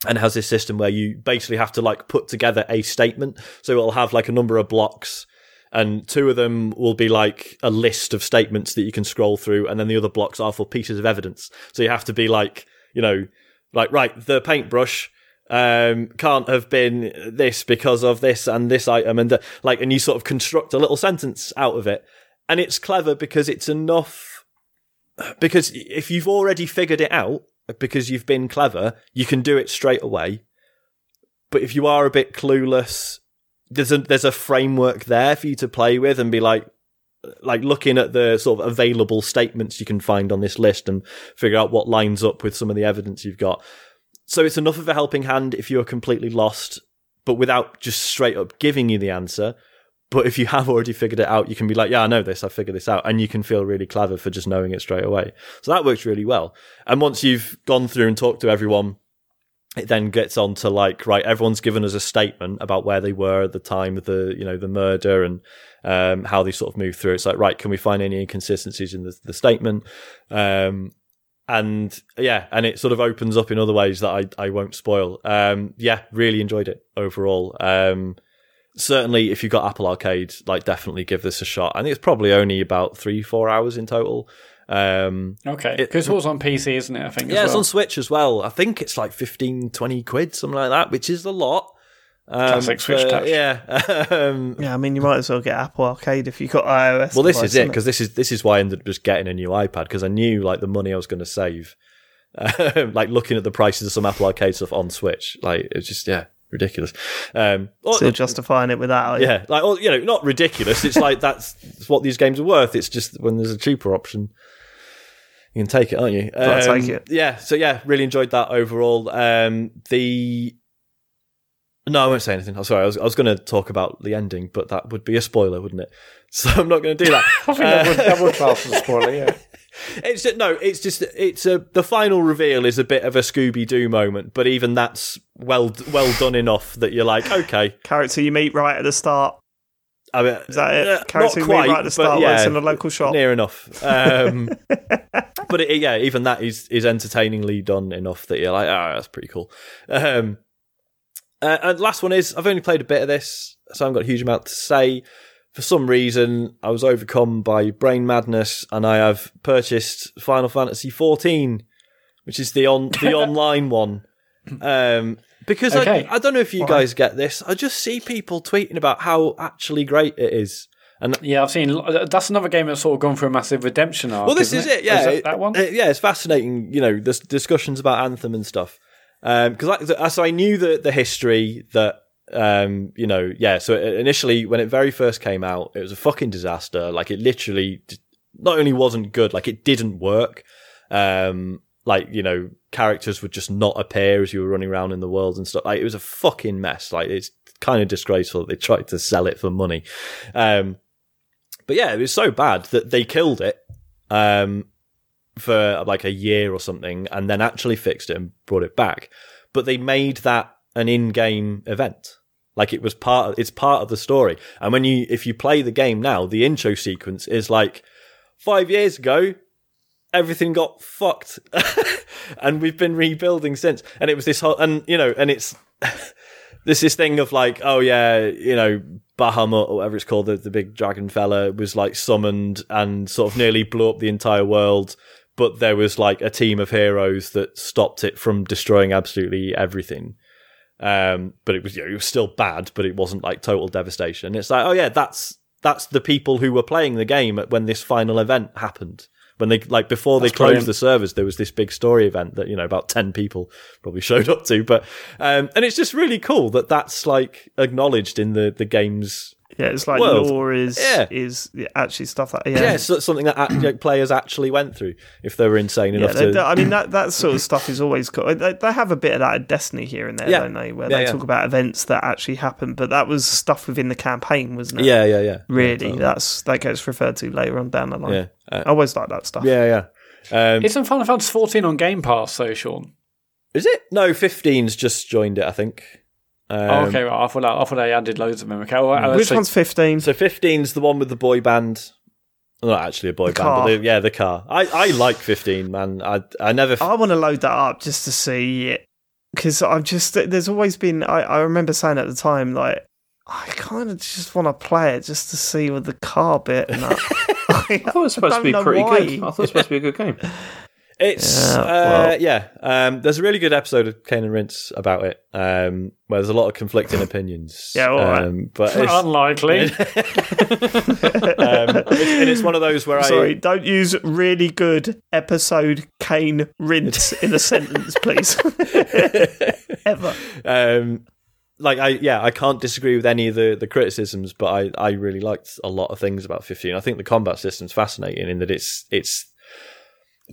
And it has this system where you basically have to like put together a statement. So it'll have like a number of blocks, and two of them will be like a list of statements that you can scroll through. And then the other blocks are for pieces of evidence. So you have to be like, you know, like, right, the paintbrush can't have been this because of this and this item, and like, and you sort of construct a little sentence out of it. And it's clever because it's enough, because if you've already figured it out, because you've been clever, you can do it straight away. But if you are a bit clueless, there's a framework there for you to play with and be like looking at the sort of available statements you can find on this list and figure out what lines up with some of the evidence you've got. So it's enough of a helping hand if you're completely lost, but without just straight up giving you the answer. But if you have already figured it out, you can be like, yeah, I know this, I figured this out. And you can feel really clever for just knowing it straight away. So that works really well. And once you've gone through and talked to everyone, it then gets on to like, right, everyone's given us a statement about where they were at the time of the, you know, the murder and how they sort of moved through. It's like, right, can we find any inconsistencies in the statement? And yeah, and it sort of opens up in other ways that I won't spoil. Yeah, really enjoyed it overall. Certainly, if you've got Apple Arcade, like definitely give this a shot. I think it's probably only about 3-4 hours in total. Okay, because it was on PC, isn't it? I think. Yeah, as well. It's on Switch as well. I think it's like 15, 20 quid, something like that, which is a lot. Classic Switch Touch. Yeah. Yeah, I mean, you might as well get Apple Arcade if you got iOS. Well, this is it, because this is why I ended up just getting a new iPad, because I knew like the money I was going to save, like looking at the prices of some Apple Arcade stuff on Switch, like it's just yeah. Ridiculous. Still justifying it with that, are you? Yeah, like, or, you know, not ridiculous. It's like that's what these games are worth. It's just when there's a cheaper option, you can take it, aren't you? I'll take it. Yeah. So yeah, really enjoyed that overall. No, I won't say anything. I'm sorry. I was going to talk about the ending, but that would be a spoiler, wouldn't it? So I'm not going to do that. I think that would class as a spoiler. Yeah. The final reveal is a bit of a Scooby-Doo moment, but even that's well done enough that you're like, okay. Character you meet right at the start. I mean, is that it? Character you meet right at the start, yeah, works in a local shop. Near enough. But even that is entertainingly done enough that you're like, oh, that's pretty cool. And last one is, I've only played a bit of this, so I haven't got a huge amount to say. For some reason, I was overcome by brain madness, and I have purchased Final Fantasy XIV, which is the online one. Because okay. I don't know if you guys get this. I just see people tweeting about how actually great it is. And yeah, I've seen that's another game that's sort of gone through a massive redemption arc. Well, this is it. Yeah, is that one. Yeah, it's fascinating. You know, there's discussions about Anthem and stuff. Because so I knew the history that. So initially when it very first came out, it was a fucking disaster. Like it literally not only wasn't good, like it didn't work. Like, you know, characters would just not appear as you were running around in the world and stuff. Like it was a fucking mess. Like it's kind of disgraceful that they tried to sell it for money. But yeah, it was so bad that they killed it, for like a year or something, and then actually fixed it and brought it back. But they made that an in-game event. Like it was part of the story. And if you play the game now, the intro sequence is like 5 years ago, everything got fucked and we've been rebuilding since. And it was this whole, and you know, and it's there's this thing of like, oh yeah, you know, Bahamut or whatever it's called, the big dragon fella was like summoned and sort of nearly blew up the entire world. but there was like a team of heroes that stopped it from destroying absolutely everything. But it was, you know, it was still bad, but it wasn't like total devastation. It's like, oh yeah, that's the people who were playing the game when this final event happened. When they, like, before they closed the servers, there was this big story event that, you know, about 10 people probably showed up to. But, and it's just really cool that that's like acknowledged in the game's. Yeah, it's like world. Lore is actually stuff that so something that players actually went through if they were insane enough to. I mean, that sort of stuff is always cool. They have a bit of that in Destiny here and there, don't they? Where they talk about events that actually happened, but that was stuff within the campaign, wasn't it? Yeah. Really, totally. That gets referred to later on down the line. Yeah. I always like that stuff. Yeah. Isn't Final Fantasy 14 on Game Pass though, Sean? Is it? No, 15's just joined it, I think. Okay, right. I thought they added loads of them. Okay, which one's 15? So 15's the one with the boy band. Not actually a boy band, but the car. I like 15, man. I want to load that up just to see it, because I've just there's always been. I remember saying at the time, like, I kind of just want to play it just to see with the car bit. And I thought it was supposed to be pretty good. I thought it was supposed to be a good game. It's there's a really good episode of Kane and Rince about it, where there's a lot of conflicting opinions. Yeah, all right. But it's unlikely. And it's one of those where sorry, don't use really good episode Kane Rince in a sentence, please. Ever. I can't disagree with any of the criticisms, but I really liked a lot of things about 15. I think the combat system's fascinating in that it's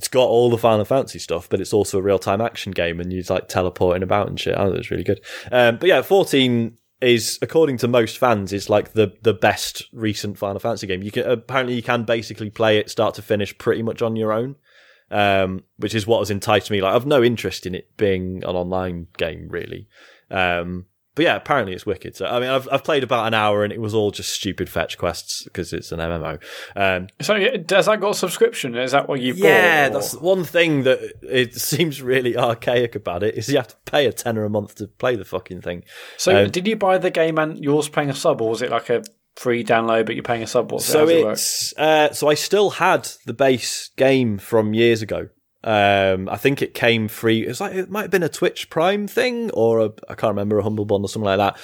got all the Final Fantasy stuff, but it's also a real-time action game, and you're like teleporting about and shit. I thought it was really good. But yeah, 14 is, according to most fans, is like the best recent Final Fantasy game. You can basically play it start to finish pretty much on your own, which is what has enticed me. Like, I've no interest in it being an online game really. But yeah, apparently it's wicked. So, I mean, I've played about an hour, and it was all just stupid fetch quests because it's an MMO. So has that got a subscription? Is that what you bought? Yeah, that's one thing that it seems really archaic about it is you have to pay $10 a month to play the fucking thing. So did you buy the game and you're also paying a sub, or was it like a free download but you're paying a sub? So I still had the base game from years ago. I think it came free. It was like, it might have been a Twitch Prime thing or I can't remember, a Humble Bundle or something like that.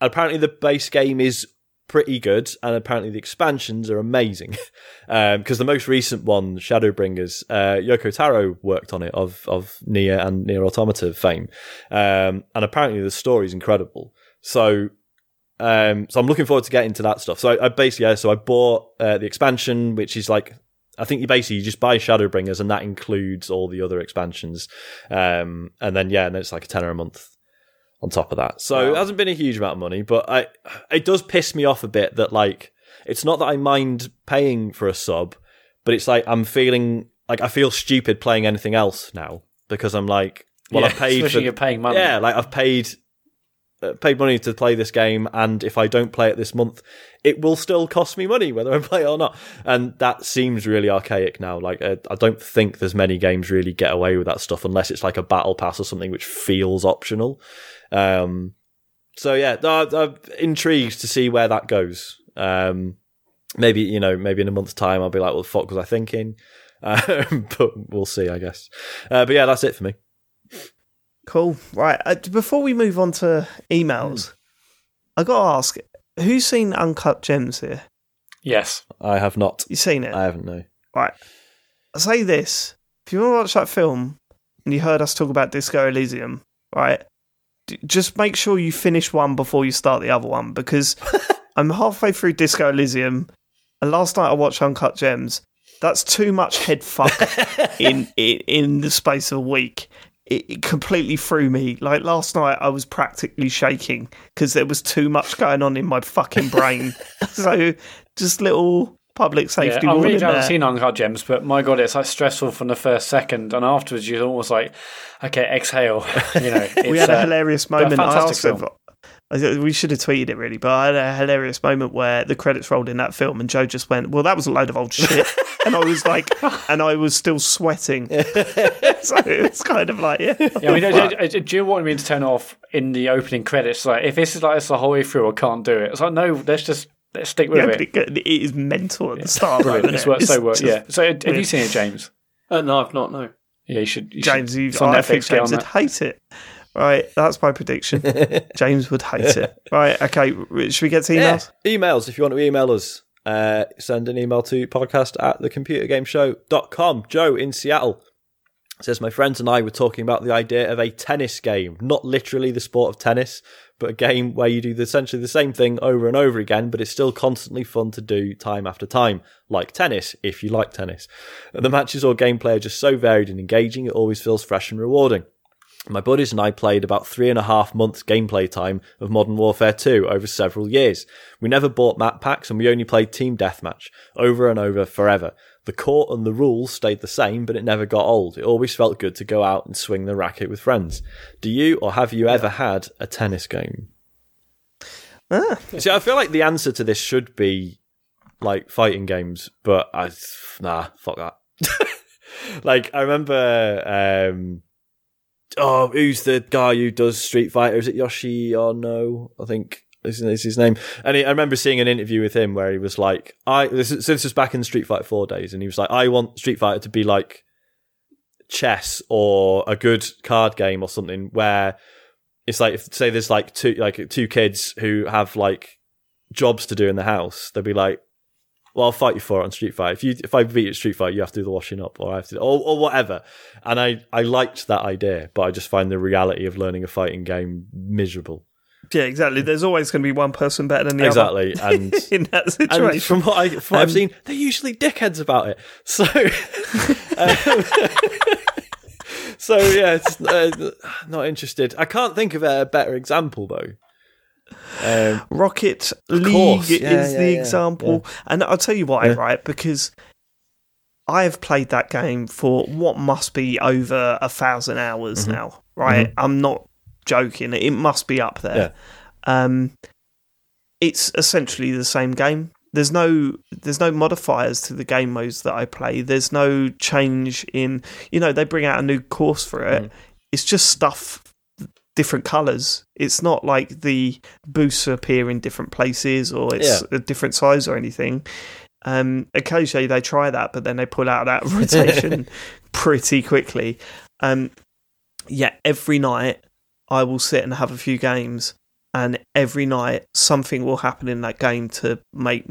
Apparently the base game is pretty good, and apparently the expansions are amazing. Because the most recent one, Shadowbringers, Yoko Taro worked on it, of Nier and Nier Automata fame. And apparently the story is incredible. So I'm looking forward to getting to that stuff. So I bought the expansion, which is like, I think you just buy Shadowbringers, and that includes all the other expansions. And it's like a $10 a month on top of that. So It hasn't been a huge amount of money, but it does piss me off a bit that, like, it's not that I mind paying for a sub, but it's like I feel stupid playing anything else now, because I'm like, I paid. Especially you're paying money. Yeah, like I've paid money to play this game, and if I don't play it this month, it will still cost me money whether I play it or not. And that seems really archaic now. Like, I don't think there's many games really get away with that stuff unless it's like a battle pass or something which feels optional. I'm intrigued to see where that goes. Maybe in a month's time I'll be like, what the fuck was I thinking? But we'll see, I guess. But that's it for me. Cool. Right. Before we move on to emails, I got to ask, who's seen Uncut Gems here? Yes. I have not. You've seen it? I haven't, no. Right. I say this. If you want to watch that film and you heard us talk about Disco Elysium, right, just make sure you finish one before you start the other one, because I'm halfway through Disco Elysium, and last night I watched Uncut Gems. That's too much head fuck in the space of a week. It completely threw me. Like, last night I was practically shaking because there was too much going on in my fucking brain. So just little public safety warning. I really haven't seen Uncut Gems, but my God, it's like stressful from the first second, and afterwards you're almost like, okay, exhale. You know, we had a hilarious moment. We should have tweeted it really, but I had a hilarious moment where the credits rolled in that film, and Joe just went, "Well, that was a load of old shit." And I was like, and I was still sweating. So it's kind of like, do you want me to turn off in the opening credits? Like, if this is like it's the whole way through, I can't do it. It's like, no, let's just Let's stick with it. It is mental at the start. Brilliant. It's worked so well. Yeah. So have you seen it, James? No, I've not. No. Yeah, you should. James, it's on Netflix. James would hate it. Right, that's my prediction. James would hate it. Right, okay. Should we get to emails? Yeah. Emails, if you want to email us. Send an email to podcast@thecomputergameshow.com. Joe in Seattle says, my friends and I were talking about the idea of a tennis game, not literally the sport of tennis, but a game where you do essentially the same thing over and over again, but it's still constantly fun to do time after time, like tennis, if you like tennis. The matches or gameplay are just so varied and engaging, it always feels fresh and rewarding. My buddies and I played about 3.5 months gameplay time of Modern Warfare 2 over several years. We never bought map packs and we only played Team Deathmatch over and over forever. The core and the rules stayed the same, but it never got old. It always felt good to go out and swing the racket with friends. Do you or have you ever had a tennis game? See, I feel like the answer to this should be like fighting games, but fuck that. Like, I remember... who's the guy who does Street Fighter? Is it Yoshi or no? I think is his name. And I remember seeing an interview with him where he was like, this was back in the Street Fighter 4 days, and he was like, I want Street Fighter to be like chess or a good card game or something where it's like, if, say there's like two kids who have like jobs to do in the house, they'll be like, well, I'll fight you for it on Street Fighter. If I beat you at Street Fighter, you have to do the washing up, or I have to, or whatever. And I liked that idea, but I just find the reality of learning a fighting game miserable. Yeah, exactly. There's always going to be one person better than the other. Exactly, and in that situation, and from what I've seen, they're usually dickheads about it. So, so yeah, it's not interested. I can't think of a better example though. Rocket League is the example, and I'll tell you why, right? Because I have played that game for what must be over 1,000 hours now, right? Mm-hmm. I'm not joking; it must be up there. Yeah. It's essentially the same game. There's no modifiers to the game modes that I play. There's no change in, they bring out a new course for it. Mm. It's just stuff. Different colours. It's not like the boosts appear in different places or it's a different size or anything. Occasionally they try that, but then they pull out that rotation pretty quickly. Every night I will sit and have a few games, and every night something will happen in that game to remind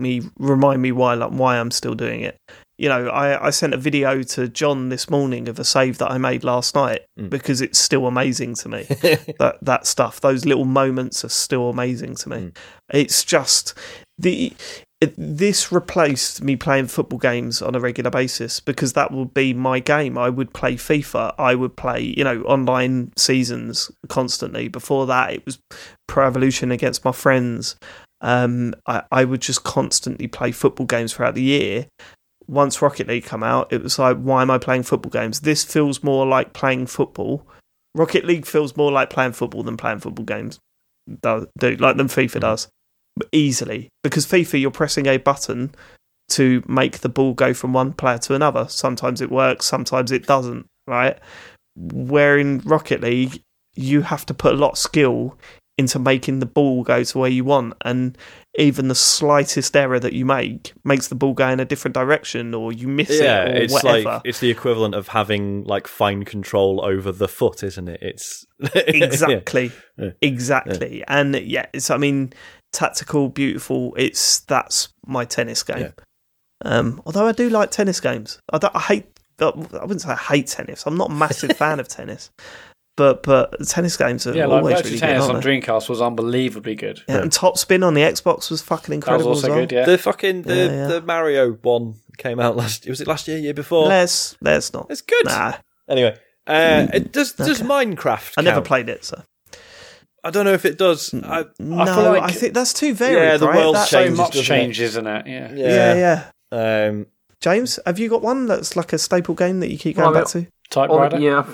me why I'm still doing it. I sent a video to John this morning of a save that I made last night because it's still amazing to me. that stuff, those little moments are still amazing to me. It's just this replaced me playing football games on a regular basis because that would be my game. I would play FIFA. I would play, online seasons constantly. Before that, it was Pro Evolution against my friends. I would just constantly play football games throughout the year. Once Rocket League come out, it was like, why am I playing football games? This feels more like playing football. Rocket League feels more like playing football than playing football games than FIFA does, easily. Because FIFA, you're pressing a button to make the ball go from one player to another. Sometimes it works, sometimes it doesn't, right? Where in Rocket League, you have to put a lot of skill into making the ball go to where you want, and even the slightest error that you make makes the ball go in a different direction, or you miss it, or it's whatever. Like, it's the equivalent of having like fine control over the foot, isn't it? It's exactly, yeah. Exactly, yeah. And it's tactical, beautiful. That's my tennis game. Yeah. Although I do like tennis games, I wouldn't say I hate tennis. I'm not a massive fan of tennis. But tennis games are always really good. Yeah, like Virtua Tennis on Dreamcast was unbelievably good. Yeah, and Top Spin on the Xbox was fucking incredible. That was also good, yeah. The Mario one came out last year before? Let's not. It's good. Nah. Anyway, does Minecraft count? I never played it, so. I don't know if it does. I think that's too varied, right? Yeah, the world changes, so much change, isn't it? Yeah. James, have you got one that's like a staple game that you keep going back to? Typewriter? Yeah.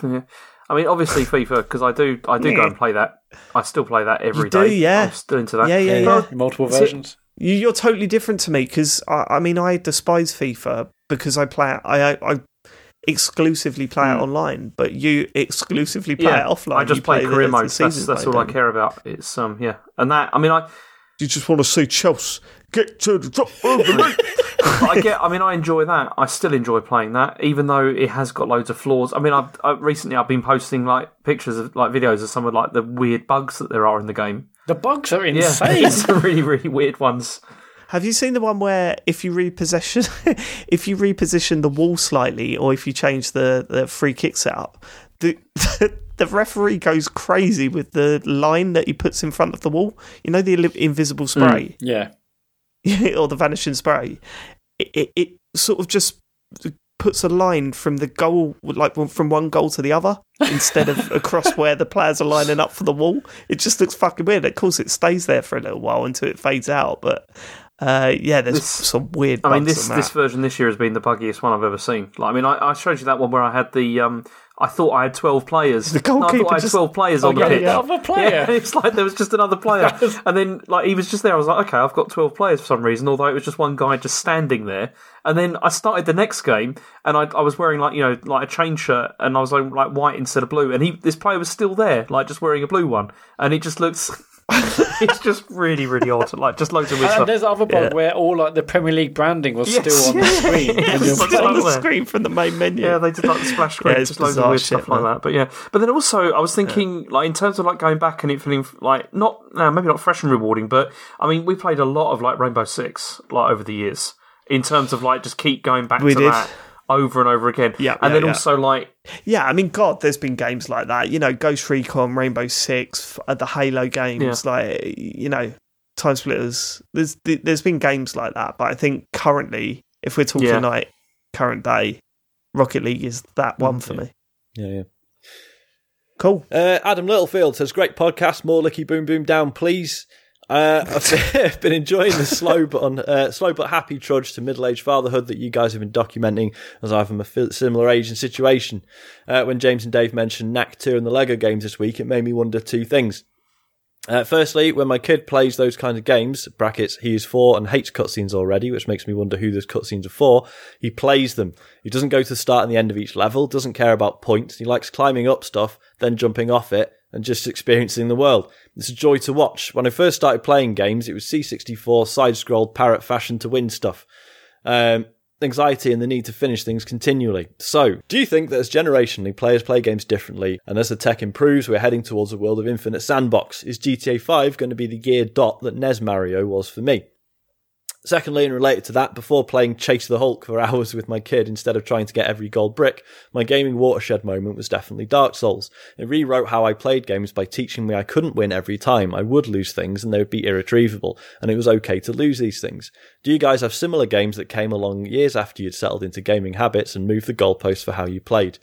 I mean, obviously FIFA, because I do go and play that. I still play that every day. I'm still into that. Yeah. Multiple versions. You're totally different to me because I despise FIFA because I play it. I exclusively play it online, but you exclusively play it offline. I just play career mode. That's all I care about. It's and that. I mean, you just want to see Chelsea Get to the top of the league. I enjoy that. I still enjoy playing that, even though it has got loads of flaws. I mean, I've been posting like pictures of like videos of some of like the weird bugs that there are in the game. The bugs are insane. Yeah, some really, really weird ones. Have you seen the one where if you reposition the wall slightly, or if you change the free kick setup, the referee goes crazy with the line that he puts in front of the wall? You know, the invisible spray, or the vanishing spray. It sort of just puts a line from the goal, like from one goal to the other, instead of across where the players are lining up for the wall. It just looks fucking weird. Of course, it stays there for a little while until it fades out, but. There's some weird bugs. I mean, this version this year has been the buggiest one I've ever seen. Like, I mean, I showed you that one where I had the... I thought I had 12 players. The goalkeeper I thought I had 12 players on the pitch. Another player. Yeah, it's like there was just another player. And then like he was just there. I was like, okay, I've got 12 players for some reason, although it was just one guy just standing there. And then I started the next game, and I was wearing like a chain shirt, and I was like white instead of blue. And this player was still there, like just wearing a blue one. And it just looks... It's just really, really odd. Like, just loads of weird stuff. And there's other bug where all like the Premier League branding was still on the screen. Screen from the main menu. Yeah, they did like the splash screen. Just loads of weird stuff like that. But yeah, but then also I was thinking like in terms of like going back and it feeling like maybe not fresh and rewarding, but I mean we played a lot of like Rainbow Six like over the years in terms of like just keep going back to that. Over and over again. Yeah, and then also like... Yeah, I mean, God, there's been games like that. You know, Ghost Recon, Rainbow Six, the Halo games, like, you know, Time Splitters. There's been games like that, but I think currently, if we're talking like current day, Rocket League is that one for me. Yeah. Cool. Adam Littlefield says, great podcast, more Licky Boom Boom Down, please. I've been enjoying the slow but happy trudge to middle-aged fatherhood that you guys have been documenting, as I have a similar age and situation. When James and Dave mentioned Knack 2 and the Lego games this week, it made me wonder two things. Firstly, when my kid plays those kinds of games, brackets, he is 4 and hates cutscenes already, which makes me wonder who those cutscenes are for. He plays them. He doesn't go to the start and the end of each level, doesn't care about points. He likes climbing up stuff, then jumping off it, and just experiencing the world. It's a joy to watch. When I first started playing games, it was C64 side-scrolled parrot fashion to win stuff. Anxiety and the need to finish things continually. So, do you think that as generationally players play games differently, and as the tech improves, we're heading towards a world of infinite sandbox? Is GTA 5 going to be the gear dot that NES Mario was for me? Secondly, and related to that, before playing Chase the Hulk for hours with my kid instead of trying to get every gold brick, my gaming watershed moment was definitely Dark Souls. It rewrote how I played games by teaching me I couldn't win every time. I would lose things and they would be irretrievable, and it was okay to lose these things. Do you guys have similar games that came along years after you'd settled into gaming habits and moved the goalposts for how you played?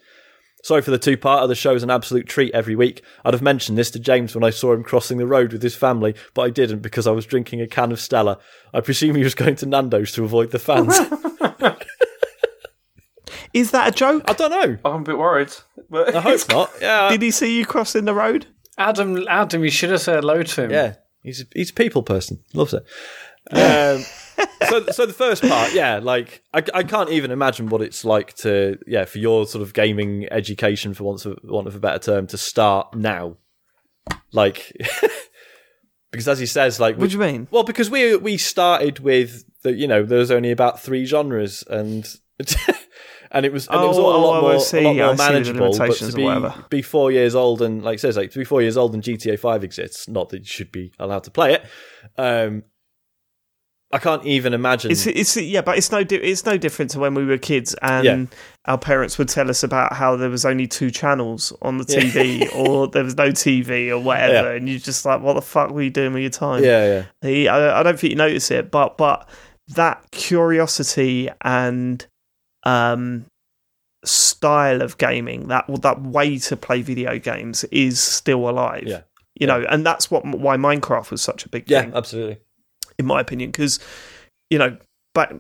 Sorry for the two-parter, the show is an absolute treat every week. I'd have mentioned this to James when I saw him crossing the road with his family, but I didn't because I was drinking a can of Stella. I presume he was going to Nando's to avoid the fans. Is that a joke? I don't know. I'm a bit worried. But I hope not. Yeah. Did he see you crossing the road? Adam, you should have said hello to him. Yeah, he's a people person. Loves it. So the first part, like I can't even imagine what it's like to, for your sort of gaming education, for want of a better term, to start now. Like, because as he says, like, what do you mean? Well, because we started with the, there was only about 3 genres, and it was a lot more manageable. But to be 4 years old and like says like to be 4 years old and GTA 5 exists, not that you should be allowed to play it. I can't even imagine. But it's no different to when we were kids and our parents would tell us about how there was only 2 channels on the TV or there was no TV or whatever, and you're just like, what the fuck were you doing with your time? I don't think you notice it, but that curiosity and style of gaming, that way to play video games is still alive. You know, and that's why Minecraft was such a big thing. Yeah, absolutely. In my opinion, because back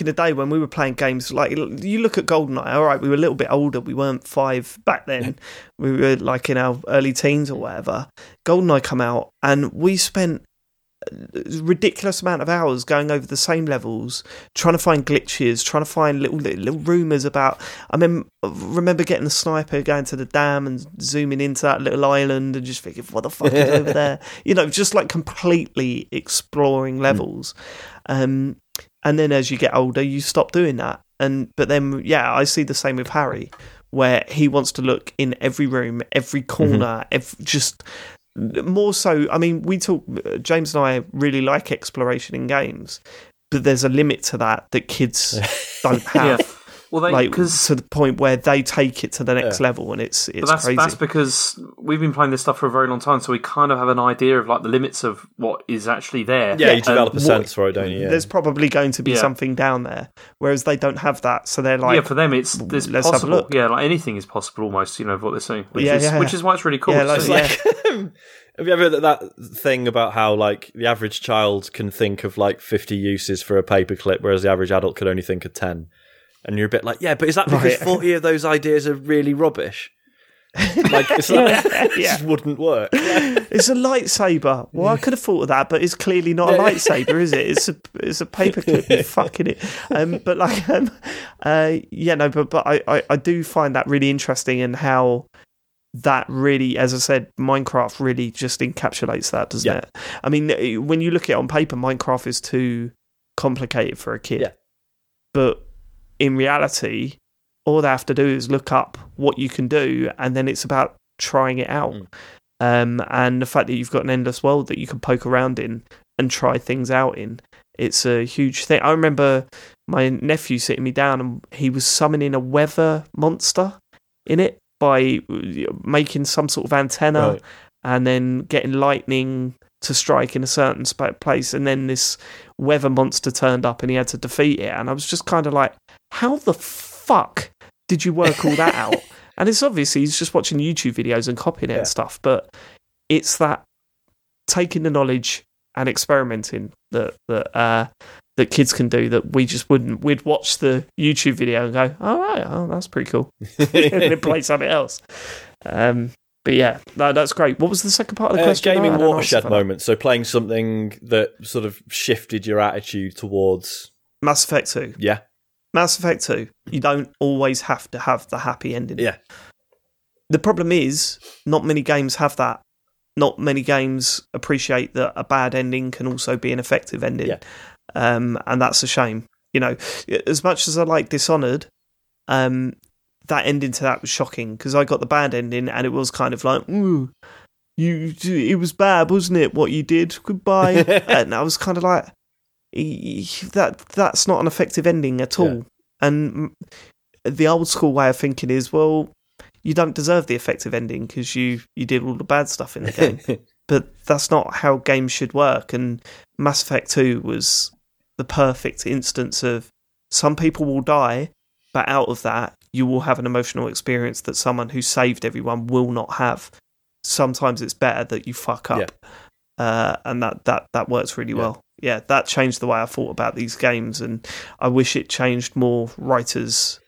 in the day when we were playing games, like you look at GoldenEye. All right, we were a little bit older; we weren't 5 back then. We were like in our early teens or whatever. GoldenEye come out, and we spent ridiculous amount of hours going over the same levels, trying to find glitches, trying to find little rumours about... I remember getting the sniper, going to the dam and zooming into that little island and just thinking, what the fuck is over there? You know, just like completely exploring levels. And then as you get older, you stop doing that. But then, I see the same with Harry, where he wants to look in every room, every corner, just... More so, I mean, James and I really like exploration in games, but there's a limit to that kids don't have. Yeah. Well, to the point where they take it to the next level, and it's crazy. That's because we've been playing this stuff for a very long time, so we kind of have an idea of like the limits of what is actually there. Yeah, you develop a sense for it, don't you? Yeah. There's probably going to be something down there, whereas they don't have that, so they're like, yeah, for them it's possible. Yeah, like anything is possible almost. You know what they're saying, which is why it's really cool. Yeah, have you ever heard that thing about how like the average child can think of like 50 uses for a paperclip, whereas the average adult could only think of 10? And you're a bit like, yeah, but is that because 40 of those ideas are really rubbish? Like, it just wouldn't work. Yeah. It's a lightsaber. Well, I could have thought of that, but it's clearly not a lightsaber, is it? It's a paperclip. Fucking it. I do find that really interesting, and how that really, as I said, Minecraft really just encapsulates that, doesn't it? I mean, when you look at it on paper, Minecraft is too complicated for a kid. Yeah. But in reality, all they have to do is look up what you can do, and then it's about trying it out. And the fact that you've got an endless world that you can poke around in and try things out in, it's a huge thing. I remember my nephew sitting me down, and he was summoning a weather monster in it by making some sort of antenna and then getting lightning to strike in a certain place, and then this weather monster turned up and he had to defeat it. And I was just kind of like, how the fuck did you work all that out? And it's obviously he's just watching YouTube videos and copying it and stuff, but it's that taking the knowledge and experimenting that kids can do that we just wouldn't. We'd watch the YouTube video and go, oh, that's pretty cool. And then play something else. But yeah, that's great. What was the second part of the question? Gaming watershed moments. So playing something that sort of shifted your attitude towards... Mass Effect 2. Yeah. Mass Effect 2. You don't always have to have the happy ending. Yeah. The problem is, not many games have that. Not many games appreciate that a bad ending can also be an effective ending. Yeah. And that's a shame. You know, as much as I like Dishonored... that ending to that was shocking, because I got the bad ending and it was kind of like, ooh, it was bad, wasn't it? What you did, goodbye. And I was kind of like, that's not an effective ending at all. Yeah. And the old school way of thinking is, well, you don't deserve the effective ending because you did all the bad stuff in the game. But that's not how games should work. And Mass Effect 2 was the perfect instance of some people will die, but out of that, you will have an emotional experience that someone who saved everyone will not have. Sometimes it's better that you fuck up. Yeah. And that works really well. Yeah, that changed the way I thought about these games, and I wish it changed more the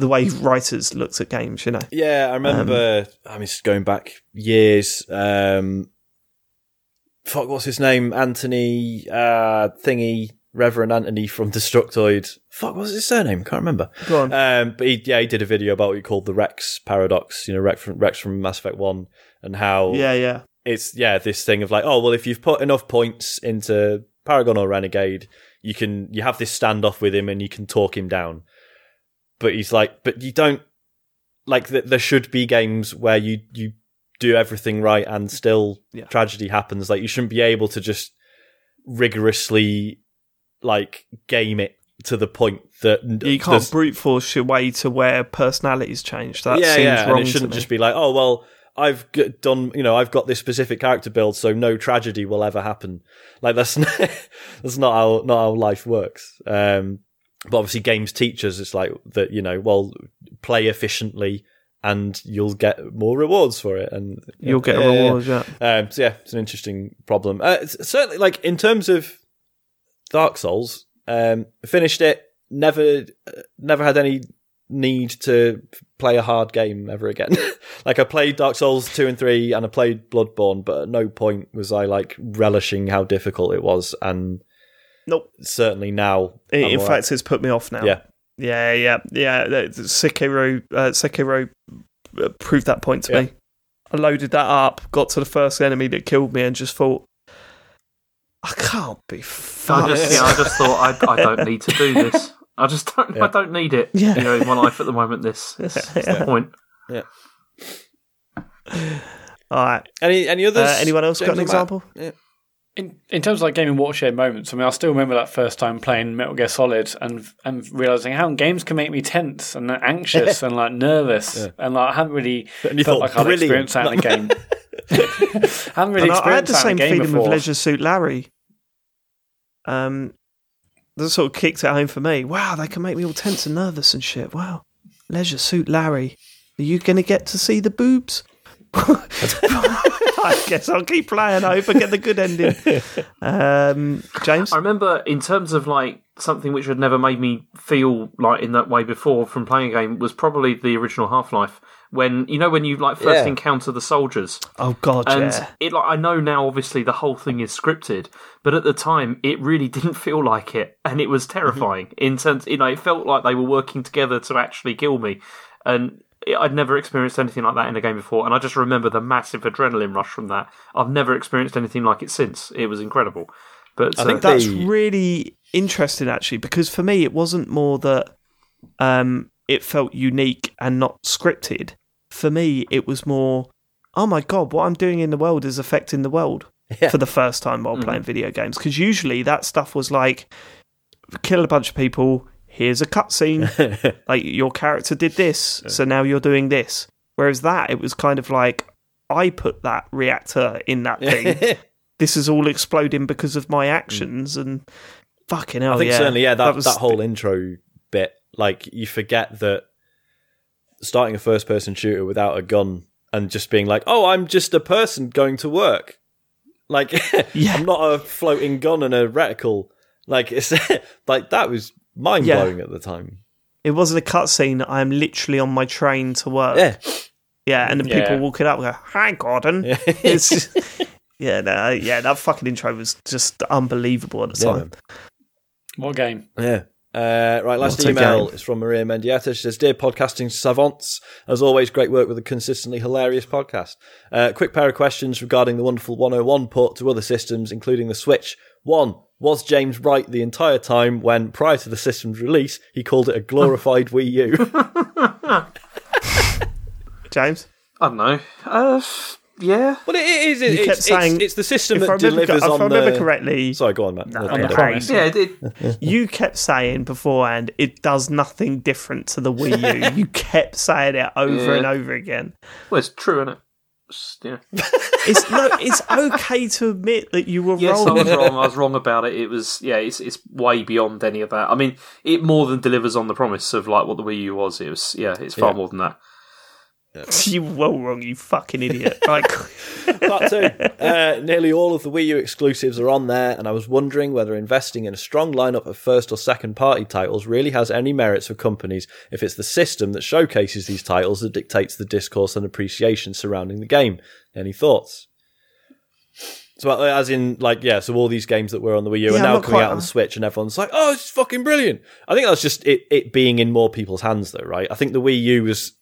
way writers looked at games, you know? Yeah, I remember, going back years, what's his name? Anthony Reverend Anthony from Destructoid. What's his surname? Can't remember. Go on. But he did a video about what he called the Rex paradox, you know, Rex from Mass Effect 1, and how it's this thing of like, oh, well, if you've put enough points into Paragon or Renegade, you have this standoff with him and you can talk him down. But he's like, but you don't, like, there should be games where you do everything right and still tragedy happens. Like, you shouldn't be able to just rigorously game it to the point that you can't brute force your way to where personalities change. That seems wrong. And it shouldn't just be like, oh well, I've got this specific character build, so no tragedy will ever happen. Like, that's not how life works. But obviously, games teach us it's like that. You know, well, play efficiently, and you'll get more rewards for it, and you'll get a reward. Yeah. It's an interesting problem. Certainly, like in terms of Dark Souls, finished it, never had any need to play a hard game ever again. Like, I played Dark Souls 2 and 3 and I played Bloodborne, but at no point was I like relishing how difficult it was. And nope, certainly now. In fact, it's put me off now. Yeah. Sekiro proved that point to me. I loaded that up, got to the first enemy that killed me, and just thought, I can't be fucked. I just thought, I don't need to do this. I don't need it. Yeah. You know, in my life at the moment, this is the point. Yeah. All right. Any others? Anyone else got an example? Yeah. In terms of like gaming watershed moments, I mean, I still remember that first time playing Metal Gear Solid and realizing how games can make me tense and anxious and like nervous and like I hadn't really felt like I'd experienced that in a game. I had the same feeling before with Leisure Suit Larry. That sort of kicked it home for me. Wow, they can make me all tense and nervous and shit. Wow, Leisure Suit Larry. Are you going to get to see the boobs? I guess I'll keep playing. I hope I get the good ending. James? I remember in terms of like something which had never made me feel like in that way before from playing a game was probably the original Half-Life. When you know when you like first encounter the soldiers. Oh god, and it like I know now obviously the whole thing is scripted, but at the time it really didn't feel like it, and it was terrifying in terms, you know, it felt like they were working together to actually kill me. And I'd never experienced anything like that in a game before, and I just remember the massive adrenaline rush from that. I've never experienced anything like it since. It was incredible. But I think that's really interesting, actually, because for me, it wasn't more that it felt unique and not scripted. For me, it was more, oh my God, what I'm doing in the world is affecting the world for the first time while playing video games. Because usually that stuff was like, kill a bunch of people, here's a cutscene, like your character did this, so now you're doing this. Whereas that, it was kind of like, I put that reactor in that thing. This is all exploding because of my actions, and fucking hell, I think certainly, that whole intro bit, like you forget that starting a first-person shooter without a gun and just being like, oh, I'm just a person going to work. Like, I'm not a floating gun and a reticle. Like, it's like that was mind-blowing at the time. It wasn't a cutscene. I'm literally on my train to work. Yeah, and the people walking up and go, hi, Gordon. Yeah. That fucking intro was just unbelievable at the time. What game? Yeah. Right, last email is from Maria Mendieta. She says, Dear podcasting savants, as always, great work with a consistently hilarious podcast. Quick pair of questions regarding the Wonderful 101 port to other systems, including the Switch. One, was James right the entire time when, prior to the system's release, he called it a glorified Wii U? James? I don't know. Yeah. Well, it's the system that delivers on the... If I remember correctly... Sorry, go on, Matt. No, on the price. Yeah, it did. You kept saying beforehand, it does nothing different to the Wii U. You kept saying it over and over again. Well, it's true, isn't it? It's okay to admit that you were wrong. Yes, I was wrong. I was wrong about it. It was, it's way beyond any of that. I mean, it more than delivers on the promise of like what the Wii U was. It was, it's far more than that. You were wrong, you fucking idiot. Like, part two. Nearly all of the Wii U exclusives are on there, and I was wondering whether investing in a strong lineup of first or second party titles really has any merits for companies if it's the system that showcases these titles that dictates the discourse and appreciation surrounding the game. Any thoughts? So, as in, like, so all these games that were on the Wii U are now coming out on the Switch, and everyone's like, oh, it's fucking brilliant. I think that's just it being in more people's hands, though, right? I think the Wii U was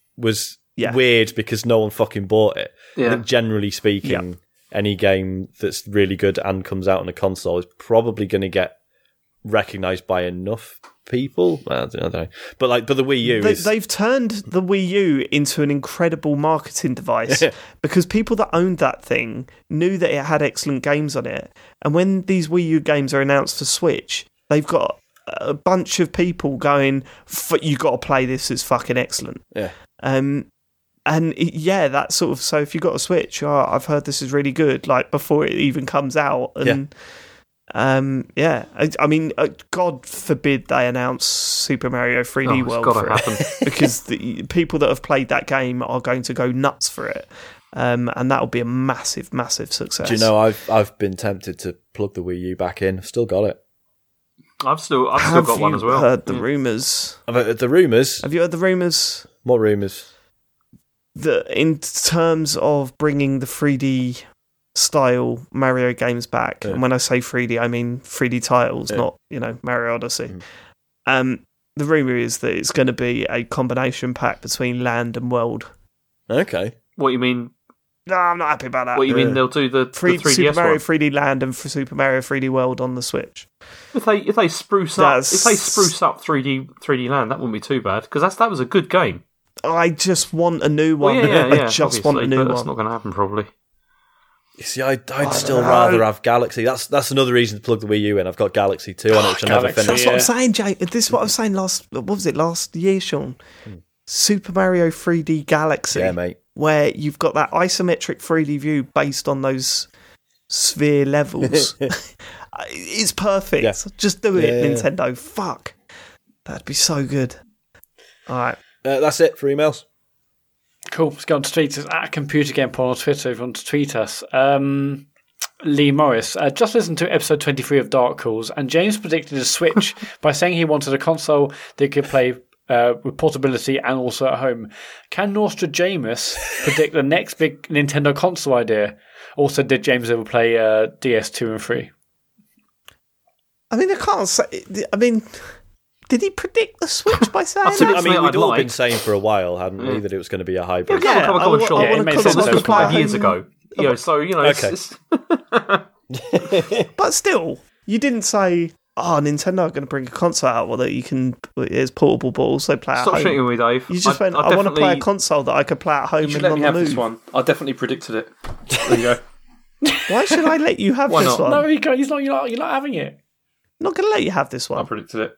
weird because no one fucking bought it. I think generally speaking, any game that's really good and comes out on a console is probably going to get recognised by enough people. I don't know. But the Wii U they've turned the Wii U into an incredible marketing device because people that owned that thing knew that it had excellent games on it. And when these Wii U games are announced for Switch, they've got a bunch of people going, you got to play this, it's fucking excellent. Yeah. That sort of, so if you got a Switch, I've heard this is really good, like before it even comes out. And God forbid they announce Super Mario 3D World for it, because the people that have played that game are going to go nuts for it. And that'll be a massive, massive success. Do you know, I've been tempted to plug the Wii U back in. I've still got it. I've still got one as well. Have you heard the rumours? I've heard the rumours? Have you heard the rumours? What rumours? That in terms of bringing the 3D style Mario games back, and when I say 3D, I mean 3D titles, not, you know, Mario Odyssey. The rumour is that it's going to be a combination pack between land and world. Okay. What do you mean? No, I'm not happy about that. What do you mean they'll do the 3DS Super Mario one? 3D Land and Super Mario 3D World on the Switch? If they spruce up 3D Land, that wouldn't be too bad, because that was a good game. I just want a new one. Well, I just want a new one. That's not going to happen, probably. You see, I'd still rather have Galaxy. That's another reason to plug the Wii U in. I've got Galaxy 2 on it, which I never finished. That's what I'm saying, Jay. This is what I was saying last year, Sean. Super Mario 3D Galaxy. Yeah, mate. Where you've got that isometric 3D view based on those sphere levels. It's perfect. Yeah. Just do it, Nintendo. Fuck. That'd be so good. All right. That's it for emails. Cool. Let's go on to tweets. It's at Computer Game Pod on Twitter if you want to tweet us. Lee Morris. Just listened to episode 23 of Dark Calls, and James predicted a Switch by saying he wanted a console that could play... with portability and also at home. Can Nostradamus predict the next big Nintendo console idea? Also, did James ever play DS2 and 3? I mean, I can't say... I mean, did he predict the Switch by saying that? I mean, we'd all been saying for a while, hadn't we, that it was going to be a hybrid. Yeah, it made sense. This was 5 years ago. You know, so, you know... Okay. But still, you didn't say... Oh, Nintendo are going to bring a console out that you can is portable, but also play at home. Stop shitting with me, Dave. You just went, I want to play a console that I could play at home and on the move. This one. I definitely predicted it. There you go. Why should I let you have this one? No, you're not having it. I'm not going to let you have this one. I predicted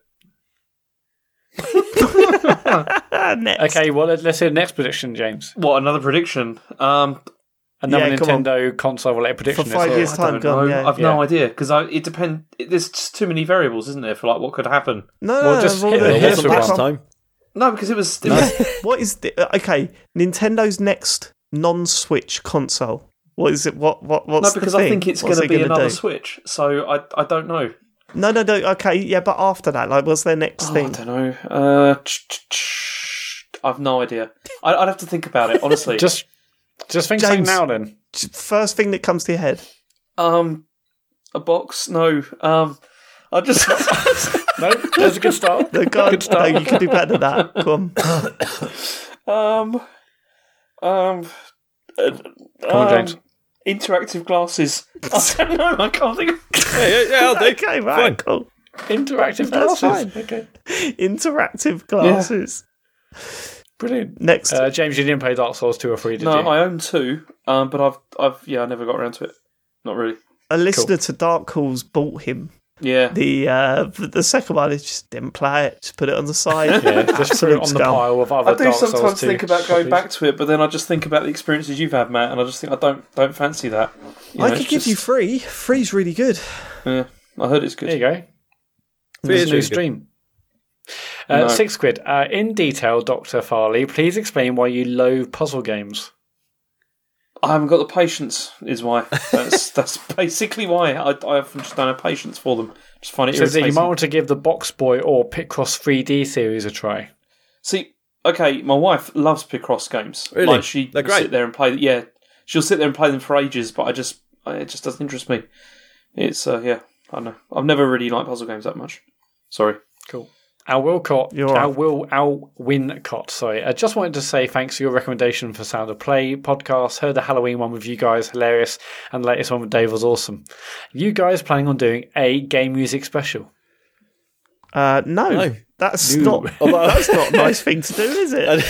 it. Next. Okay, well, let's hear the next prediction, James. What, another prediction? Another Nintendo console-related prediction. For 5 years' time, I've no idea, because it depends. There's just too many variables, isn't there, for like what could happen? No, because it was. What is okay? Nintendo's next non-Switch console. What is it? What's the thing? No, because I think it's going to be another Switch. So I don't know. No. Okay, yeah, but after that, like, what's their next thing? I don't know. I've no idea. I'd have to think about it honestly. Just think James, now then. First thing that comes to your head. A box? No. I just no. That's a good start. No, good start. No, you can do better than that. Come on. Come on, James. Interactive glasses. I don't know. I can't think. Yeah, I'll do. Okay, fine. Cool. Interactive glasses. That's fine. Okay. Interactive glasses. Yeah. Brilliant. Next, James, you didn't play Dark Souls 2 or 3, did you? No, I own 2, but I never got around to it. Not really. A listener to Dark Calls bought him. Yeah. The second one, he just didn't play it. Just put it on the side. Yeah, just put it on the pile of other Dark Souls 2. I do sometimes think about going back to it, but then I just think about the experiences you've had, Matt, and I just think I don't fancy that. I could give you 3. 3's really good. Yeah, I heard it's good. There you go. 3 is a new stream. No. £6. In detail, Dr. Farley, please explain why you loathe puzzle games. I haven't got the patience, is why. That's basically why. I often just don't have patience for them. Just find it irritating. You might want to give the Box Boy or Picross 3D series a try. See, okay, my wife loves Picross games. Really? Like they're great. Sit there and play. Yeah, she'll sit there and play them for ages. But it just doesn't interest me. It's I don't know. I've never really liked puzzle games that much. Sorry. Cool. Al Wincott. Sorry, I just wanted to say thanks for your recommendation for Sound of Play podcast. Heard the Halloween one with you guys, hilarious, and the latest one with Dave was awesome. You guys planning on doing a game music special? No. That's not a nice thing to do, is it?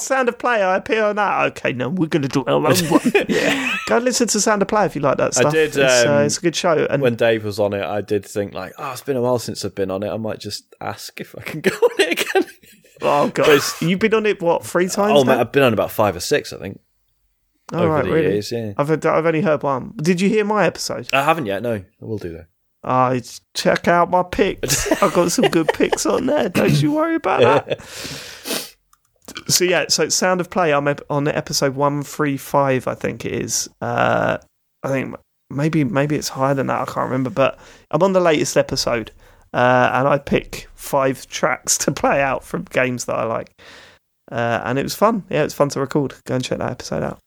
Sound of Play, I appear on that. Okay, no, we're going to do our own one. Yeah. Go listen to Sound of Play if you like that stuff. I did. It's a good show. And when Dave was on it, I did think, like, it's been a while since I've been on it. I might just ask if I can go on it again. Oh, God. You've been on it, what, 3 times? Oh, man, I've been on about 5 or 6, I think. Over the years, yeah. I've only heard one. Did you hear my episode? I haven't yet, no. I will do, though. Check out my picks. I've got some good picks on there. Don't you worry about that. So Sound of Play, I'm on episode 135, I think it is. I think maybe it's higher than that, I can't remember, but I'm on the latest episode, and I pick 5 tracks to play out from games that I like. And it was fun. Yeah, it was fun to record. Go and check that episode out.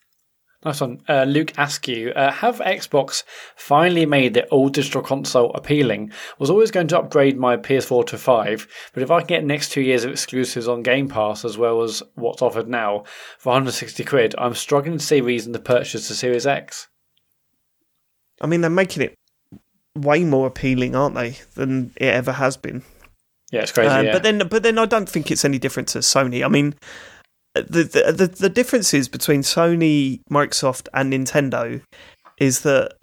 Nice one. Luke Askew, have Xbox finally made their old digital console appealing? Was always going to upgrade my PS4 to 5, but if I can get the next 2 years of exclusives on Game Pass as well as what's offered now for 160 quid, I'm struggling to see reason to purchase the Series X. I mean, they're making it way more appealing, aren't they, than it ever has been. Yeah, it's crazy. Yeah. But then I don't think it's any different to Sony. I mean, the differences between Sony, Microsoft, and Nintendo is that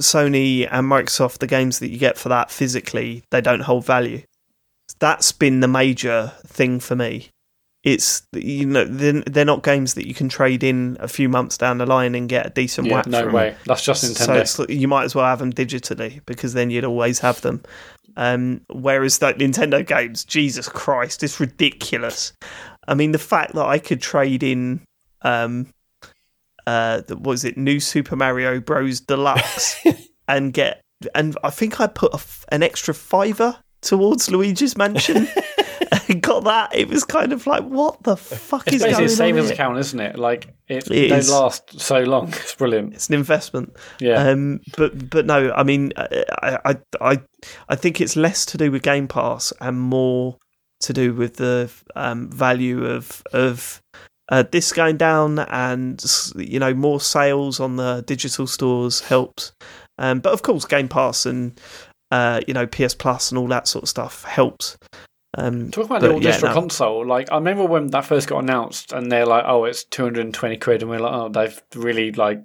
Sony and Microsoft, the games that you get for that physically, they don't hold value. That's been the major thing for me. It's, you know, they're not games that you can trade in a few months down the line and get a decent whack from. Yeah, no way. That's just Nintendo. So you might as well have them digitally, because then you'd always have them. Whereas that Nintendo games, Jesus Christ, it's ridiculous. I mean, the fact that I could trade in, New Super Mario Bros. Deluxe and I think I put an extra $5 towards Luigi's Mansion. Got that, it was kind of like, what the fuck is going on? It's a savings account, isn't it? Like, they last so long. It's brilliant. It's an investment. Yeah. But no, I mean, I think it's less to do with Game Pass and more to do with the value of this going down, and, you know, more sales on the digital stores helps. But of course, Game Pass and PS Plus and all that sort of stuff helps. Talking about the digital console, like, I remember when that first got announced and they're like, oh, it's 220 quid, and we're like, oh, they've really, like,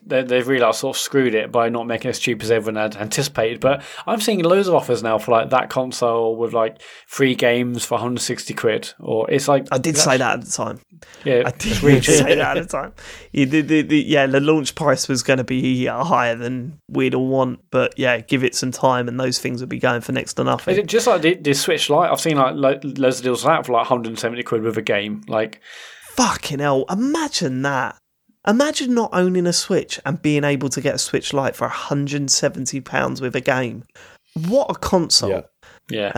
they've really, like, sort of screwed it by not making it as cheap as everyone had anticipated. But I'm seeing loads of offers now for, like, that console with, like, free games for 160 quid, or it's like... I did say that at the time. Yeah, I did really say that at the time. Yeah, the launch price was going to be higher than we'd all want, but, yeah, give it some time and those things would be going for next to nothing. Is it just like the Switch Lite? I've seen like loads of deals like that for like 170 quid with a game. Like, fucking hell! Imagine that. Imagine not owning a Switch and being able to get a Switch Lite for £170 with a game. What a console! Yeah.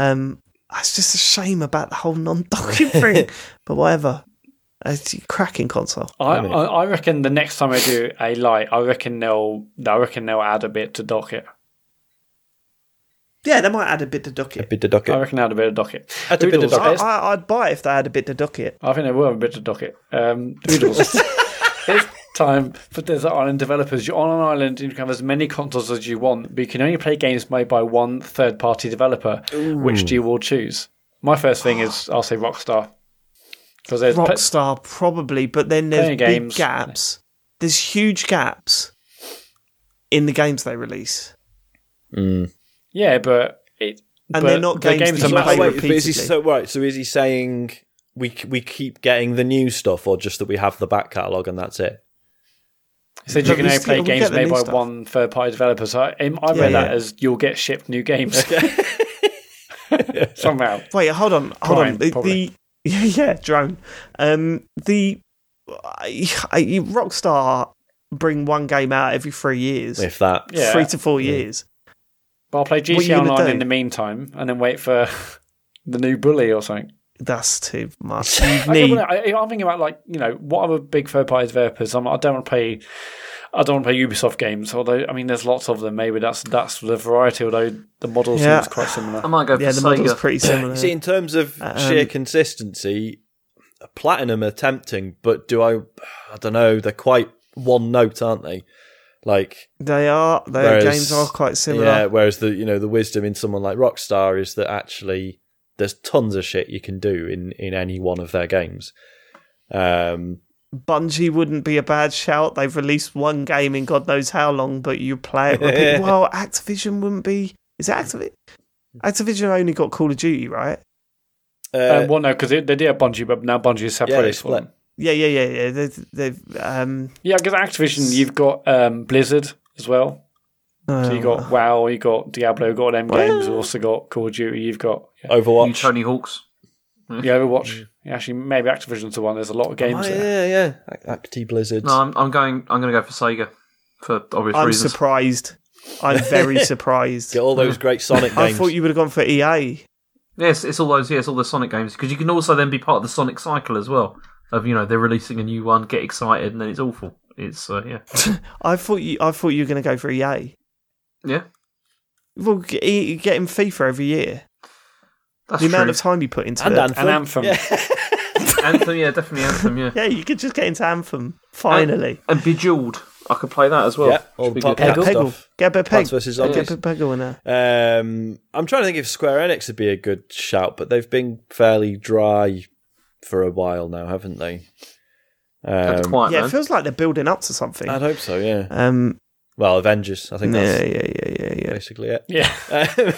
It's just a shame about the whole non-docking thing, but whatever. It's a cracking console. I reckon the next time I do a Lite, I reckon they'll add a bit to dock it. Yeah, they might add a bit to docket. I reckon they add a bit of docket. I'd buy it if they had a bit to docket. I think they will have a bit to docket. Doodles. It's time for Desert Island developers. You're on an island and you can have as many consoles as you want, but you can only play games made by one third-party developer. Ooh. Which do you all choose? My first thing is, I'll say Rockstar. Rockstar, probably, but then there's big games. Gaps. There's huge gaps in the games they release. Mm. Yeah, but they're not games that play repeatedly. So is he saying we keep getting the new stuff, or just that we have the back catalogue and that's it? He said you can only play games made by one third-party developer. So I read that as you'll get shipped new games somehow. Wait, hold on. Drone. Rockstar bring one game out every 3 years, if that. 3 to 4 years. But I'll play GTA Online in the meantime and then wait for the new Bully or something. That's too much. I'm thinking about, like, you know, what other big third-party developers? I don't want to play Ubisoft games, although, I mean, there's lots of them. Maybe that's the variety, although the model seems quite similar. I might go for Sega. The model's pretty similar. See, in terms of sheer consistency, Platinum are tempting, but I don't know, they're quite one note, aren't they? Like, their games are quite similar. Yeah, whereas the wisdom in someone like Rockstar is that actually there's tons of shit you can do in any one of their games. Bungie wouldn't be a bad shout. They've released one game in God knows how long, but you play it. Well, Activision wouldn't be. Is it Activision? Activision only got Call of Duty, right? Well, no, because they did have Bungie, but now Bungie is separate. Yeah, Yeah. They've because Activision, you've got Blizzard as well. So you got WoW, you got Diablo, you got them games. You've also got Call of Duty. You've got Overwatch, you Tony Hawk's. Yeah, Overwatch. Yeah, actually, maybe Activision's the one. There's a lot of games there. Yeah. Acti Blizzard. No, I'm going to go for Sega. for obvious reasons. I'm surprised. I'm very surprised. Get all those great Sonic games. I thought you would have gone for EA. Yes, it's all those. Yes, all the Sonic games, because you can also then be part of the Sonic cycle as well. Of, you know, they're releasing a new one, get excited, and then it's awful. It's yeah. I thought you were going to go for EA. Yeah. Well, getting FIFA every year. That's the true. Amount of time you put into and it. Anthem. And Anthem. Yeah. Anthem, yeah, definitely Anthem, yeah. Yeah, you could just get into Anthem, finally. And Bejeweled. I could play that as well. Yeah, or Peggle. Get a Peggle. Versus Peggle in there. I'm trying to think if Square Enix would be a good shout, but they've been fairly dry for a while now, haven't they? It feels like they're building up to something. I'd hope so, yeah. Well, Avengers, I think that's basically it. Yeah.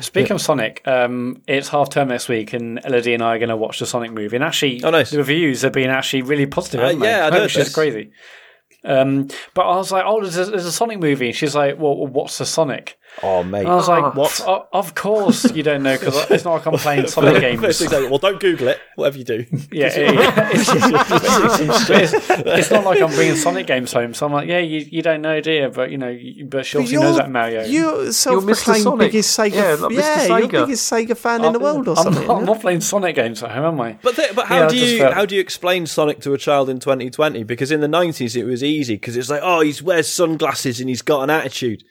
Speaking of Sonic, it's half term next week, and Elodie and I are going to watch the Sonic movie. And actually, the reviews have been actually really positive, haven't they? I know, which is crazy. But I was like, oh, there's a Sonic movie. And she's like, well, what's the Sonic? Oh, mate. And I was like, what? Oh, of course you don't know, because it's not like I'm playing Sonic games. Well, don't Google it, whatever you do. Yeah. It's not like I'm bringing Sonic games home. So I'm like, yeah, you don't know, dear, but, you know, but she obviously knows that Mario. You're self-proclaimed biggest Sega fan in the world or something. I'm not playing Sonic games at home, am I? But how do you explain Sonic to a child in 2020? Because in the 90s it was easy, because it's like, oh, he wears sunglasses and he's got an attitude.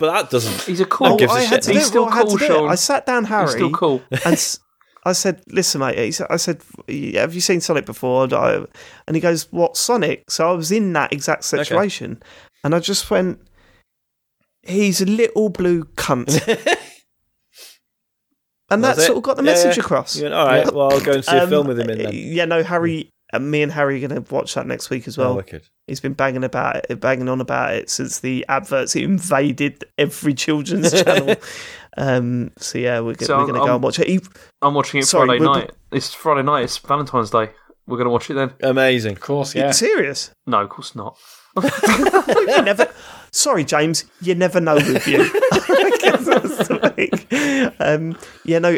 But that doesn't. He's a cool. Gives a shit. He's still cool, Sean. I sat down, Harry. He's still cool. And I said, "Listen, mate." I said, "Have you seen Sonic before?" And he goes, "What Sonic?" So I was in that exact situation, and I just went, "He's a little blue cunt," and that sort of got the message across. You went, all right, well, I'll go and see a film with him in then. Yeah, no, Harry. And me and Harry are going to watch that next week as well. Oh, wicked. He's been banging on about it since the adverts invaded every children's channel. So yeah, we're going to go and watch it. I'm watching it Friday night. It's Friday night. It's Valentine's Day. We're going to watch it then. Amazing. Of course, yeah. Are you serious? No, of course not. Sorry, James. You never know with you.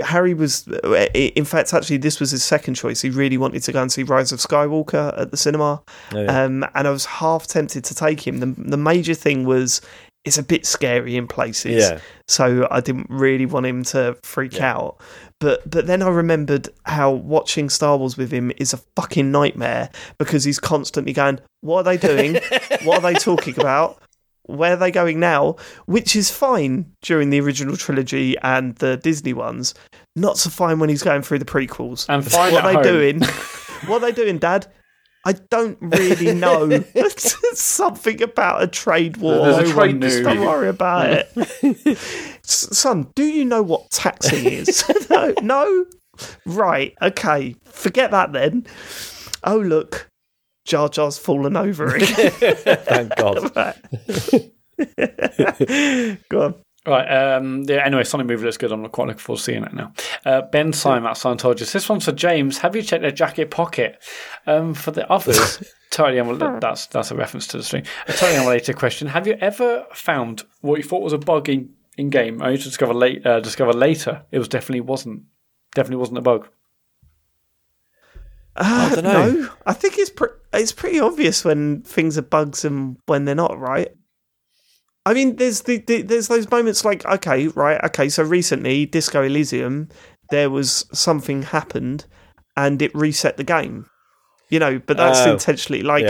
Harry was. In fact, actually, this was his second choice. He really wanted to go and see Rise of Skywalker at the cinema, and I was half tempted to take him. The major thing was it's a bit scary in places, so I didn't really want him to freak out. But then I remembered how watching Star Wars with him is a fucking nightmare, because he's constantly going, "What are they doing? What are they talking about? Where are they going now?" Which is fine during the original trilogy and the Disney ones. Not so fine when he's going through the prequels. And fine what are they doing? What are they doing, Dad? I don't really know. Something about a trade war. There's trade news. Don't worry about it. Son, do you know what taxing is? No? Right, okay. Forget that then. Oh, look. Jar Jar's fallen over again. Thank God. Go on. Right. Anyway, Sonic movie looks good. I'm quite looking forward to seeing it now. Ben Syme at Scientologist. This one's for James. Have you checked their jacket pocket? For the others, totally unrelated. That's a reference to the stream. A totally unrelated question. Have you ever found what you thought was a bug in game? I used to discover later it was definitely wasn't a bug. I don't know. No. I think it's pretty obvious when things are bugs and when they're not, right? I mean, there's those moments like, so recently, Disco Elysium, there was something happened and it reset the game. You know, but that's intentionally, like,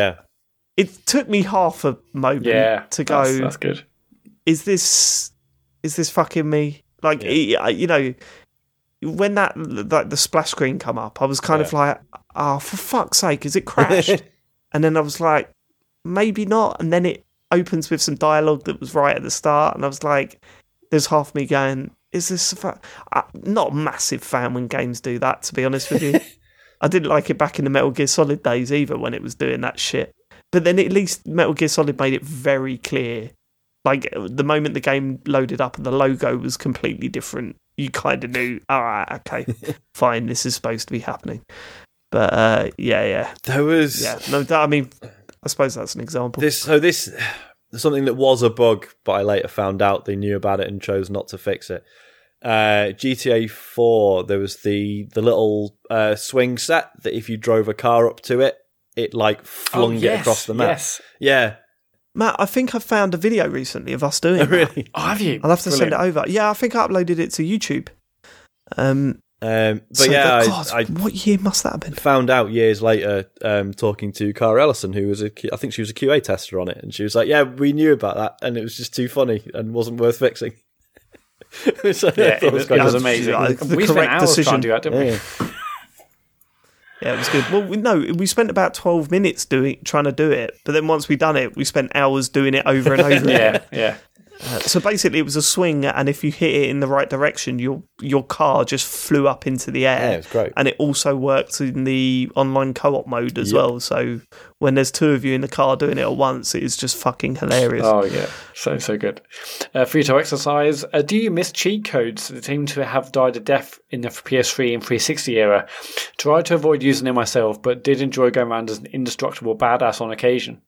it took me half a moment to go, that's good. Is this fucking me? Like, you know, when that, like, the splash screen come up, I was kind of like, oh, for fuck's sake, has it crashed? And then I was like, maybe not. And then it opens with some dialogue that was right at the start. And I was like, there's half me going, is this a fuck? I'm not a massive fan when games do that, to be honest with you. I didn't like it back in the Metal Gear Solid days either when it was doing that shit. But then at least Metal Gear Solid made it very clear. Like, the moment the game loaded up and the logo was completely different, you kind of knew, all right, okay, fine, this is supposed to be happening. But, there was... Yeah, no, I mean, I suppose that's an example. This something that was a bug, but I later found out they knew about it and chose not to fix it. GTA 4, there was the little swing set that if you drove a car up to it, it like flung it across the map. Yes. Yeah. Matt, I think I found a video recently of us doing that. Really? Oh, have you? I'll have to send it over. Yeah, I think I uploaded it to YouTube. But so yeah, I what year must that have been? Found out years later, talking to Cara Ellison, who was I think she was a QA tester on it, and she was like, "Yeah, we knew about that, and it was just too funny and wasn't worth fixing." So yeah, it was amazing. We spent hours trying to do that, didn't we? Yeah, it was good. Well, we spent about 12 minutes trying to do it, but then once we done it, we spent hours doing it over and over again. Yeah. So basically, it was a swing, and if you hit it in the right direction, your car just flew up into the air. Yeah, it was great. And it also worked in the online co-op mode as well. So when there's two of you in the car doing it at once, it is just fucking hilarious. Oh yeah, so good. Free to exercise. Do you miss cheat codes that seem to have died a death in the PS3 and 360 era? Tried to avoid using them myself, but did enjoy going around as an indestructible badass on occasion.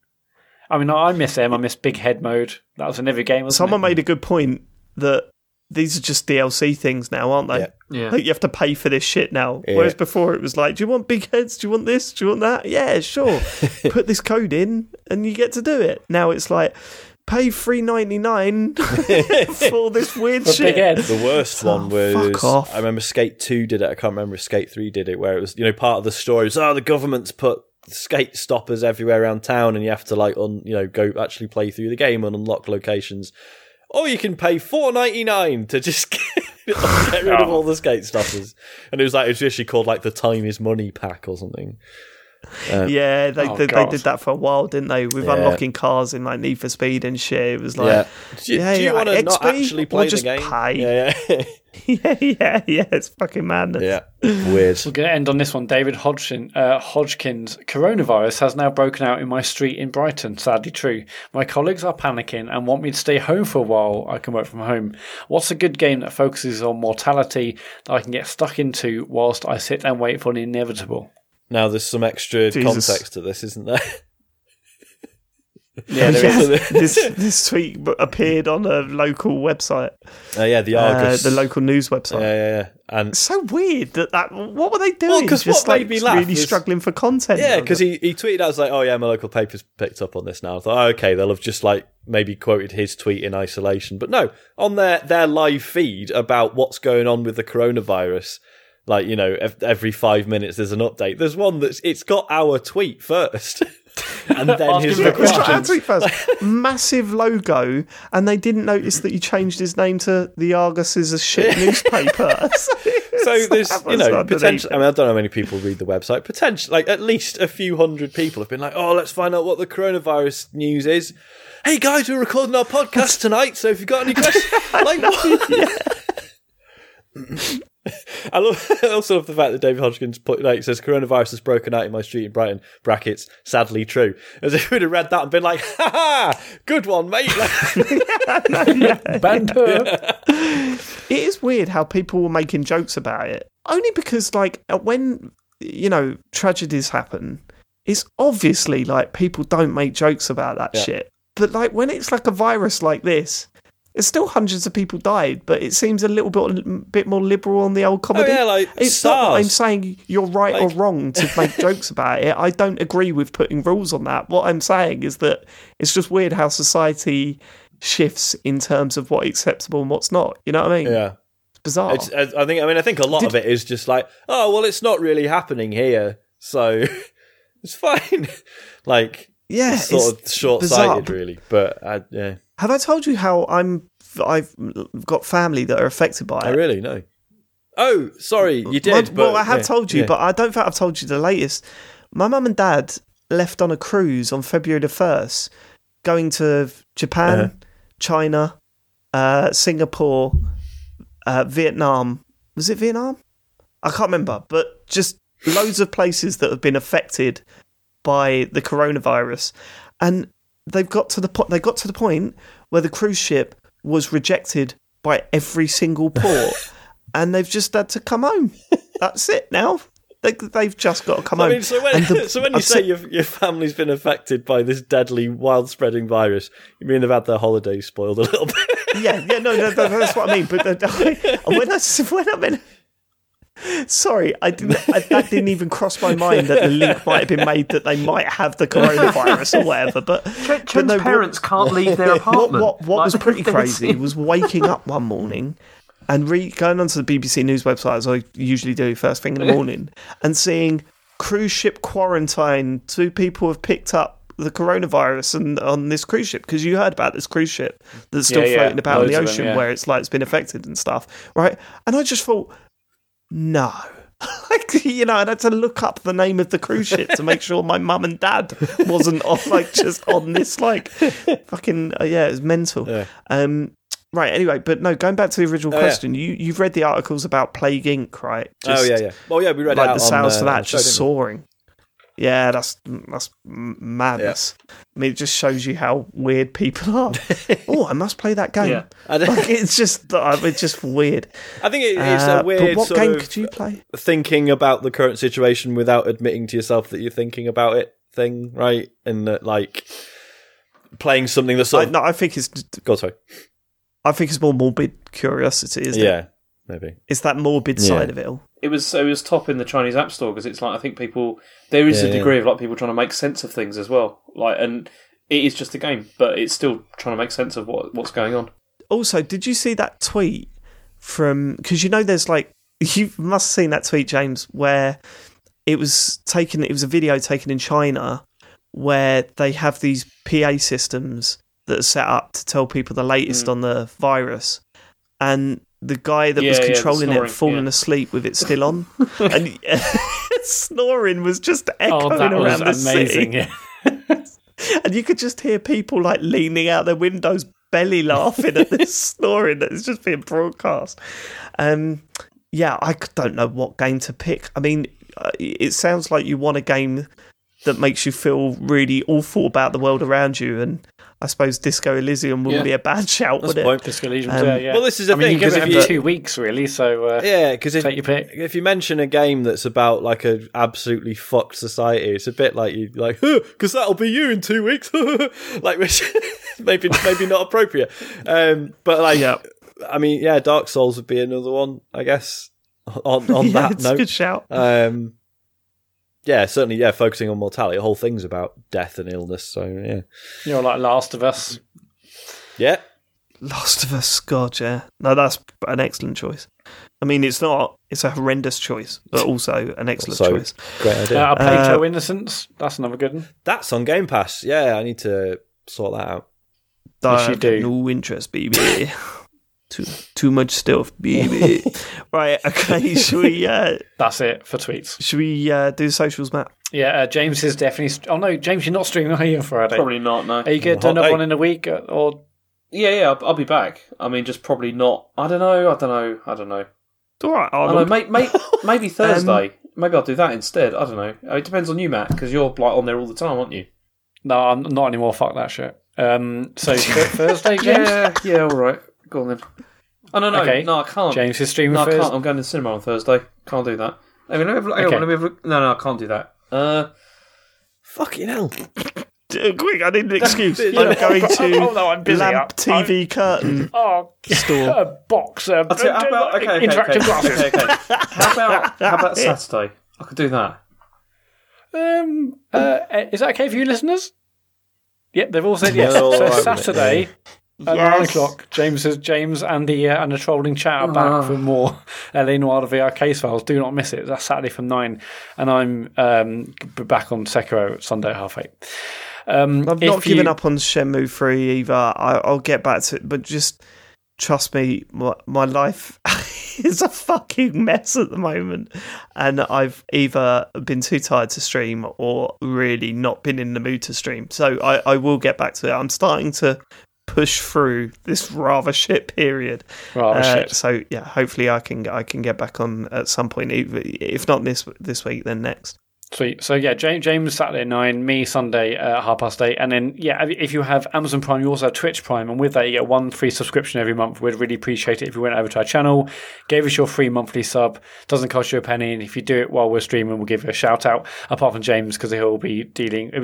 I mean, I miss them. I miss big head mode. That was another game, wasn't Someone it? Made a good point that these are just DLC things now, aren't they? Yeah. Like, you have to pay for this shit now. Yeah. Whereas before it was like, do you want big heads? Do you want this? Do you want that? Yeah, sure. Put this code in and you get to do it. Now it's like, pay $3.99 for this weird shit. Big heads. The worst one was, I remember Skate 2 did it. I can't remember if Skate 3 did it, where it was, part of the story was, the government's put skate stoppers everywhere around town, and you have to go actually play through the game and unlock locations, or you can pay $4.99 to just get rid of all the skate stoppers. And it was actually called like the Time Is Money pack or something. They did that for a while, didn't they, with unlocking cars in like Need for Speed and shit. It was like, do you want to not actually play the game? Pay. Yeah, it's fucking madness. Yeah, weird. We're going to end on this one. David Hodgkins. Coronavirus has now broken out in my street in Brighton. Sadly true. My colleagues are panicking and want me to stay home for a while. I can work from home. What's a good game that focuses on mortality that I can get stuck into whilst I sit and wait for the inevitable? Now there's some extra context to this, isn't there? Yeah, there is. This tweet appeared on a local website. The Argus, the local news website. Yeah. And it's so weird that what were they doing? Because what made me laugh, really struggling for content. Yeah, because he tweeted, I was like, oh yeah, my local paper's picked up on this now. I thought, okay, they'll have just like maybe quoted his tweet in isolation, but no, on their live feed about what's going on with the coronavirus. Like, every 5 minutes there's an update. There's one it's got our tweet first. And then his massive logo, and they didn't notice that you changed his name to the Argus is a shit newspaper. So there's potential. I mean, I don't know how many people read the website. Potential, like at least a few hundred people have been like, oh, let's find out what the coronavirus news is. Hey guys, we're recording our podcast tonight, so if you've got any questions, like what? I also love the fact that David Hodgkins says coronavirus has broken out in my street in Brighton, brackets, sadly true. As if we'd have read that and been like, ha ha, good one, mate. It is weird how people were making jokes about it. Only because when, tragedies happen, it's obviously like people don't make jokes about that shit. But like when it's like a virus like this, it's still hundreds of people died, but it seems a little bit more liberal on the old comedy. Oh, yeah, like it's stars. Not that I'm saying you're right or wrong to make jokes about it. I don't agree with putting rules on that. What I'm saying is that it's just weird how society shifts in terms of what's acceptable and what's not. You know what I mean? Yeah. It's bizarre. I think a lot of it is just like, oh, well, it's not really happening here, so it's fine. It's sort of short-sighted, really. But, yeah. Have I told you how I've got family that are affected by it? I really know. Oh, sorry, you did. I have told you, but I don't think I've told you the latest. My mum and dad left on a cruise on February the 1st, going to Japan, China, Singapore, Vietnam. Was it Vietnam? I can't remember, but just loads of places that have been affected by the coronavirus. And they got to the point where the cruise ship was rejected by every single port, and they've just had to come home. That's it now. They've just got to come home. So when, you say your family's been affected by this deadly, wild-spreading virus, you mean they've had their holidays spoiled a little bit? Yeah, that's what I mean. But when I meant... Sorry, that didn't even cross my mind that the link might have been made that they might have the coronavirus or whatever. But Chen's parents can't leave their apartment. What like, was pretty crazy was waking up one morning and going onto the BBC News website, as I usually do first thing in the morning, and seeing cruise ship quarantine. 2 people have picked up the coronavirus and on this cruise ship, because you heard about this cruise ship that's still floating about loads in the ocean where it's like it's been affected and stuff, right? And I just thought, no. I had to look up the name of the cruise ship to make sure my mum and dad wasn't on, just on this, fucking, it was mental. Yeah. Right, anyway, but no, going back to the original question, you've read the articles about Plague Inc., right? We read out the sales for that just soaring. Yeah, that's madness. Yeah. I mean, it just shows you how weird people are. I must play that game. Yeah. It's just weird. I think it's a weird. But what game could you play? Thinking about the current situation without admitting to yourself that you're thinking about it thing, right? And that, playing something that's sort of... No, I think it's... God, sorry. I think it's more morbid curiosity, isn't it? Yeah, maybe. It's that morbid side of it all. It was top in the Chinese App Store because it's I think people there is a degree of people trying to make sense of things as well, and it is just a game, but it's still trying to make sense of what's going on. Also, did you see that tweet from? Because there's you must have seen that tweet, James, where it was taken. It was a video taken in China where they have these PA systems that are set up to tell people the latest on the virus, and the guy that was controlling it falling asleep with it still on. And snoring was just echoing around the city. Yeah. And you could just hear people leaning out their windows, belly laughing at this snoring that is just being broadcast. I don't know what game to pick. I mean, it sounds like you want a game that makes you feel really awful about the world around you, and I suppose Disco Elysium wouldn't be a bad shout, would it? Disco Elysium, Well, this is the thing, because you 2 weeks really, so take your pick. If you mention a game that's about an absolutely fucked society, it's a bit like you because that'll be you in 2 weeks, which maybe not appropriate. I mean, Dark Souls would be another one, I guess. On that note, good shout. Yeah, certainly, focusing on mortality. The whole thing's about death and illness, so, yeah. Last of Us. Yeah. Last of Us, God, yeah. No, that's an excellent choice. I mean, it's a horrendous choice, but also an excellent choice. Great idea. I'll play Joe Innocence. That's another good one. That's on Game Pass. Yeah, I need to sort that out. Yes, you do. No interest, baby. Too much stuff, baby. Right, okay, should we... That's it for tweets. Should we do socials, Matt? Yeah, James is definitely... Oh, no, James, you're not streaming, are you, on Friday? Probably not, no. Are you going to do another one in a week? Or I'll be back. I mean, just probably not... I don't know. It's all right, Arnold. I don't know, maybe Thursday. Maybe I'll do that instead. I don't know. It depends on you, Matt, because you're on there all the time, aren't you? No, I'm not anymore. Fuck that shit. So Thursday, James? Yeah, all right. Go on then. Oh, no, okay. No, I can't. James is streaming Thursday. I can't. I'm going to the cinema on Thursday. Can't do that. I mean, let me have a look. No, I can't do that. Fucking hell. Quick, I need an excuse. I'm going to I'm busy Lamp up. TV curtain store. A box. Interactive glasses. How about Saturday? I could do that. Is that okay for you listeners? Yep, they've all said yes. So Saturday... At 9:00, James and the trolling chat are back for more LA Noire VR case files. Do not miss it. That's Saturday from 9, and I'm back on Sekiro at Sunday at 8:30. I've not given up on Shenmue 3 either. I'll get back to it, but just trust me, my life is a fucking mess at the moment, and I've either been too tired to stream or really not been in the mood to stream. So I will get back to it. I'm starting to push through this rather shit period. So yeah, hopefully I can get back on at some point, if not this week, then next. Sweet. So yeah, James Saturday at 9, me Sunday at 8:30, and then yeah, if you have Amazon Prime, you also have Twitch Prime, and with that you get one free subscription every month. We'd really appreciate it if you went over to our channel, gave us your free monthly sub. Doesn't cost you a penny, and if you do it while we're streaming, we'll give you a shout out. Apart from James, because he'll be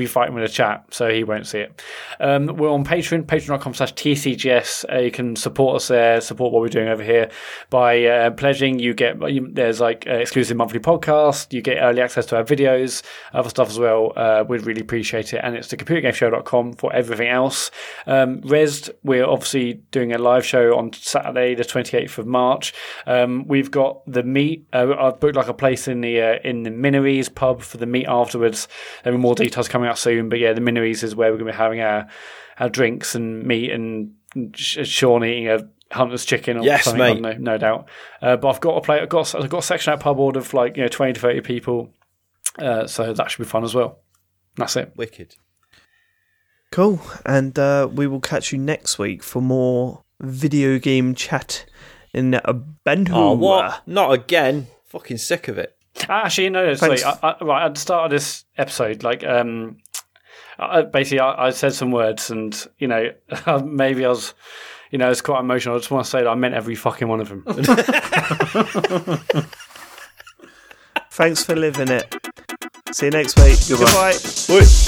fighting with a chat, so he won't see it. We're on Patreon, patreon.com/tcgs. You can support us there, support what we're doing over here by pledging. You get there's like exclusive monthly podcasts, you get early access to our videos. Other stuff as well. We'd really appreciate it, and it's thecomputergameshow.com for everything else. Resd, we're obviously doing a live show on Saturday the 28th of March. We've got the meet. I've booked like a place in the Minories pub for the meet afterwards. There'll be more details coming out soon, but yeah, the Minories is where we're going to be having our drinks and meat, and Sean eating a Hunter's chicken or something. Mate. No doubt. But I've got a section at pub order of 20 to 30 people. So that should be fun as well. That's it. Wicked. Cool. And we will catch you next week for more video game chat in a bend. Oh, what? Not again. Fucking sick of it. Actually, no, sorry. I started this episode I said some words, and maybe I was... it's quite emotional. I just want to say that I meant every fucking one of them. Thanks for living it. See you next week. Goodbye. Bye.